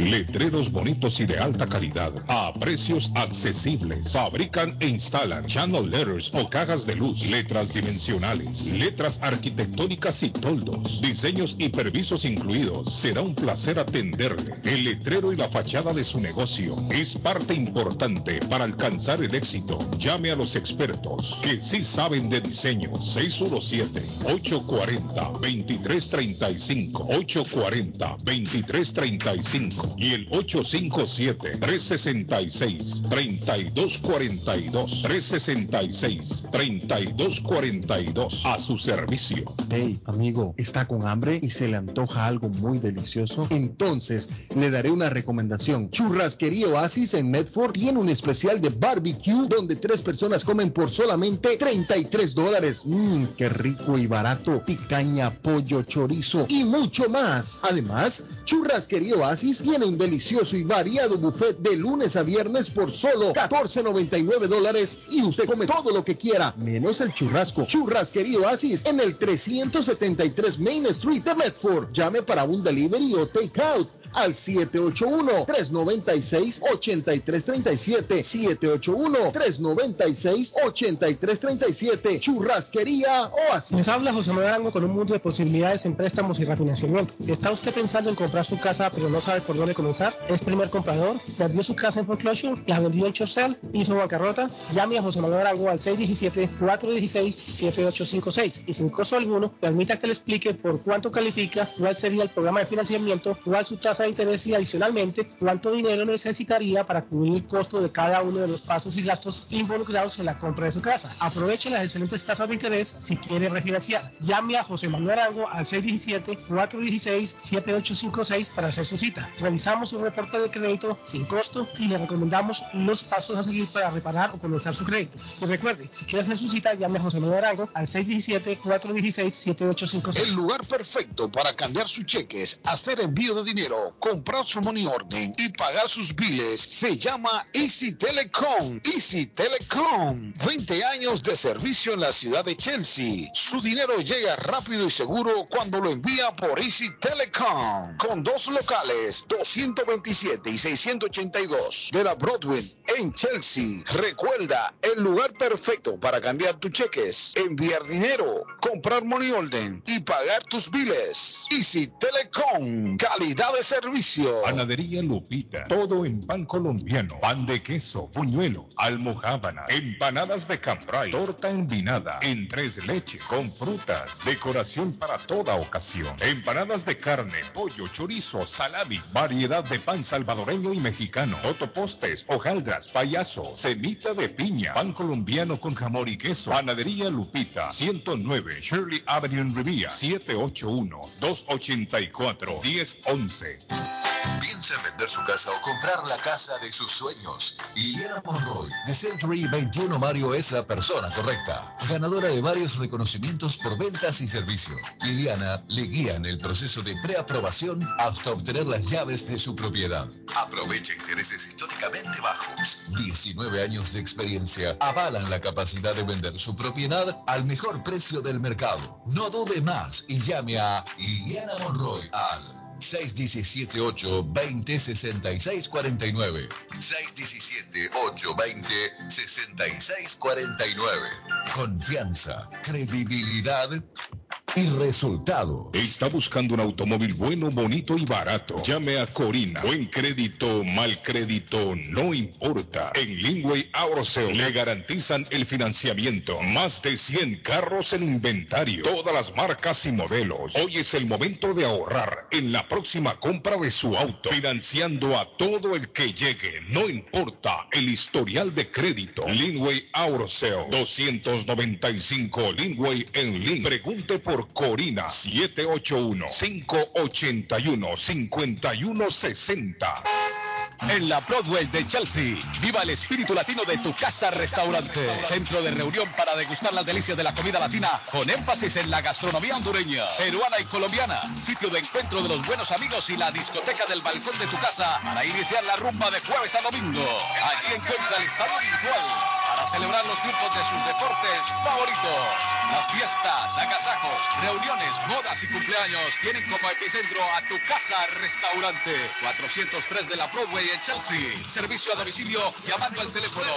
Letreros bonitos y de alta calidad, a precios accesibles. Fabrican e instalan channel letters o cajas de luz, letras dimensionales, letras arquitectónicas y toldos, diseños y permisos incluidos. Será un placer atenderle. El letrero y la fachada de su negocio es parte importante para alcanzar el éxito. Llame a los expertos que sí saben de diseño. 617-840-2335, 840-2335 y el 857-366-3242, 366-3242, a su servicio. Hey, amigo, ¿está con hambre y se le antoja algo muy delicioso? Entonces, le daré una recomendación. Churrasquería Oasis en Medford tiene un especial de barbecue donde 3 personas comen por solamente $33. Qué rico y barato. Picaña, pollo, chorizo y mucho más. Además, Churrasquería Oasis tiene un delicioso y variado buffet de lunes a viernes por solo $14.99 y usted come todo lo que quiera, menos el churrasco. Churrasquería Oasis en el 373 Main Street de Medford. Llame para un delivery o take out al 781-396-8337, 781-396-8337. Churrasquería Oasis. Les habla José Manuel Arango con un mundo de posibilidades en préstamos y refinanciamiento. ¿Está usted pensando en comprar su casa pero no sabe por dónde comenzar? ¿Es primer comprador? ¿Perdió su casa en foreclosure? ¿La vendió en Chorcel? ¿Hizo bancarrota? Llame a José Manuel Arango al 617-416-7856 y sin costo alguno permita que le explique por cuánto califica, cuál sería el programa de financiamiento, cuál su tasa de interés y adicionalmente cuánto dinero necesitaría para cubrir el costo de cada uno de los pasos y gastos involucrados en la compra de su casa. Aproveche las excelentes tasas de interés si quiere refinanciar. Llame a José Manuel Arango al 617-416-7856 para hacer su cita. Revisamos su reporte de crédito sin costo y le recomendamos los pasos a seguir para reparar o comenzar su crédito. Y recuerde, si quiere hacer su cita, llame a José Manuel Arango al 617-416-7856. El lugar perfecto para cambiar sus cheques, hacer envío de dinero, comprar su money order y pagar sus biles se llama Easy Telecom. Easy Telecom, 20 años de servicio en la ciudad de Chelsea. Su dinero llega rápido y seguro cuando lo envía por Easy Telecom, con 2 locales, 227 y 682 de la Broadway en Chelsea. Recuerda, el lugar perfecto para cambiar tus cheques, enviar dinero, comprar money order y pagar tus biles. Easy Telecom, calidad de servicio. Panadería Lupita, todo en pan colombiano, pan de queso, buñuelo, almojábana, empanadas de cambray, torta envinada en 3 leches, con frutas, decoración para toda ocasión, empanadas de carne, pollo, chorizo, salami, variedad de pan salvadoreño y mexicano, totopostes, hojaldras, payaso, semita de piña, pan colombiano con jamón y queso. Panadería Lupita, 109 Shirley Avenue en Revere, 781-284-1011. Piensa en vender su casa o comprar la casa de sus sueños. Liliana Monroy, de Century 21 Mario, es la persona correcta. Ganadora de varios reconocimientos por ventas y servicio. Liliana le guía en el proceso de preaprobación hasta obtener las llaves de su propiedad. Aprovecha intereses históricamente bajos. 19 años de experiencia avalan la capacidad de vender su propiedad al mejor precio del mercado. No dude más y llame a Liliana Monroy al 617-820-6649, 617-820-6649. Confianza, credibilidad y resultado. Está buscando un automóvil bueno, bonito y barato. Llame a Corina. Buen crédito, mal crédito, no importa. En Linway Auto Sales le garantizan el financiamiento. Más de 100 carros en inventario. Todas las marcas y modelos. Hoy es el momento de ahorrar en la próxima compra de su auto. Financiando a todo el que llegue. No importa el historial de crédito. Linway Auto Sales, 295 Linway en Lynn. Pregunte por Corina, 781-581-5160. En la Broadway de Chelsea, viva el espíritu latino de tu casa restaurante. Centro de reunión para degustar las delicias de la comida latina, con énfasis en la gastronomía hondureña, peruana y colombiana. Sitio de encuentro de los buenos amigos y la discoteca del balcón de tu casa para iniciar la rumba de jueves a domingo. Allí encuentra el estadio virtual para celebrar los triunfos de sus deportes favoritos. Las fiestas, agasajos, reuniones, bodas y cumpleaños tienen como epicentro a tu casa restaurante. 403 de la Broadway en Chelsea. Servicio a domicilio llamando al teléfono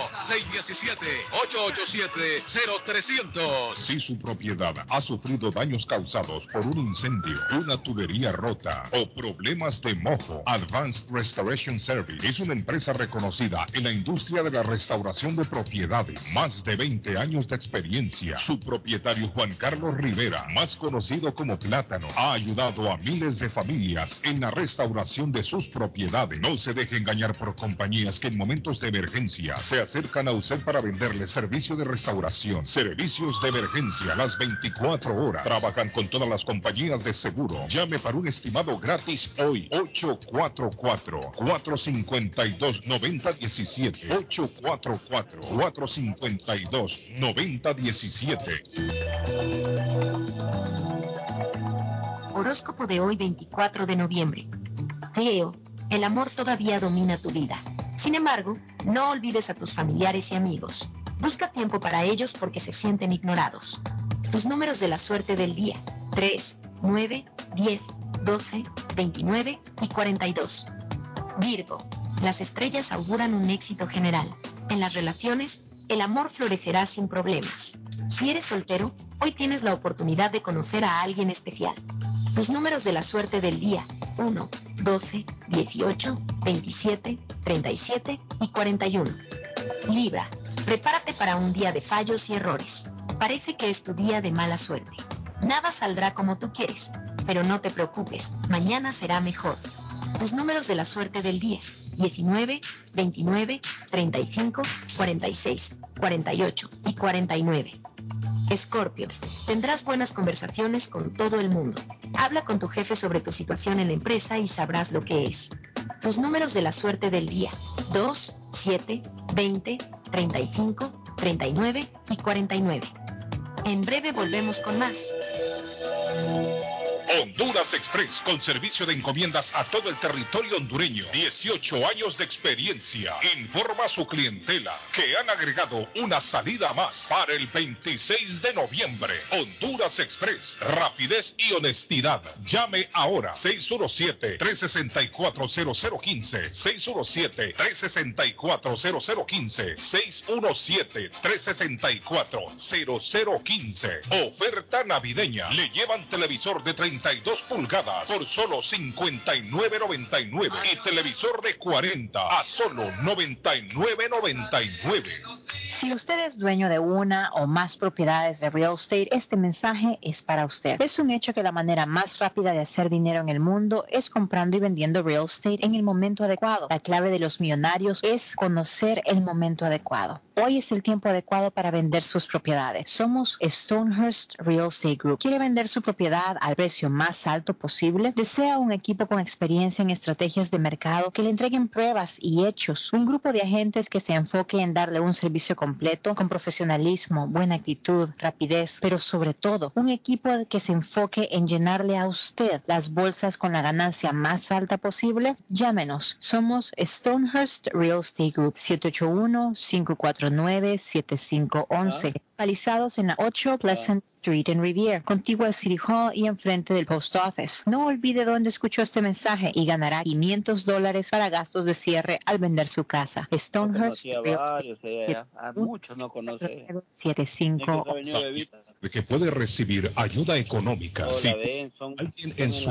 617-887-0300. Si su propiedad ha sufrido daños causados por un incendio, una tubería rota o problemas de mojo, Advanced Restoration Service es una empresa reconocida en la industria de la restauración de propiedades. Más de 20 años de experiencia. Su propietario Juan Carlos Rivera, más conocido como Plátano, ha ayudado a miles de familias en la restauración de sus propiedades. No se deje engañar por compañías que en momentos de emergencia se acercan a usted para venderle servicio de restauración. Servicios de emergencia las 24 horas. Trabajan con todas las compañías de seguro. Llame para un estimado gratis hoy. 844-452-9017. 844-452-9017. Horóscopo de hoy, 24 de noviembre. Leo, el amor todavía domina tu vida. Sin embargo, no olvides a tus familiares y amigos. Busca tiempo para ellos porque se sienten ignorados. Tus números de la suerte del día: 3, 9, 10, 12, 29 y 42. Virgo, las estrellas auguran un éxito general. En las relaciones, el amor florecerá sin problemas. Si eres soltero, hoy tienes la oportunidad de conocer a alguien especial. Tus números de la suerte del día: 1, 12, 18, 27, 37 y 41. Libra, prepárate para un día de fallos y errores. Parece que es tu día de mala suerte. Nada saldrá como tú quieres, pero no te preocupes, mañana será mejor. Tus números de la suerte del día: 19, 29, 35, 46, 48 y 49. Escorpio, tendrás buenas conversaciones con todo el mundo. Habla con tu jefe sobre tu situación en la empresa y sabrás lo que es. Tus números de la suerte del día: 2, 7, 20, 35, 39 y 49. En breve volvemos con más. Honduras Express, con servicio de encomiendas a todo el territorio hondureño. 18 años de experiencia. Informa a su clientela que han agregado una salida más para el 26 de noviembre. Honduras Express, rapidez y honestidad. Llame ahora. 617-364-0015. 617-364-0015. 617-364-0015. Oferta navideña. Le llevan televisor de 32 pulgadas por solo $59.99 y televisor de 40 a solo $99.99. Si usted es dueño de una o más propiedades de real estate, este mensaje es para usted. Es un hecho que la manera más rápida de hacer dinero en el mundo es comprando y vendiendo real estate en el momento adecuado. La clave de los millonarios es conocer el momento adecuado. Hoy es el tiempo adecuado para vender sus propiedades. Somos Stonehurst Real Estate Group. ¿Quiere vender su propiedad al precio más alto posible? ¿Desea un equipo con experiencia en estrategias de mercado que le entreguen pruebas y hechos? Un grupo de agentes que se enfoque en darle un servicio completo, con profesionalismo, buena actitud, rapidez, pero sobre todo, un equipo que se enfoque en llenarle a usted las bolsas con la ganancia más alta posible. Llámenos. Somos Stonehurst Real Estate Group. 781-549-7511. Localizados en la 8 Pleasant Street en Revere, contiguo al City Hall y enfrente del Post Office. No olvide dónde escuchó este mensaje y ganará $500 para gastos de cierre al vender su casa. Stonehurst. Muchos no conocen. 75. De que puede recibir ayuda económica. Si alguien en su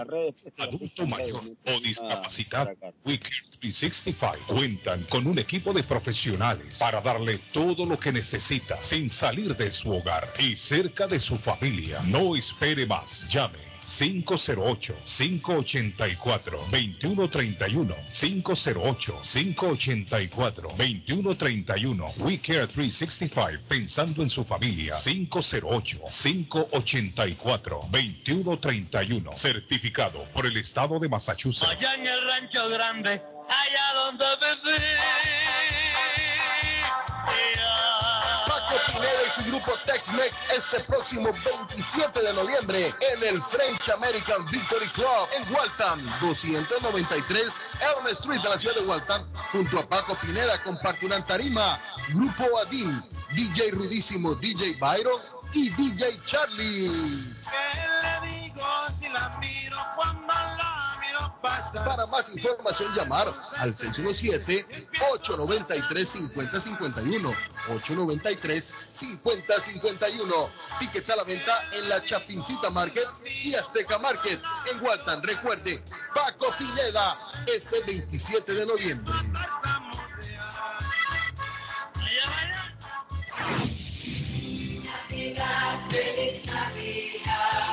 adulto mayor o discapacitado, WeCare 365 cuentan con un equipo de profesionales para darle todo lo que necesita sin salir de su hogar y cerca de su familia. No espere más. Llame 508-584-2131. 508-584-2131. We Care 365, pensando en su familia. 508-584-2131. Certificado por el estado de Massachusetts. Allá en el rancho grande, allá donde y su grupo Tex-Mex este próximo 27 de noviembre en el French American Victory Club en Waltham, 293 Elm Street de la ciudad de Waltham. Junto a Paco Pineda compartirán tarima Grupo Adín, DJ Rudísimo, DJ Byron, y DJ Charlie. ¿Qué le digo si la miro cuando la miro pasar? Para más información, llamar al 617-893-5051. 893-5051. Tickets a la venta en la Chapincita Market y Azteca Market en Waltham. Recuerde, Paco Pineda, este 27 de noviembre.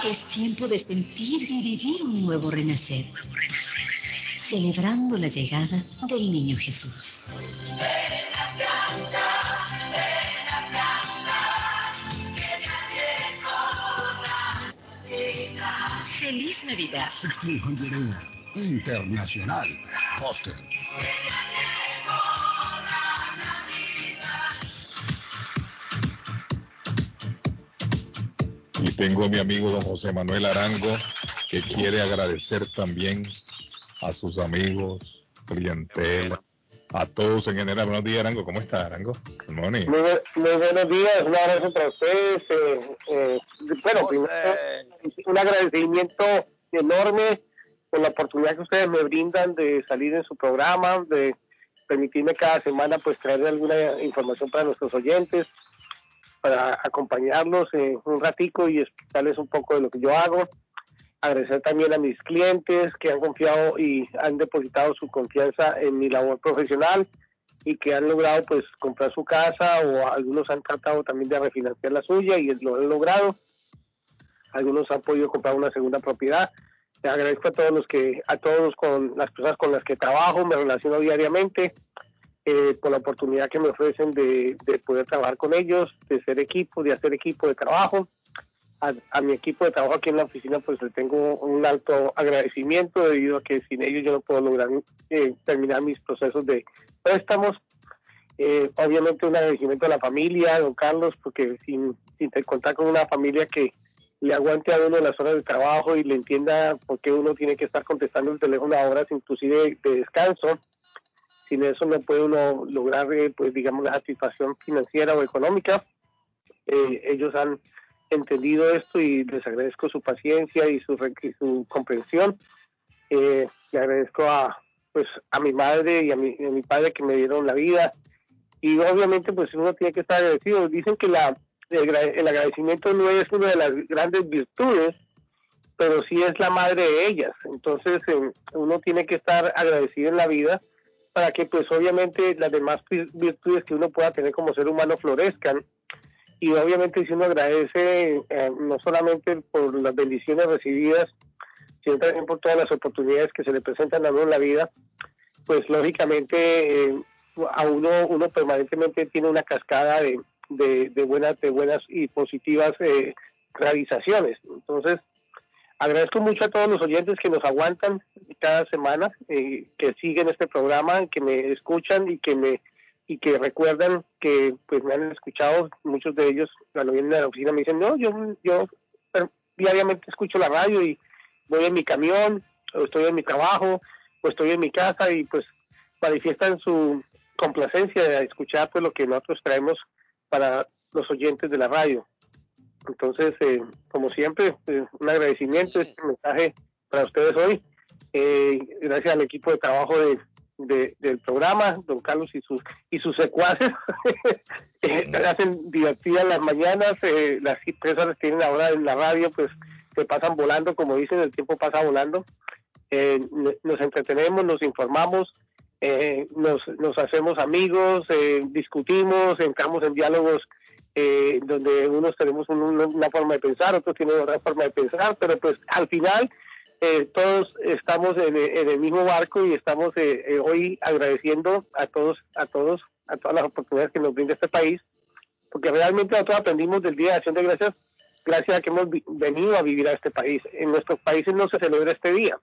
Es tiempo de sentir y vivir un nuevo renacer, celebrando la llegada del niño Jesús. Feliz Navidad. 1601 Internacional Poster. Y tengo a mi amigo don José Manuel Arango, que quiere agradecer también a sus amigos, clientela, a todos en general. Buenos días, Arango. ¿Cómo está, Arango? Muy buenos días. Un abrazo para ustedes. Bueno, primero, un agradecimiento enorme por la oportunidad que ustedes me brindan de salir en su programa, de permitirme cada semana pues traer alguna información para nuestros oyentes, para acompañarlos un ratico y explicarles un poco de lo que yo hago. Agradecer también a mis clientes que han confiado y han depositado su confianza en mi labor profesional y que han logrado pues comprar su casa, o algunos han tratado también de refinanciar la suya y lo han logrado. Algunos han podido comprar una segunda propiedad. Les agradezco a todos los que, a todos con las personas con las que trabajo, me relaciono diariamente. Por la oportunidad que me ofrecen de poder trabajar con ellos, de ser equipo, de hacer equipo de trabajo. A mi equipo de trabajo aquí en la oficina pues le tengo un alto agradecimiento, debido a que sin ellos yo no puedo lograr terminar mis procesos de préstamos. Obviamente un agradecimiento a la familia, a don Carlos, porque sin contar con una familia que le aguante a uno las horas de trabajo y le entienda por qué uno tiene que estar contestando el teléfono a horas inclusive de descanso. Sin eso no puede uno lograr, pues digamos, la satisfacción financiera o económica. Ellos han entendido esto y les agradezco su paciencia y su comprensión. Le agradezco a mi madre y a mi padre que me dieron la vida. Y obviamente pues uno tiene que estar agradecido. Dicen que el agradecimiento no es una de las grandes virtudes, pero sí es la madre de ellas. Entonces uno tiene que estar agradecido en la vida, para que pues obviamente las demás virtudes que uno pueda tener como ser humano florezcan. Y obviamente si uno agradece no solamente por las bendiciones recibidas, sino también por todas las oportunidades que se le presentan a uno en la vida, pues lógicamente a uno permanentemente tiene una cascada de buenas y positivas realizaciones. Entonces agradezco mucho a todos los oyentes que nos aguantan cada semana, que siguen este programa, que me escuchan y que recuerdan que pues me han escuchado. Muchos de ellos cuando vienen a la oficina me dicen, no, yo diariamente escucho la radio y voy en mi camión, o estoy en mi trabajo, o estoy en mi casa, y pues manifiestan su complacencia de escuchar pues lo que nosotros traemos para los oyentes de la radio. Entonces, como siempre, un agradecimiento, este mensaje para ustedes hoy. Gracias al equipo de trabajo del programa, don Carlos y sus secuaces. Hacen divertidas las mañanas, las 3 horas que tienen ahora en la radio, pues se pasan volando, como dicen, el tiempo pasa volando. Nos entretenemos, nos informamos, nos hacemos amigos, discutimos, entramos en diálogos donde unos tenemos una forma de pensar, otros tienen otra forma de pensar, pero pues al final todos estamos en el mismo barco y estamos hoy agradeciendo a todas las oportunidades que nos brinda este país, porque realmente nosotros aprendimos del Día de Acción de Gracias, gracias a que hemos venido a vivir a este país. En nuestros países no se celebra este día,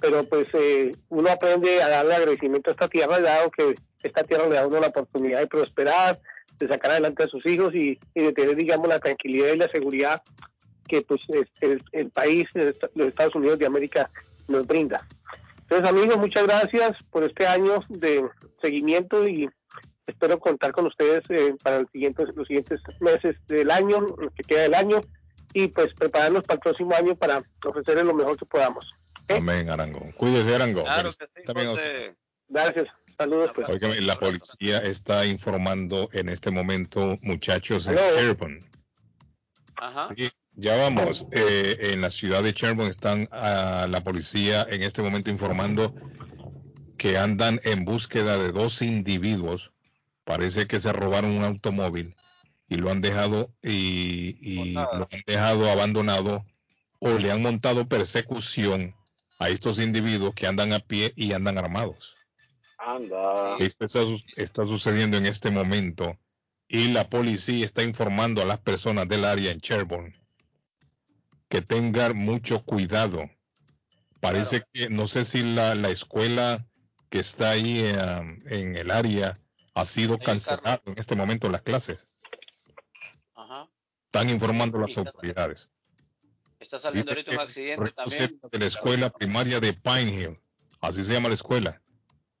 pero pues uno aprende a darle agradecimiento a esta tierra, dado que esta tierra le da a uno la oportunidad de prosperar, de sacar adelante a sus hijos y de tener, digamos, la tranquilidad y la seguridad que pues el país, los Estados Unidos de América, nos brinda. Entonces, amigos, muchas gracias por este año de seguimiento y Espero contar con ustedes para los siguientes meses del año, lo que queda del año, y pues prepararnos para el próximo año para ofrecerles lo mejor que podamos. ¿Eh? Amén, Arango. Cuídese, Arango. Claro que sí, José. Gracias. Saludos. Pues. Oígame, la policía está informando en este momento, muchachos, de Sherburne. Ajá. Sí, ya vamos. En la ciudad de Sherburne están la policía en este momento informando que andan en búsqueda de dos individuos. Parece que se robaron un automóvil y lo han dejado abandonado, o le han montado persecución a estos individuos que andan a pie y andan armados. Anda. Esto está sucediendo en este momento y la policía está informando a las personas del área en Sherburne que tengan mucho cuidado. Parece que no sé si la escuela que está ahí en el área ha sido cancelada en este momento las clases. Ajá. Están informando las autoridades. Está saliendo ahorita un accidente también de la escuela primaria de Pine Hill. Así se llama la escuela.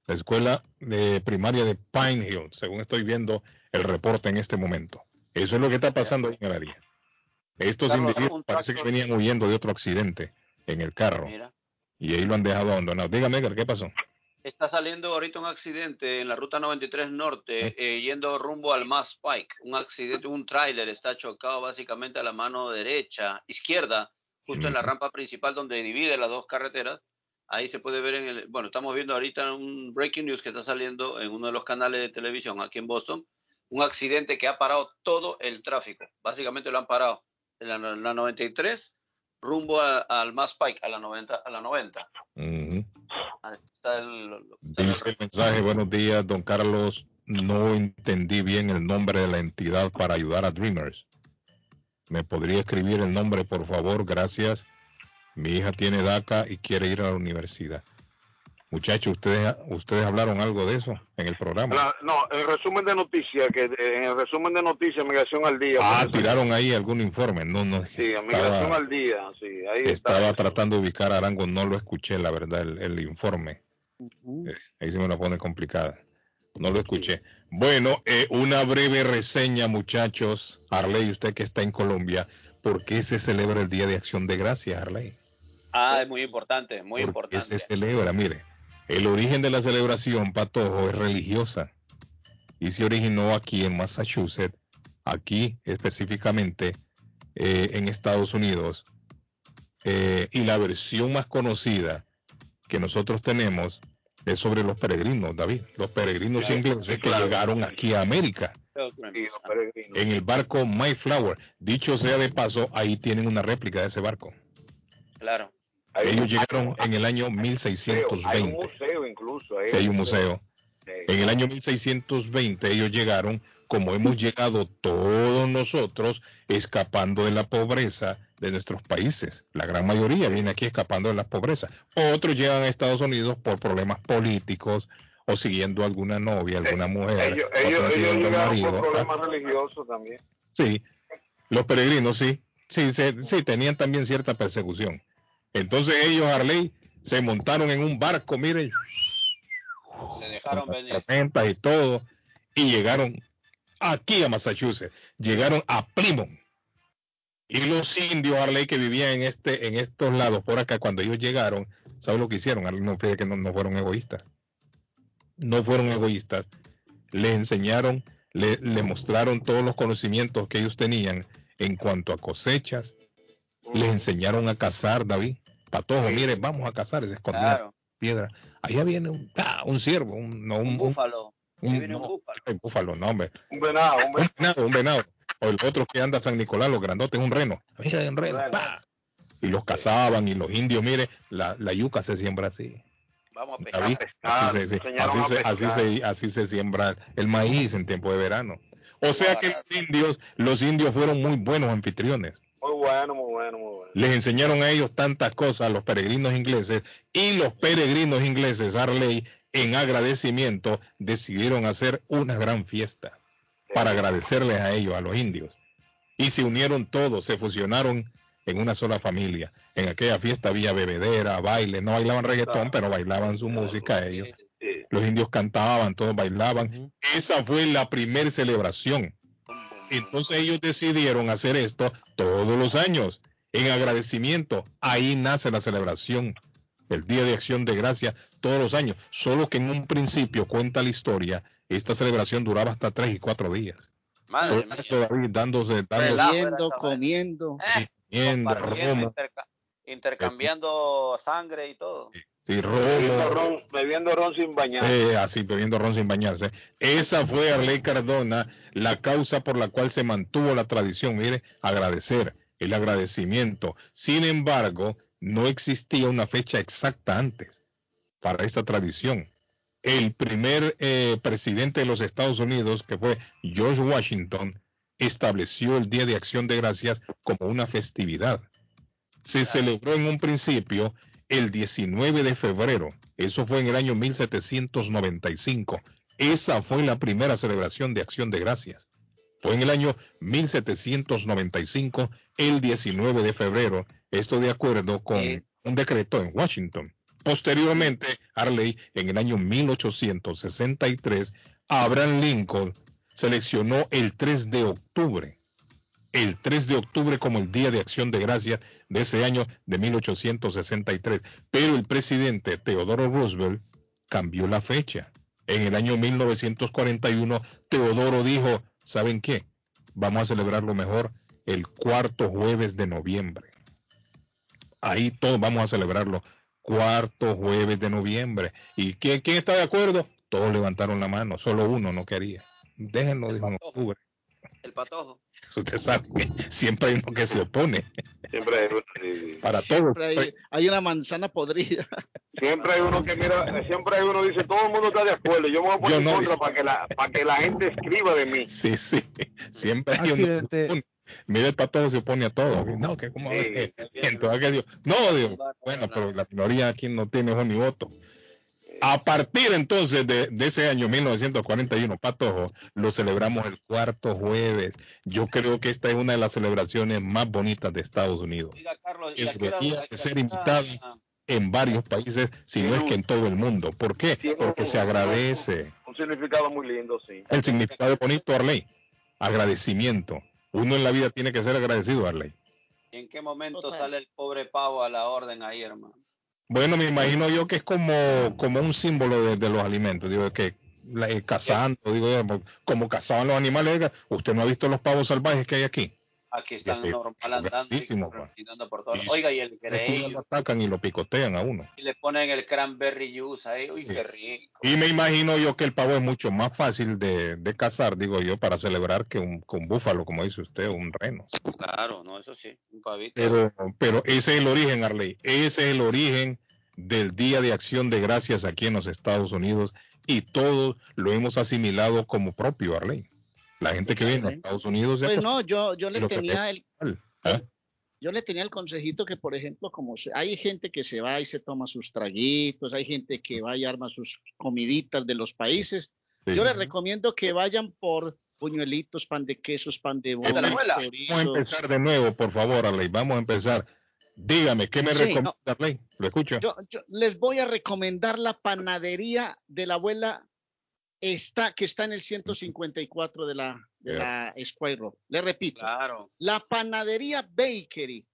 La escuela primaria de Pine Hill, según estoy viendo el reporte en este momento. Eso es lo que está pasando ahí en el área. Estos individuos parece que venían huyendo de otro accidente en el carro. Mira. Y ahí lo han dejado abandonado. Dígame, Edgar, ¿qué pasó? Está saliendo ahorita un accidente en la ruta 93 norte, yendo rumbo al Mass Pike. Un accidente, un tráiler está chocado básicamente a la mano izquierda, justo en la rampa principal donde divide las dos carreteras. Ahí se puede ver estamos viendo ahorita un breaking news que está saliendo en uno de los canales de televisión aquí en Boston. Un accidente que ha parado todo el tráfico. Básicamente lo han parado en la 93 rumbo al Mass Pike, a la 90. Uh-huh. Ahí está dice el mensaje: buenos días, don Carlos, no entendí bien el nombre de la entidad para ayudar a Dreamers. ¿Me podría escribir el nombre, por favor? Gracias. Mi hija tiene DACA y quiere ir a la universidad. Muchachos, ustedes hablaron algo de eso en el programa. En el resumen de noticias, Migración al Día. Ah, tiraron ahí algún informe. No. Sí, Migración al Día, sí. Ahí estaba tratando de ubicar a Arango, no lo escuché, la verdad, el informe. Uh-huh. Ahí se me la pone complicada. No lo escuché. Bueno, una breve reseña, muchachos. Arley, usted que está en Colombia, ¿por qué se celebra el Día de Acción de Gracias, Arley? Ah, es muy importante, muy importante. ¿Por qué se celebra? Mire, el origen de la celebración, Patojo, es religiosa y se originó aquí en Massachusetts, aquí específicamente en Estados Unidos, y la versión más conocida que nosotros tenemos es sobre los peregrinos, David. Los peregrinos ingleses que llegaron aquí a América en el barco Mayflower. Dicho sea de paso, ahí tienen una réplica de ese barco. Claro. Ellos llegaron en el año 1620. Hay un museo incluso. Sí, hay un museo. En el año 1620 ellos llegaron, como hemos llegado todos nosotros, escapando de la pobreza de nuestros países. La gran mayoría viene aquí escapando de la pobreza. Otros llegan a Estados Unidos por problemas políticos o siguiendo alguna novia, alguna mujer. Ellos llegaron marido, por problemas religiosos también. Sí, los peregrinos sí, tenían también cierta persecución. Entonces ellos, Arley, se montaron en un barco, miren, se dejaron venir y todo, y llegaron aquí a Massachusetts, llegaron a Plymouth. Y los indios, Arley, que vivían en estos lados por acá, cuando ellos llegaron, ¿sabes lo que hicieron? Arley, no fíjate que no fueron egoístas. No fueron egoístas. Les enseñaron, le mostraron todos los conocimientos que ellos tenían en cuanto a cosechas. Les enseñaron a cazar, David. Patojo, mire, vamos a cazar. Se escondía piedra. Allá viene un ciervo, un búfalo. Un búfalo, no, hombre. Un venado. O el otro que anda San Nicolás, los grandotes, un reno. Mira, un reno. Y los cazaban, y los indios, mire, la yuca se siembra así. Vamos a pescar. Así se siembra el maíz en tiempo de verano. O sea que los indios fueron muy buenos anfitriones. Muy bueno. Les enseñaron a ellos tantas cosas, los peregrinos ingleses, y los peregrinos ingleses, Arley, en agradecimiento, decidieron hacer una gran fiesta para agradecerles a ellos, a los indios. Y se unieron todos, se fusionaron en una sola familia. En aquella fiesta había bebedera, baile, no bailaban reggaetón, pero bailaban su música ellos. los indios cantaban, todos bailaban. Esa fue la primera celebración. Entonces ellos decidieron hacer esto todos los años, en agradecimiento. Ahí nace la celebración, el Día de Acción de Gracias, todos los años. Solo que en un principio, cuenta la historia, esta celebración duraba hasta 3 y 4 días. Madre mía. Todavía dándose, comiendo, comiendo, intercambiando sangre y todo. Sí, bebiendo ron sin bañarse. Así, bebiendo ron sin bañarse. Esa fue, Arley Cardona, la causa por la cual se mantuvo la tradición. Mire, agradecer, el agradecimiento. Sin embargo, no existía una fecha exacta antes para esta tradición. El primer presidente de los Estados Unidos, que fue George Washington, estableció el Día de Acción de Gracias como una festividad. Se celebró en un principio el 19 de febrero, eso fue en el año 1795. Esa fue la primera celebración de Acción de Gracias. Fue en el año 1795, el 19 de febrero. Esto de acuerdo con un decreto en Washington. Posteriormente, Arley, en el año 1863, Abraham Lincoln seleccionó el 3 de octubre. El 3 de octubre como el Día de Acción de Gracias de ese año de 1863. Pero el presidente Theodore Roosevelt cambió la fecha. En el año 1941, Teodoro dijo, ¿saben qué? Vamos a celebrarlo mejor el cuarto jueves de noviembre. Ahí todos vamos a celebrarlo. Cuarto jueves de noviembre. ¿Y quién está de acuerdo? Todos levantaron la mano. Solo uno no quería. Déjenlo, dijo, en octubre. El Patojo. Usted sabe que siempre hay uno que se opone. Siempre hay uno. Para todos. Hay una manzana podrida. Siempre hay uno que mira, siempre hay uno que dice, todo el mundo está de acuerdo, yo me voy a poner contra para que la gente escriba de mí. Sí, sí. Siempre hay uno que se opone. Mira, el Patojo se opone a todo. No, que como bueno, pero la minoría aquí no tiene voz ni voto. A partir entonces de ese año 1941, Patojo, lo celebramos el cuarto jueves. Yo creo que esta es una de las celebraciones más bonitas de Estados Unidos. Mira, Carlos, es de ser invitado en varios países, si no es que en todo el mundo. ¿Por qué? Porque se agradece. Un significado muy lindo, sí. El significado bonito, Arley. Agradecimiento. Uno en la vida tiene que ser agradecido, Arley. ¿En qué momento sale el pobre pavo a la orden ahí, hermano? Bueno, me imagino yo que es como un símbolo de los alimentos, digo, que cazando, como cazaban los animales. Usted no ha visto los pavos salvajes que hay aquí. Aquí están normal andando por todo. Oiga, y el grey. Lo atacan y lo picotean a uno. Y le ponen el cranberry juice ahí, uy, qué rico. Y me imagino yo que el pavo es mucho más fácil de cazar, digo yo, para celebrar que un búfalo, como dice usted, un reno. Claro, no, eso sí, un pavito. Pero ese es el origen, Arley, ese es el origen del Día de Acción de Gracias aquí en los Estados Unidos, y todos lo hemos asimilado como propio, Arley. La gente que viene a Estados Unidos... Pues no, yo le tenía el consejito que, por ejemplo, como hay gente que se va y se toma sus traguitos, hay gente que va y arma sus comiditas de los países, yo les recomiendo que vayan por buñuelitos, pan de quesos, pan de bola. Vamos a empezar de nuevo, por favor, Arley, vamos a empezar. Dígame, ¿qué me recomienda, Arley? Lo escucho. Yo les voy a recomendar la panadería de la abuela... que está en el 154 de la Square Road. Le repito, la panadería Bakery.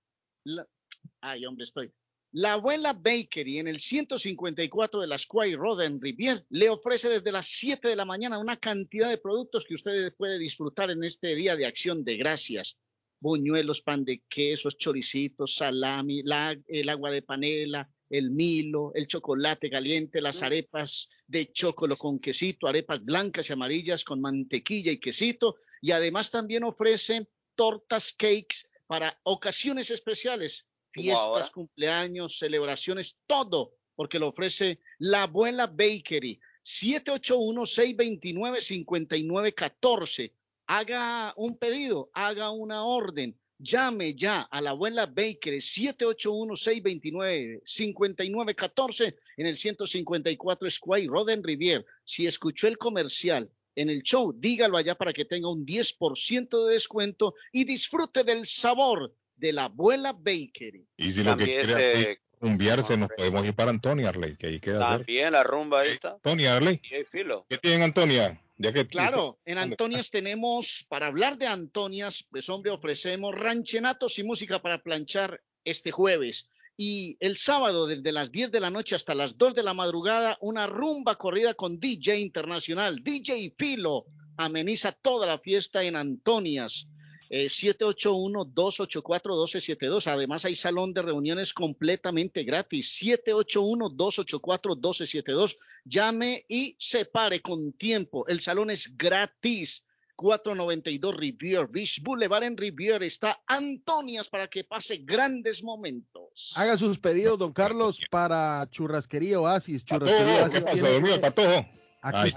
La abuela Bakery en el 154 de la Square Road en Revere le ofrece desde las 7 de la mañana una cantidad de productos que ustedes pueden disfrutar en este Día de Acción de Gracias. Buñuelos, pan de quesos, choricitos, salami, el agua de panela, el Milo, el chocolate caliente, las arepas de chocolate con quesito, arepas blancas y amarillas con mantequilla y quesito, y además también ofrecen tortas, cakes para ocasiones especiales, fiestas, cumpleaños, celebraciones, todo, porque lo ofrece la abuela Bakery. 781-629-5914. Haga un pedido, haga una orden. Llame ya a la abuela Baker 781-629-5914 en el 154 Square Road en Rivier. Si escuchó el comercial en el show, dígalo allá para que tenga un 10% de descuento y disfrute del sabor de la abuela Baker. Y si lo que quiere rumbiarse, nos podemos ir para Antonia, Arley, que ahí queda también cerca. La rumba ahí está. Antonia, Arley. Y filo. ¿Qué tienen Antonia? Ya que claro, en Antonias tenemos, para hablar de Antonias, pues hombre, ofrecemos ranchenatos y música para planchar este jueves. Y el sábado, desde las 10 de la noche hasta las 2 de la madrugada, una rumba corrida con DJ internacional. DJ Filo ameniza toda la fiesta en Antonias. 781-284-1272. Además, hay salón de reuniones completamente gratis. 781-284-1272. Llame y se pare con tiempo. El salón es gratis. 492 Revere Beach Boulevard en Revere. Está Antonias para que pase grandes momentos. Haga sus pedidos, don Carlos, para Churrasquería Oasis. Churrasquería Oasis. ¿Qué pasó, dormido, Patojo? Aquí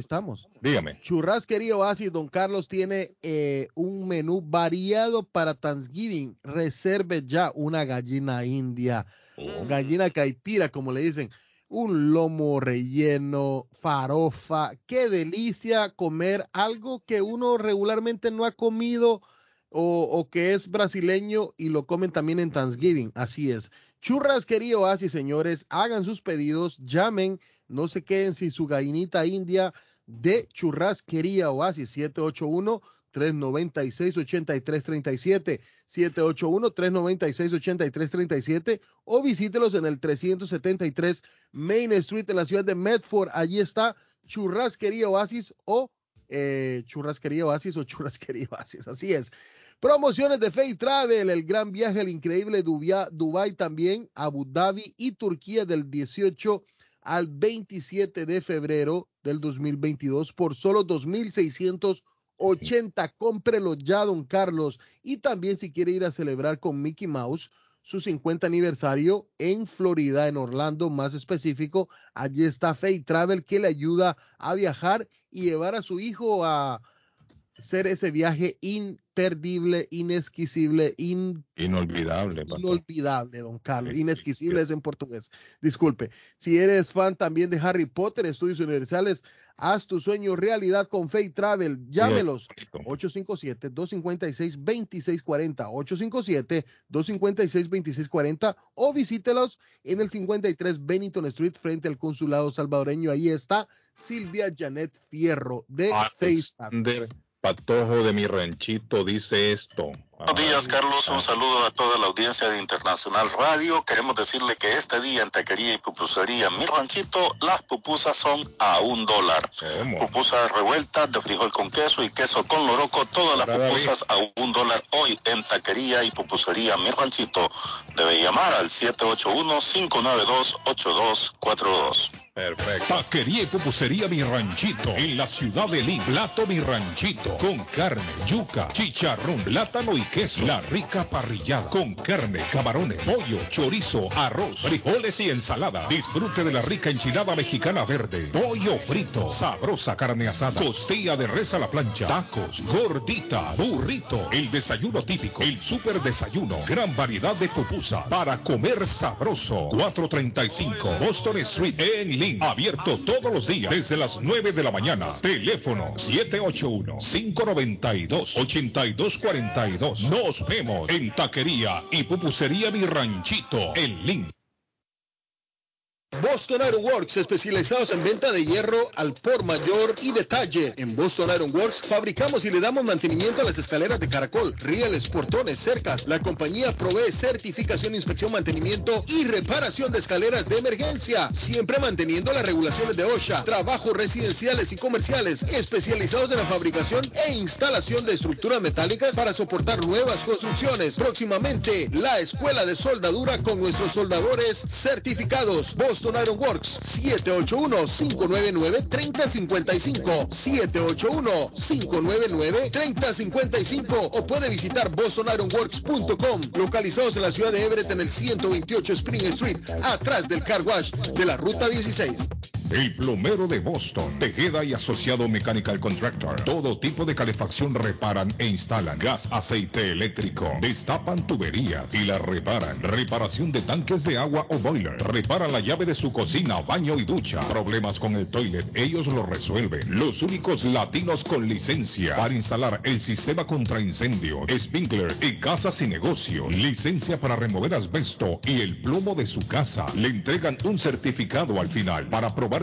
estamos. Dígame. Churrasquería Oasis, don Carlos, tiene un menú variado para Thanksgiving. Reserve ya una gallina india, gallina caipira, como le dicen, un lomo relleno, farofa. Qué delicia comer algo que uno regularmente no ha comido o que es brasileño y lo comen también en Thanksgiving. Así es. Churrasquería Oasis, señores, hagan sus pedidos, llamen. No se queden sin su gallinita india de Churrasquería Oasis. 781-396-8337. 781-396-8337. O visítelos en el 373 Main Street en la ciudad de Medford. Allí está Churrasquería Oasis o Churrasquería Oasis. Así es. Promociones de Fay Travel, el gran viaje, el increíble Dubái también, Abu Dhabi y Turquía del 18 al 27 de febrero del 2022 por solo $2,680. Cómprelo ya, don Carlos. Y también si quiere ir a celebrar con Mickey Mouse su 50 aniversario en Florida, en Orlando más específico, allí está Fay Travel, que le ayuda a viajar y llevar a su hijo a hacer ese viaje imperdible, inesquisible, inolvidable. Inolvidable, don Carlos. Inesquisible es en portugués. Disculpe. Si eres fan también de Harry Potter, Estudios Universales, haz tu sueño realidad con Fay Travel. Llámelos. 857-256-2640. 857-256-2640. O visítelos en el 53 Bennington Street, frente al consulado salvadoreño. Ahí está Silvia Janet Fierro de Fay Travel. Patojo de mi ranchito dice esto. Buenos días, Carlos, un saludo a toda la audiencia de Internacional Radio. Queremos decirle que este día en Taquería y Pupusería Mi Ranchito, las pupusas son a $1. ¿Cómo? Pupusas revueltas de frijol con queso y queso con loroco, todas las pupusas a $1 hoy en Taquería y Pupusería Mi Ranchito. Debe llamar al 781-592-8242. Perfecto. Taquería y Pupusería Mi Ranchito, en la ciudad de Lynn. Plato Mi Ranchito, con carne, yuca, chicharrón, plátano y queso. La rica parrillada, con carne, camarones, pollo, chorizo, arroz, frijoles y ensalada. Disfrute de la rica enchilada mexicana verde, pollo frito, sabrosa carne asada, costilla de res a la plancha, tacos, gordita, burrito. El desayuno típico, el super desayuno. Gran variedad de pupusa para comer sabroso. 435 Boston Street en Lynn. Abierto todos los días desde las 9 de la mañana. Teléfono 781-592-8242. Nos vemos en Taquería y Pupusería Mi Ranchito, en Link. Boston Iron Works, especializados en venta de hierro al por mayor y detalle. En Boston Iron Works fabricamos y le damos mantenimiento a las escaleras de caracol, rieles, portones, cercas. La compañía provee certificación, inspección, mantenimiento y reparación de escaleras de emergencia, siempre manteniendo las regulaciones de OSHA. Trabajos residenciales y comerciales, especializados en la fabricación e instalación de estructuras metálicas para soportar nuevas construcciones. Próximamente, la escuela de soldadura con nuestros soldadores certificados. Boston Iron Works, 781-599-3055, 781-599-3055, o puede visitar bostonironworks.com, localizados en la ciudad de Everett en el 128 Spring Street, atrás del Car Wash de la Ruta 16. El Plomero de Boston. Tejeda y Asociado Mechanical Contractor. Todo tipo de calefacción reparan e instalan. Gas, aceite eléctrico. Destapan tuberías y la reparan. Reparación de tanques de agua o boiler. Repara la llave de su cocina, baño y ducha. Problemas con el toilet, ellos lo resuelven. Los únicos latinos con licencia para instalar el sistema contra incendio, sprinkler y casas y negocio. Licencia para remover asbesto y el plomo de su casa. Le entregan un certificado al final para probar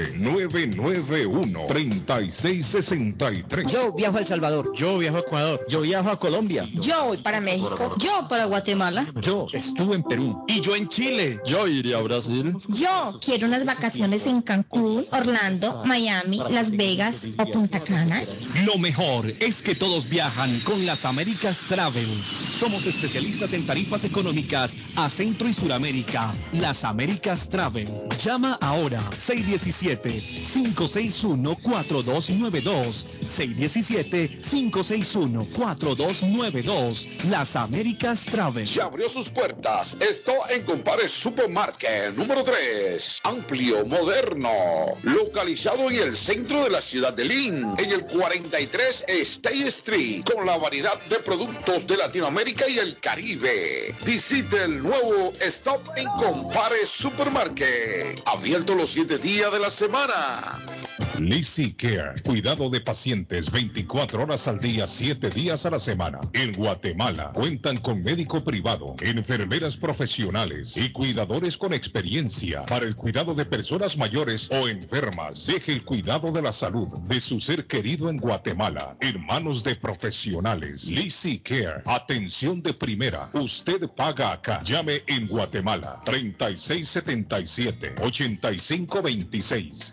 857-991-3663. Yo viajo a El Salvador. Yo viajo a Ecuador. Yo viajo a Colombia. Yo voy para México. Yo para Guatemala. Yo estuve en Perú. Y yo en Chile. Yo iría a Brasil. Yo quiero unas vacaciones en Cancún, Orlando, Miami, Las Vegas o Punta Cana. Lo mejor es que todos viajan con las Américas Travel. Somos especialistas en tarifas económicas a Centro y Suramérica. Las Américas Travel. Llama ahora 617-561-4292. 617-561-4292. Las Américas Travel. Se abrió sus puertas. Esto en Compares Supermarket número 3. Amplio, moderno, localizado en el centro de la ciudad de Lynn, en el 43 State Street, con la variedad de productos de Latinoamérica y el Caribe. Visite el nuevo Stop and Compare Supermarket, abierto los 7 días de la semana. Lizzy Care, cuidado de pacientes 24 horas al día, 7 días a la semana. En Guatemala cuentan con médico privado, enfermeras profesionales y cuidadores con experiencia para el cuidado de personas mayores o enfermas. Deje el cuidado de la salud de su ser querido en Guatemala en manos de profesionales. Lizzy Care, atención de primera. Usted paga acá. Llame en Guatemala 3677-8526.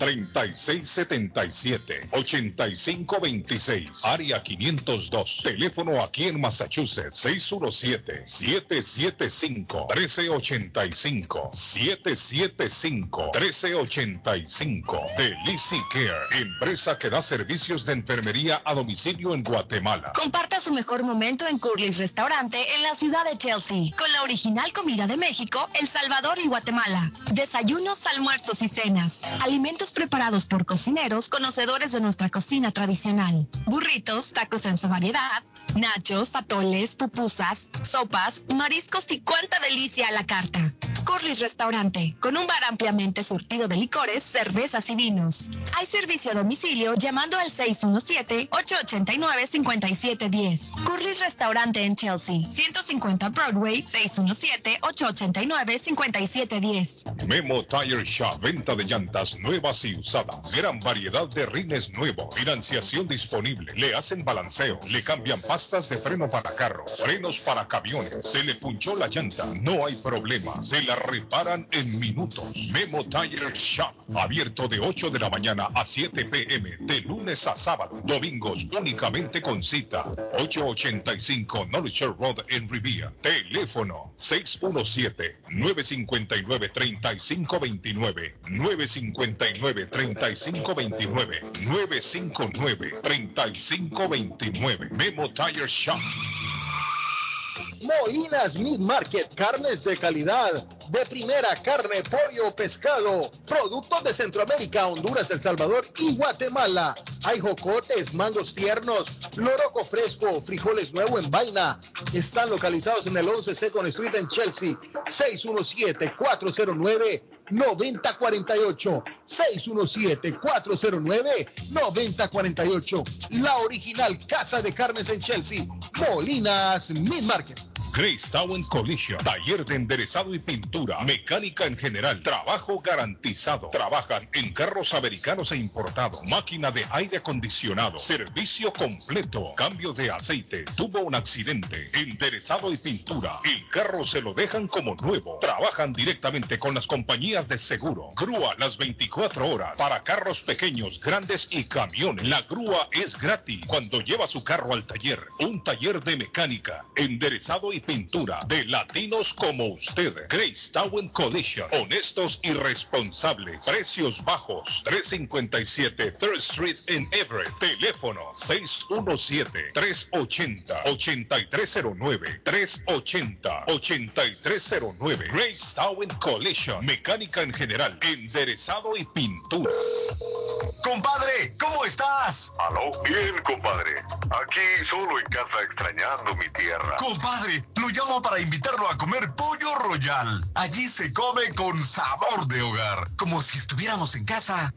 3677-8526. Área 502. Teléfono aquí en Massachusetts 617-775-1385. 775-1385. De Lizzy Care, empresa que da servicios de enfermería a domicilio en Guatemala. Comparta su mejor momento en Curly's Restaurante en la ciudad de Chelsea, con la original comida de México, El Salvador y Guatemala. Desayunos, almuerzos y cenas. Alimentos preparados por cocineros conocedores de nuestra cocina tradicional. Burritos, tacos en su variedad, nachos, atoles, pupusas, sopas, mariscos y cuánta delicia a la carta. Curly's Restaurante, con un bar ampliamente surtido de licores, cervezas y vinos. Hay servicio a domicilio llamando al 617-889-5710. Curly's Restaurante en Chelsea, 150 Broadway, 617-889-5710. Memo Tire Shop, venta de llantas nuevas y usadas. Gran variedad de rines nuevos, financiación disponible. Le hacen balanceo, le cambian pastas de freno para carros, frenos para camiones. Se le punchó la llanta, no hay problema. Se la reparan en minutos. Memo Tire Shop, abierto de 8 de la mañana a 7 p.m. de lunes a sábado. Domingos únicamente con cita. 885 Knowledge Road en Revere. Teléfono 617-959-3529. 959-3529. 959-3529. Memo Tire Shop. Molinas Meat Market, carnes de calidad, de primera, carne, pollo, pescado, productos de Centroamérica, Honduras, El Salvador y Guatemala. Hay jocotes, mangos tiernos, loroco fresco, frijoles nuevo en vaina. Están localizados en el 11 Second Street en Chelsea, 617-409-9048. 617-409-9048. La original Casa de Carnes en Chelsea, Molinas Meat Market. Crestowne Collision, taller de enderezado y pintura, mecánica en general, trabajo garantizado. Trabajan en carros americanos e importados, máquina de aire acondicionado, servicio completo, cambio de aceite. Tuvo un accidente, enderezado y pintura, el carro se lo dejan como nuevo. Trabajan directamente con las compañías de seguro. Grúa las 24 horas para carros pequeños, grandes y camiones. La grúa es gratis cuando lleva su carro al taller. Un taller de mecánica, enderezado y pintura de latinos como usted. Crestowne Collision, honestos y responsables, precios bajos. 357 3rd Street en Everett, teléfono 617-380-8309, 380-8309. Crestowne Collision, mecánica en general, enderezado y pintura. Compadre, ¿cómo estás? Aló, bien, compadre. Aquí solo en casa extrañando mi tierra. Compadre, lo llamo para invitarlo a comer pollo royal. Allí se come con sabor de hogar, como si estuviéramos en casa.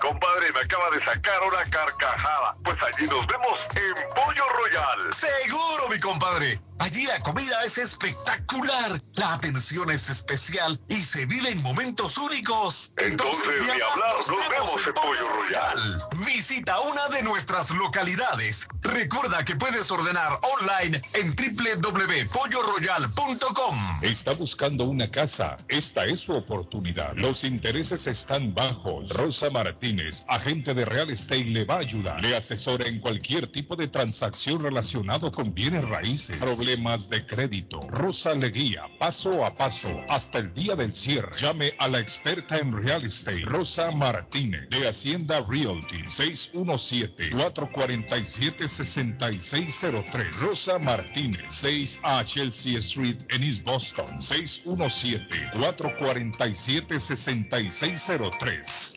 Compadre, me acaba de sacar una carcajada. Pues allí nos vemos en Pollo Royal. Seguro, mi compadre. Allí la comida es espectacular, la atención es especial y se vive en momentos únicos. Entonces, ni hablar, nos vemos en Pollo Royal. Visita una de nuestras localidades. Recuerda que puedes ordenar online en www.polloroyal.com. Está buscando una casa. Esta es su oportunidad. Los intereses están bajos. Rosa Martínez, agente de Real Estate, le va a ayudar. Le asesora en cualquier tipo de transacción relacionado con bienes raíces, problemas de crédito. Rosa le guía paso a paso hasta el día del cierre. Llame a la experta en Real Estate, Rosa Martínez, de Hacienda Realty, 617-447-6603. Rosa Martínez, 6A Chelsea Street en East Boston, 617-447-6603.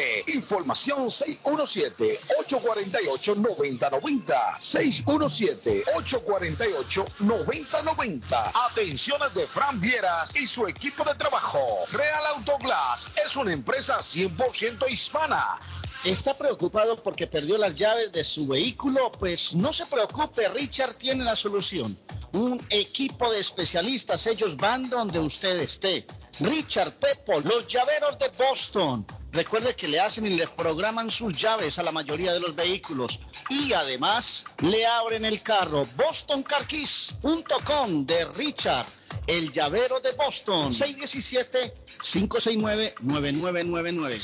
Información 617-848-9090, 617-848-9090. Atenciones de Fran Vieras y su equipo de trabajo. Real Autoglass es una empresa 100% hispana. ¿Está preocupado porque perdió las llaves de su vehículo? Pues no se preocupe, Richard tiene la solución. Un equipo de especialistas, ellos van donde usted esté. Richard Pepo, los llaveros de Boston. Recuerde que le hacen y le programan sus llaves a la mayoría de los vehículos. Y además le abren el carro. BostonCarKeys.com de Richard, el llavero de Boston. 617-569-9999.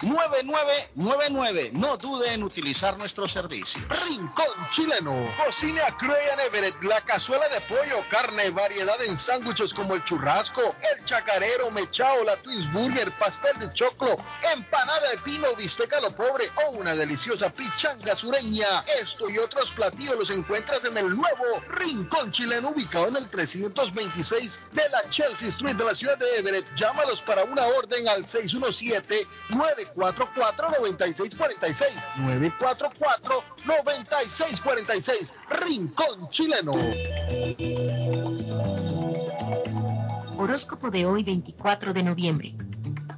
617-569-9999. No dude en utilizar nuestro servicio. Rincón Chileno. Cocina Cruella en Everett. La cazuela de pollo, carne, variedad en sándwiches como el churrasco, el chacarero, mechao, la Twins Burger, pastel de choclo, empanada de pino, bistec a lo pobre o una deliciosa pichanga sureña. Esto y otros platillos los encuentras en el nuevo Rincón Chileno, ubicado en el 326 de la Chelsea Street de la ciudad de Everett. Llámalos para una orden al 617-944-9646, 944-9646. Rincón Chileno. Horóscopo de hoy, 24 de noviembre.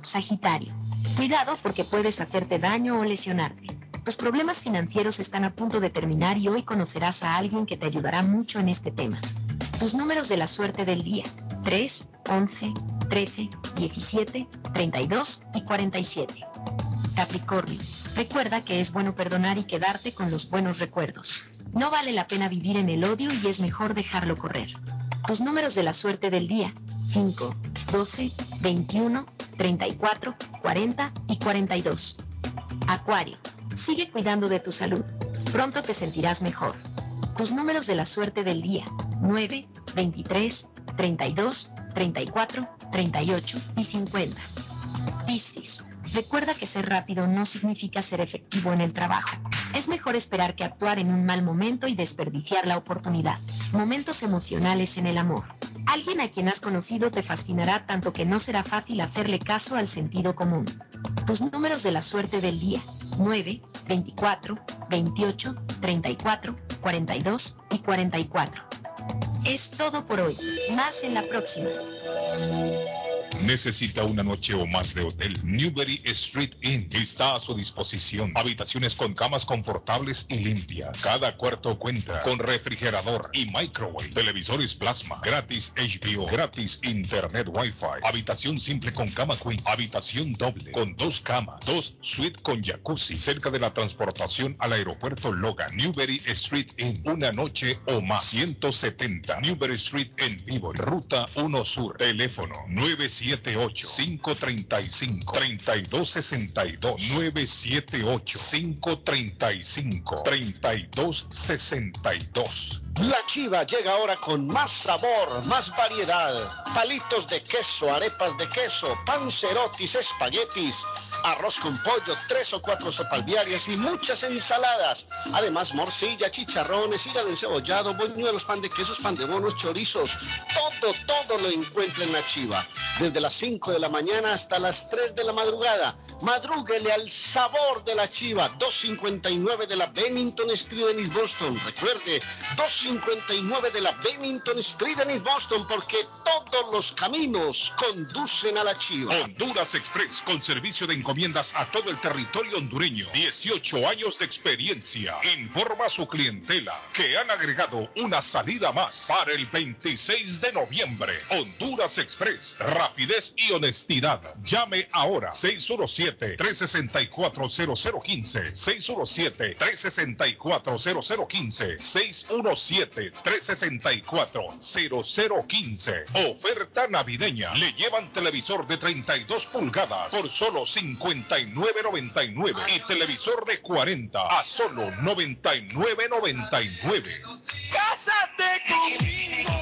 Sagitario, cuidado porque puedes hacerte daño o lesionarte. Los problemas financieros están a punto de terminar y hoy conocerás a alguien que te ayudará mucho en este tema. Tus números de la suerte del día: 3, 11, 13, 17, 32 y 47. Capricornio, recuerda que es bueno perdonar y quedarte con los buenos recuerdos. No vale la pena vivir en el odio y es mejor dejarlo correr. Tus números de la suerte del día: 5, 12, 21, 34, 40 y 42. Acuario, sigue cuidando de tu salud. Pronto te sentirás mejor. Tus números de la suerte del día: 9, 23, 32, 34, 38 y 50. Piscis, recuerda que ser rápido no significa ser efectivo en el trabajo. Es mejor esperar que actuar en un mal momento y desperdiciar la oportunidad. Momentos emocionales en el amor. Alguien a quien has conocido te fascinará tanto que no será fácil hacerle caso al sentido común. Tus números de la suerte del día: 9, 24, 28, 34, 42 y 44. Es todo por hoy. Más en la próxima. ¿Necesita una noche o más de hotel? Newbury Street Inn está a su disposición. Habitaciones con camas confortables y limpias. Cada cuarto cuenta con refrigerador y microwave. Televisores plasma. Gratis HBO. Gratis Internet Wi-Fi. Habitación simple con cama queen. Habitación doble con 2 camas. 2 suites con jacuzzi. Cerca de la transportación al aeropuerto Logan. Newbury Street Inn. Una noche o más. 170 Newbury Street en vivo. Ruta 1 Sur. Teléfono 978-535-3262 978-535-3262. La Chiva llega ahora con más sabor, más variedad. Palitos de queso, arepas de queso, pancerotis, espaguetis, arroz con pollo, 3 o 4 sopalviarias y muchas ensaladas. Además, morcilla, chicharrones, hígado encebollado, buñuelos, pan de quesos, pan de bonos, chorizos. Todo lo encuentra en La Chiva. Desde las 5 de la mañana hasta las 3 de la madrugada. Madrúguele al sabor de La Chiva. 259 de la Bennington Street en East Boston. Recuerde, 259 de la Bennington Street en East Boston, porque todos los caminos conducen a La Chiva. Honduras Express, con servicio de encomiendas a todo el territorio hondureño. 18 años de experiencia. Informa a su clientela que han agregado una salida más para el 26 de noviembre. Honduras Express, rapidez y honestidad. Llame ahora. 617-364-0015. 617-364-0015. 617-364-0015. Oferta navideña. Le llevan televisor de 32 pulgadas por solo $59.99 y televisor de 40 a solo $99.99. ¡Cásate conmigo!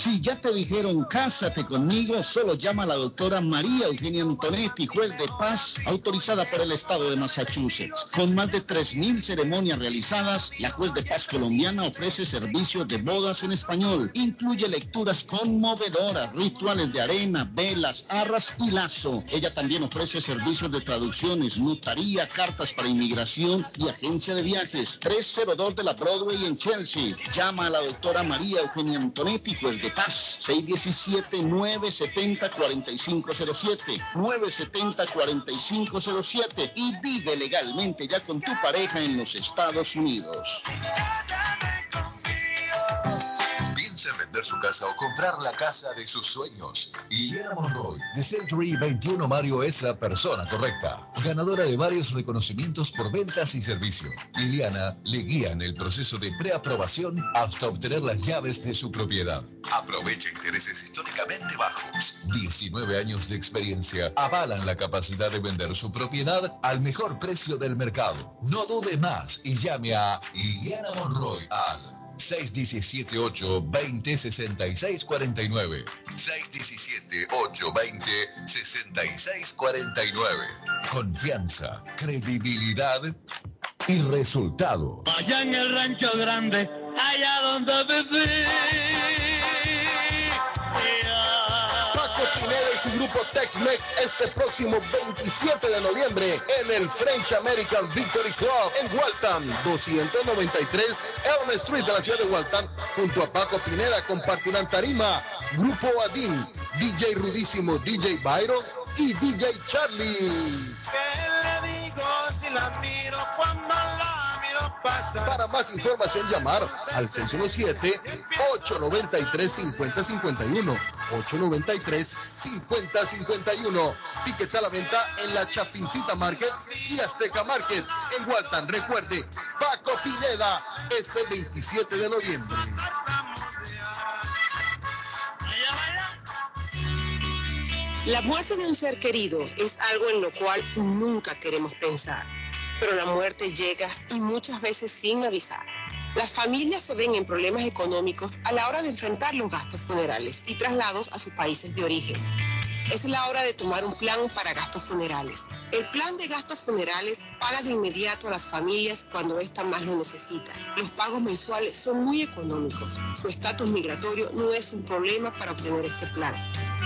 Si ya te dijeron cásate conmigo, solo llama a la doctora María Eugenia Antonetti Juez de Paz, autorizada por el estado de Massachusetts. Con más de 3,000 ceremonias realizadas, la Juez de Paz colombiana ofrece servicios de bodas en español. Incluye lecturas conmovedoras, rituales de arena, velas, arras y lazo. Ella también ofrece servicios de traducciones, notaría, cartas para inmigración y agencia de viajes. 302 de la Broadway en Chelsea. Llama a la doctora María Eugenia Antonetti Juez de Paz, 617-970-4507, 970-4507, y vive legalmente ya con tu pareja en los Estados Unidos. Vender su casa o comprar la casa de sus sueños. Liliana Monroy, de Century 21 Mario, es la persona correcta. Ganadora de varios reconocimientos por ventas y servicio. Liliana le guía en el proceso de preaprobación hasta obtener las llaves de su propiedad. Aprovecha intereses históricamente bajos. 19 años de experiencia avalan la capacidad de vender su propiedad al mejor precio del mercado. No dude más y llame a Liliana Monroy al 617-820-6649. 617-820-6649. Confianza, credibilidad y resultados. Allá en el rancho grande, allá donde viví. Y su grupo Tex-Mex este próximo 27 de noviembre en el French American Victory Club en Waltham, 293 Elm Street de la ciudad de Waltham. Junto a Paco Pineda compartirán tarima Grupo Adin, DJ Rudísimo, DJ Byron y DJ Charlie. ¿Qué le digo si la miro cuando la miro pasar? Para más información llamar al 617-893-5051, 893-5051. Tickets a la venta en la Chapincita Market y Azteca Market en Waltham. Recuerde, Paco Pineda, este 27 de noviembre. La muerte de un ser querido es algo en lo cual nunca queremos pensar, pero la muerte llega y muchas veces sin avisar. Las familias se ven en problemas económicos a la hora de enfrentar los gastos funerales y traslados a sus países de origen. es la hora de tomar un plan para gastos funerales. El plan de gastos funerales paga de inmediato a las familias cuando ésta más lo necesita. Los pagos mensuales son muy económicos. Su estatus migratorio no es un problema para obtener este plan.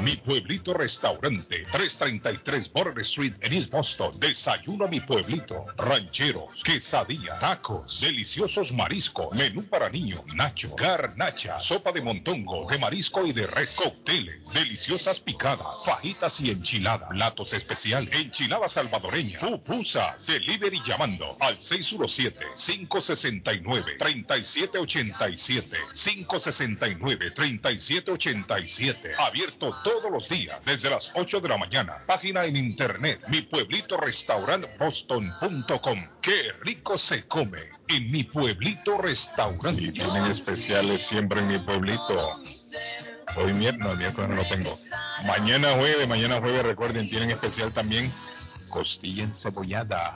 Mi Pueblito Restaurante, 333 Border Street en East Boston. Desayuno a mi pueblito, rancheros, quesadilla, tacos, deliciosos mariscos, menú para niños, nacho, garnacha, sopa de montongo, de marisco y de res, cócteles, deliciosas picadas, fajitas y enchiladas, platos especiales, enchilada salvadoreña, pupusas, delivery llamando al 617-569-3787, 569-3787, abierto todos los días, desde las 8 de la mañana. Página en internet, mipueblitorestaurantboston.com. ¡Qué rico se come en Mi Pueblito Restaurante! Y tienen especiales siempre en Mi Pueblito. Hoy miércoles no lo tengo. Mañana jueves, recuerden, tienen especial también costilla encebollada,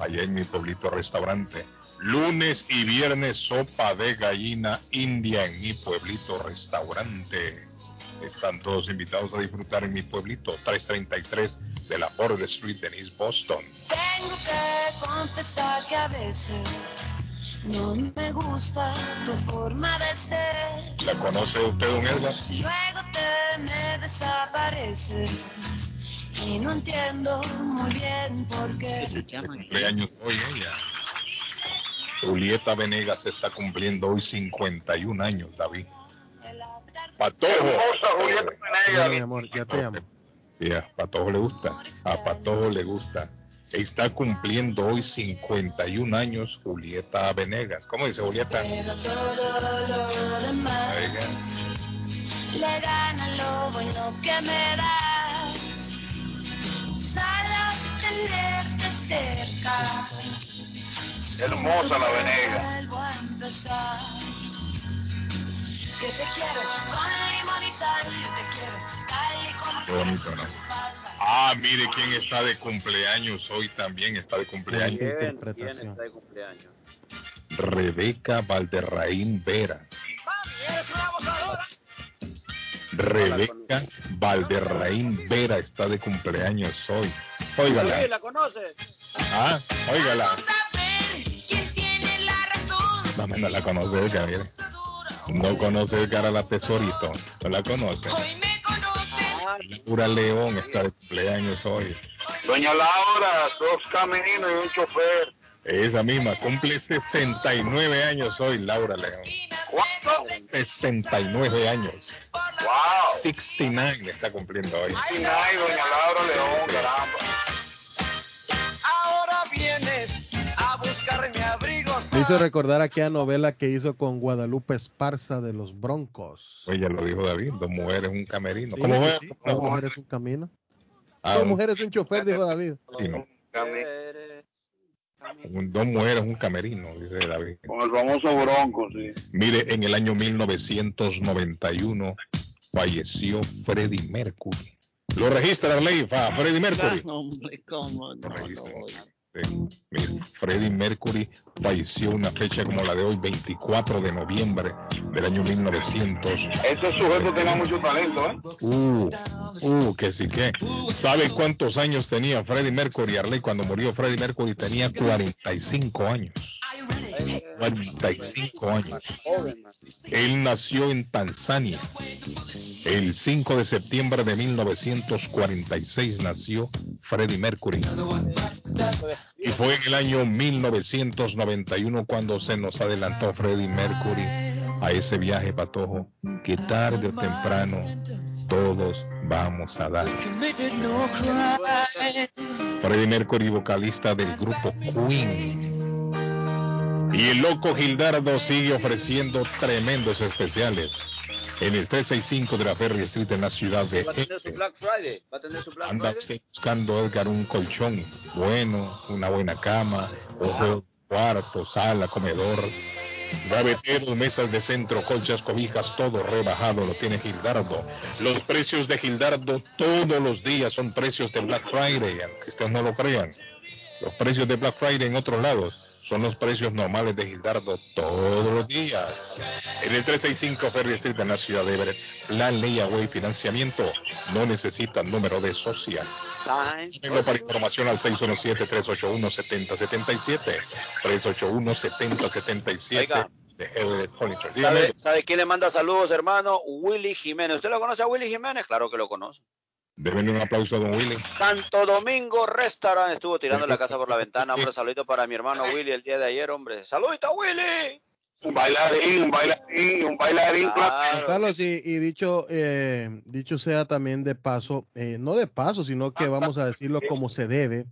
allá en Mi Pueblito Restaurante. Lunes y viernes, sopa de gallina india en Mi Pueblito Restaurante. Están todos invitados a disfrutar en Mi Pueblito, 333 de la Border Street en East Boston. Tengo que confesar que a veces no me gusta tu forma de ser. ¿La conoce usted, don Edgar? Luego te me desapareces y no entiendo muy bien por qué. Se cumpleaños hoy ella. Julieta Venegas está cumpliendo hoy 51 años, David. Patojo. Hola, mi amor, ya te amo. Sí, a Patojo le gusta. A Patojo le gusta. Está cumpliendo hoy 51 años Julieta Venegas. ¿Cómo dice Julieta? Le gana lo bueno que me das. Solo tenerte cerca. Hermosa la Venegas. Que te quiero con limón y sal, yo te quiero tal y como qué bonito, ¿no? Ah, mire quién está de cumpleaños hoy también, está de cumpleaños. ¿Quién está de cumpleaños? Rebeca Valderraín Vera. Rebeca Valderraín Vera está de cumpleaños hoy. Óigala. ¿La conoces? Ah, óigala. No, no la conoce, Gabriel. No conoce el cara a la Tesorito, no la conoce. Hoy me conoce. Pura León está de cumpleaños hoy. Doña Laura, 2 camerinos y un chofer. Esa misma, cumple 69 años hoy, Laura León. ¿Cuánto? 69 años. Wow. 69 está cumpliendo hoy. 69, doña Laura León, caramba. Ahora vienes a buscarme. Me hizo recordar aquella novela que hizo con Guadalupe Esparza de Los Broncos. Oye, ya lo dijo David, 2 mujeres, un camerino. Sí, ¿cómo sí, no, 2 mujeres, un camino? 2 mujeres, un chofer, dijo David. Sí, no. Un 2 mujeres, un camerino, dice David. Con el famoso Bronco, sí. Mire, en el año 1991 falleció Freddie Mercury. Lo registra la ley, Freddie Mercury. No, hombre, ¿cómo? No, Freddie Mercury falleció una fecha como la de hoy, 24 de noviembre del año 1900. Ese sujeto tenía mucho talento, ¿eh? Que sí que. ¿Sabe cuántos años tenía Freddie Mercury, Arley? Cuando murió Freddie Mercury tenía 45 años. 45 años. Él nació en Tanzania. El 5 de septiembre de 1946 nació Freddie Mercury. Y fue en el año 1991 cuando se nos adelantó Freddie Mercury a ese viaje, Patojo, que tarde o temprano todos vamos a dar. Freddie Mercury, vocalista del grupo Queen. Y el loco Gildardo sigue ofreciendo tremendos especiales. en el 365 de la Ferry Street en la ciudad de... Va a tener su Black Friday. Anda usted buscando, Edgar, un colchón bueno, una buena cama, un cuarto, sala, comedor, gavetero, mesas de centro, colchas, cobijas, todo rebajado lo tiene Gildardo. Los precios de Gildardo todos los días son precios de Black Friday, aunque ustedes no lo crean. Los precios de Black Friday en otros lados son los precios normales de Gildardo todos los días. En el 365 Ferry Street en la ciudad de Everett, plan Layaway Financiamiento. No necesitan número de social. Vengo para información al 617-381-7077. 381-7077 de Everett Furniture. ¿Sabe quién le manda saludos, hermano? Willy Jiménez. ¿Usted lo conoce a Willy Jiménez? Claro que lo conoce. Deben un aplauso a don Willy. Santo Domingo Restaurant estuvo tirando la casa por la ventana. Hombre, saludito para mi hermano Willy el día de ayer, hombre. ¡Saludito, Willy! Un bailarín. Claro. Carlos, y dicho sea también de paso, no de paso, sino que vamos a decirlo como se debe.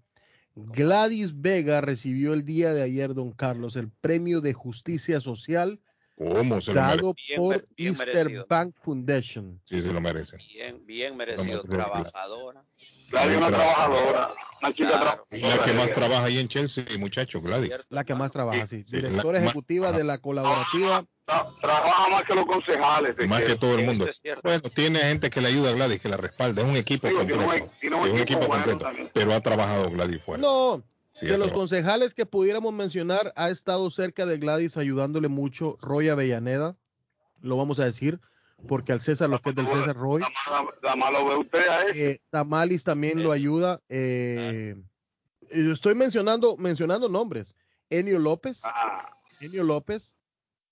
Gladys Vega recibió el día de ayer, don Carlos, el premio de justicia social. ¿Cómo se dado lo por bien Easter merecido. Bank Foundation. Sí, se lo merece. Bien merecido, trabajadora. Gladys, una trabajadora. Una chica trabajadora. La que más trabaja ahí en Chelsea, muchacho, Gladys. La que más trabaja, sí. Directora ejecutiva de la colaborativa. Trabaja más que los concejales. Más que todo el mundo. Bueno, tiene gente que le ayuda a Gladys, que la respalda. Es un equipo completo. Pero ha trabajado Gladys fuera. No. Sí, de los concejales que pudiéramos mencionar, ha estado cerca de Gladys ayudándole mucho Roy Avellaneda, lo vamos a decir, porque al César lo que es del César, Roy. Tamalis también lo ayuda. Estoy mencionando nombres. Enio López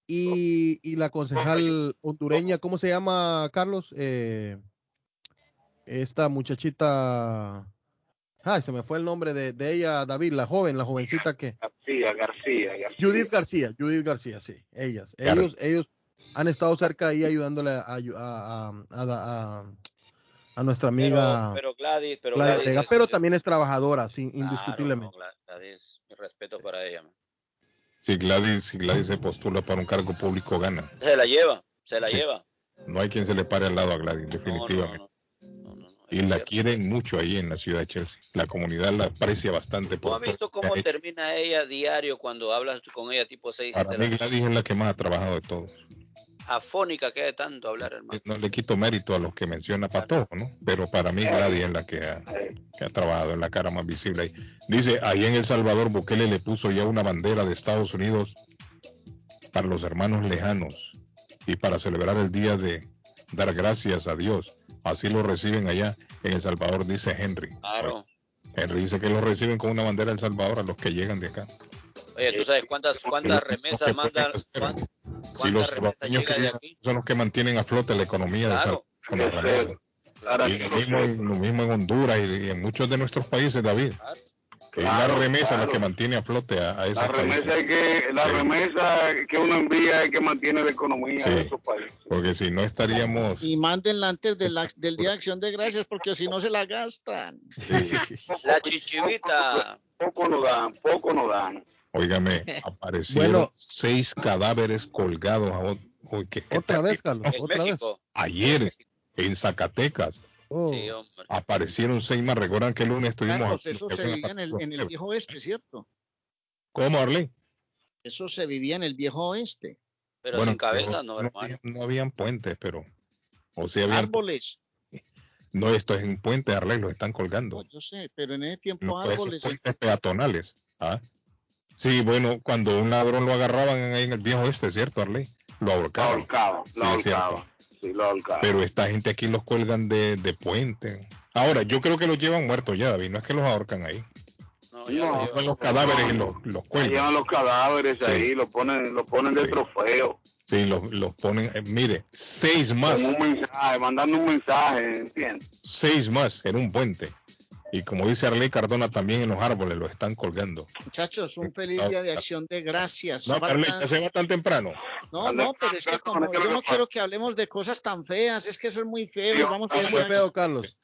y la concejal hondureña, ¿cómo se llama, Carlos? Esta muchachita... Ay, se me fue el nombre de ella, David, la jovencita que... García. Judith García, sí, ellas. Ellos han estado cerca ahí ayudándole a nuestra amiga... Pero Gladys Vega, pero también es trabajadora, sí, claro, indiscutiblemente. No, Gladys, mi respeto para ella. Man. Si Gladys se postula para un cargo público, gana. Se la lleva. No hay quien se le pare al lado a Gladys, definitivamente. No. Y la quieren mucho ahí en la ciudad de Chelsea. La comunidad la aprecia bastante. ¿Tú has visto cómo termina ella diario cuando hablas con ella tipo 6? Para mí Gladys es la que más ha trabajado de todos. Afónica que de tanto hablar, hermano. No le quito mérito a los que menciona Patojo, ¿no? Pero para mí Gladys es la que ha trabajado en la cara más visible ahí. Dice, ahí en El Salvador Bukele le puso ya una bandera de Estados Unidos para los hermanos lejanos y para celebrar el día de dar gracias a Dios. Así lo reciben allá en El Salvador, dice Henry. Claro. Henry dice que lo reciben con una bandera de El Salvador a los que llegan de acá. Oye, ¿tú sabes cuántas remesas mandan? Si los salvadoreños que llegan aquí son los que mantienen a flote la economía de El Salvador. Claro. Y lo mismo en Honduras y en muchos de nuestros países, David. Claro. La remesa es la que mantiene a flote a esos países. La remesa que uno envía es que mantiene la economía de esos países. Porque si no estaríamos... Y mándenla antes del Día de Acción de Gracias, porque si no se la gastan. Sí. La chichivita. Poco no dan. Óigame, aparecieron 6 cadáveres colgados. ¿Otra vez, Carlos? ¿Otra vez? Ayer, en Zacatecas. Oh. Sí, aparecieron 6 más. Recuerdan que el lunes estuvimos... Carlos, eso se vivía en el viejo oeste, ¿cierto? ¿Cómo, Arley? Eso se vivía en el viejo oeste. Pero bueno, sin cabeza, no, hermano. No habían puentes, pero... O sea, habían árboles. No, esto es un puente, Arley, lo están colgando. No, yo sé, pero en ese tiempo no, árboles... Puentes peatonales. ¿Ah? Sí, bueno, cuando un ladrón lo agarraban ahí en el viejo oeste, ¿cierto, Arley? Lo ahorcaban. Lo ahorcaban. Pero esta gente aquí los cuelgan de puente. Ahora, yo creo que los llevan muertos ya, David. No es que los ahorcan ahí. Llevan los cadáveres y los cuelgan. Llevan los cadáveres ahí, los ponen de trofeo. Sí, los ponen. Mire, 6 más. Con un mensaje, mandando un mensaje, ¿entiendes? 6 más en un puente. Y como dice Arley Cardona, también en los árboles los están colgando. Muchachos, un feliz día de Acción de Gracias. No, Arley, se va tan temprano. No, pero es que como yo no quiero que hablemos de cosas tan feas, es que eso es muy feo. Dios, vamos a ver muy feo, Carlos.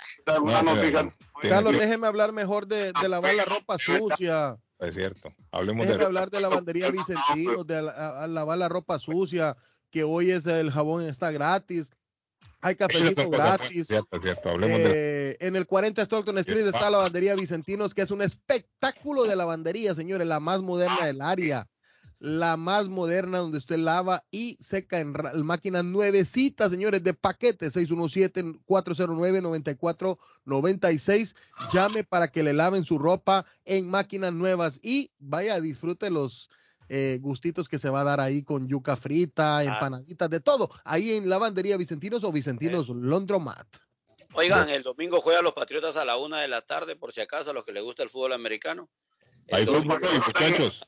Carlos, déjeme hablar mejor de lavar la ropa sucia. Es cierto. Hablemos de hablar de lavandería Vicentino, de lavar la ropa sucia, que hoy el jabón está gratis, Hay cafecito gratis. Cierto. En el 40 Stockton Street está Lavandería Vicentinos, que es un espectáculo de lavandería, señores, la más moderna del área. La más moderna, donde usted lava y seca en máquinas nuevecitas, señores, de paquete. 617-409-9496. Llame para que le laven su ropa en máquinas nuevas y vaya, disfrute los gustitos que se va a dar ahí con yuca frita, empanaditas, de todo. Ahí en Lavandería Vicentinos o Vicentinos Laundromat. Oigan, el domingo juegan los Patriotas a la 1:00 p.m, por si acaso, a los que les gusta el fútbol americano. Ahí fútbol, muchachos.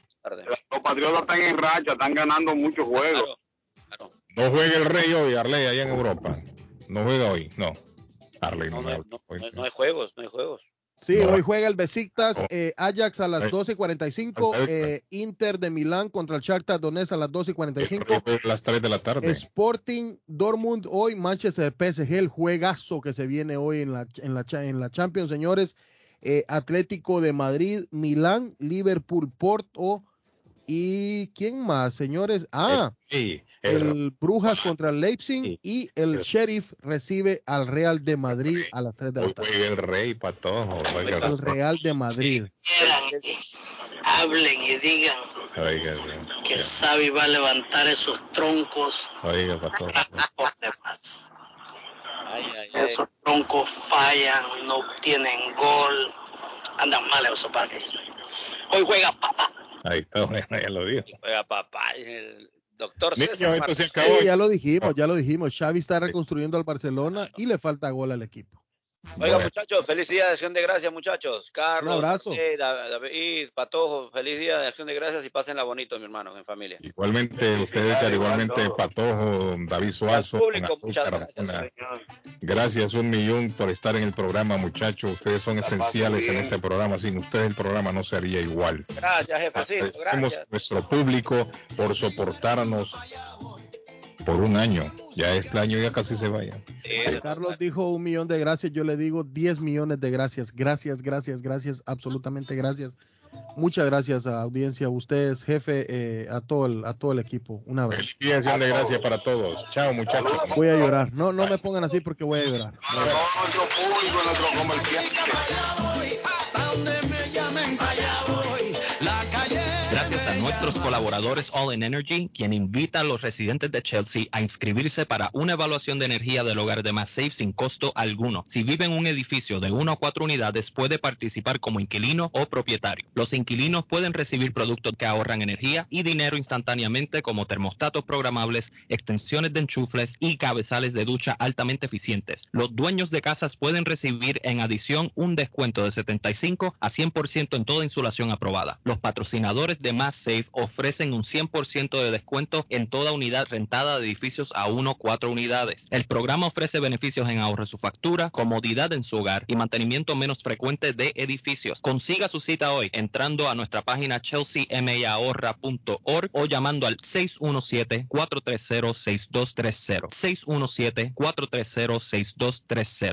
Los Patriotas están en racha, están ganando muchos juegos. Claro. No juega el Rey hoy, Arley, allá en Europa. No juega hoy, no. Arley no hay juegos, no hay juegos. Sí, no. Hoy juega el Besiktas, Ajax a las 12:45, Inter de Milán contra el Shakhtar Donetsk a las 12:45. Las 3 de la tarde. Sporting Dortmund hoy, Manchester PSG, el juegazo que se viene hoy en la Champions, señores. Atlético de Madrid, Milán, Liverpool, Porto y ¿quién más, señores? El Brujas contra el Leipzig y el Sheriff recibe al Real de Madrid a las 3 de la tarde. Oye, el Rey, Patojo. El Real de Madrid. Sí. Hablen y digan que Xavi va a levantar esos troncos. Oiga, Patojo. Esos troncos fallan, no obtienen gol, andan mal esos parques. Hoy juega papá. Ahí está, bueno, ya lo dijo. Juega papá, el doctor César. Ya lo dijimos, Xavi está reconstruyendo al Barcelona y le falta gol al equipo. Oiga, muchachos, feliz día de Acción de Gracias, muchachos. Carlos, un abrazo. David, Patojo, feliz día de Acción de Gracias y pásenla bonito, mi hermano, en familia. Igualmente, ustedes, igualmente, Patojo, David Suazo. Público, muchas gracias. Gracias 1,000,000 por estar en el programa, muchachos. Ustedes son esenciales en este programa. Sin ustedes el programa no sería igual. Gracias, jefecito. Gracias a nuestro público por soportarnos. Por un año, ya es año, ya casi se vaya. Carlos dijo 1,000,000 de gracias, yo le digo 10,000,000 de gracias. Gracias, absolutamente gracias. Muchas gracias a audiencia, a ustedes, jefe, a todo el equipo. Un abrazo. Felicitación de gracias para todos. Chao, muchachos. Voy a llorar. No me pongan así porque voy a llorar. Nuestro público, nuestro comerciante. Gracias a nuestros colaboradores All in Energy, quien invita a los residentes de Chelsea a inscribirse para una evaluación de energía del hogar de MassSafe sin costo alguno. Si vive en un edificio de 1 a 4 unidades, puede participar como inquilino o propietario. Los inquilinos pueden recibir productos que ahorran energía y dinero instantáneamente, como termostatos programables, extensiones de enchufles y cabezales de ducha altamente eficientes. Los dueños de casas pueden recibir en adición un descuento de 75 a 100% en toda insulación aprobada. Los patrocinadores de MassSafe ofrecen un 100% de descuento en toda unidad rentada de edificios a 1 a 4 unidades. El programa ofrece beneficios en ahorro de su factura, comodidad en su hogar y mantenimiento menos frecuente de edificios. Consiga su cita hoy entrando a nuestra página chelseamahorra.org o llamando al 617-430-6230.